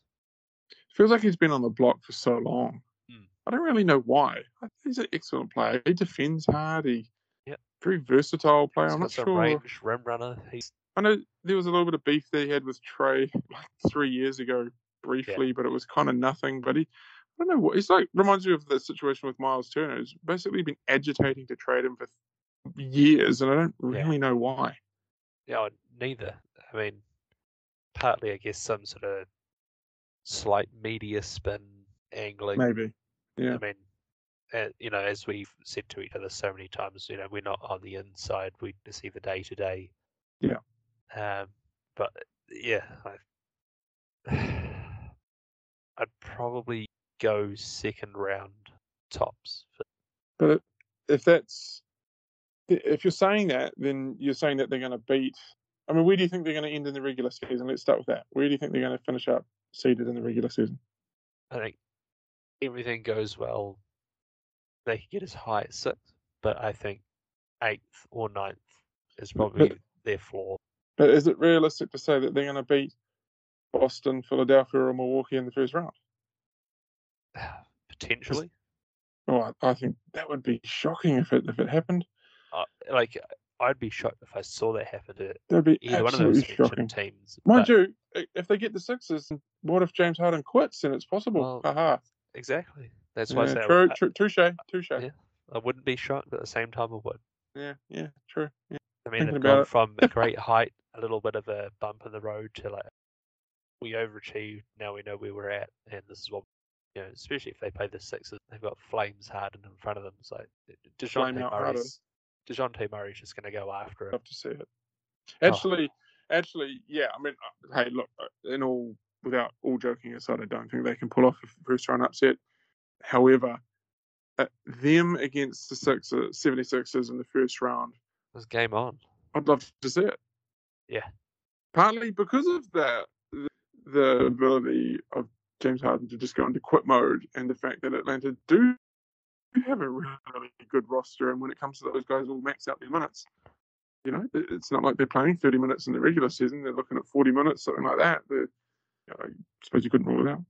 Feels like he's been on the block for so long. Mm. I don't really know why. He's an excellent player. He defends hard. Very versatile player. I'm not sure. He's got some range, rim runner. I know there was a little bit of beef that he had with Trey like 3 years ago briefly, but it was kind of nothing. But I don't know what he's like. Reminds me of the situation with Miles Turner. He's basically been agitating to trade him for years, and I don't really know why. Yeah, neither. I mean, partly I guess some sort of slight media spin angling. Maybe. Yeah. I mean, as we've said to each other so many times, we're not on the inside. We see the day to day. Yeah. But yeah, I'd probably go second round tops. But if you're saying that, then you're saying that they're going to beat. I mean, where do you think they're going to end in the regular season? Let's start with that. Where do you think they're going to finish up seeded in the regular season? I think everything goes well, they can get as high as 6th, but I think 8th or 9th is probably their floor. But is it realistic to say that they're going to beat Boston, Philadelphia, or Milwaukee in the first round? Potentially. Oh, I think that would be shocking if it happened. I'd be shocked if I saw that happen to that'd be either one of those shocking teams. Mind you, if they get the Sixers, what if James Harden quits? And it's possible. Well, exactly. That's why I say touche. Yeah, I wouldn't be shocked, but at the same time, I would. Yeah, true. Yeah. I mean, they've gone from a great height, a little bit of a bump in the road, to like we overachieved. Now we know where we're at, and this is what especially if they play the Sixers, they've got Flames Harden in front of them. So DeJounte Murray's just going to go after it. Love to see it. Actually, yeah. I mean, hey, look. Without all joking aside, I don't think they can pull off a first-round upset. However, them against the 76ers in the first round was game on. I'd love to see it. Yeah. Partly because of the ability of James Harden to just go into quit mode, and the fact that Atlanta do have a really good roster, and when it comes to those guys, all max out their minutes. It's not like they're playing 30 minutes in the regular season. They're looking at 40 minutes, something like that. I suppose you couldn't rule it out.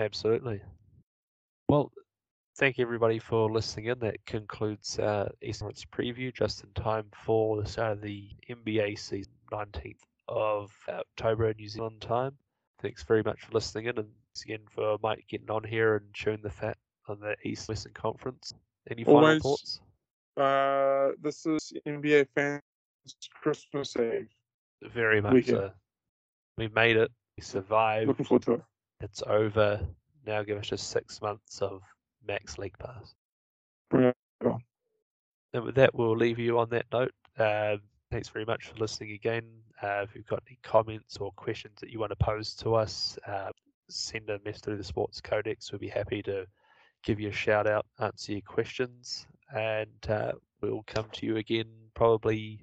Absolutely. Well, thank you everybody for listening in. That concludes Eastern Conference preview just in time for the start of the NBA season, 19th of October, New Zealand time. Thanks very much for listening in, and thanks again for Mike getting on here and showing the fat on the East Western Conference. Any final thoughts? This is NBA fans' Christmas Eve. Very much so. We made it. We survived. Looking forward to it. It's over. Now give us just 6 months of max league pass. Brilliant. And with that, we'll leave you on that note. Thanks very much for listening again. If you've got any comments or questions that you want to pose to us, send a message through the Sports Codex. We'll be happy to give you a shout out, answer your questions, and we'll come to you again probably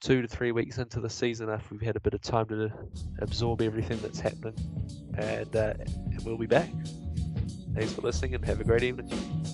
2 to 3 weeks into the season after we've had a bit of time to absorb everything that's happening, and we'll be back. Thanks for listening and have a great evening.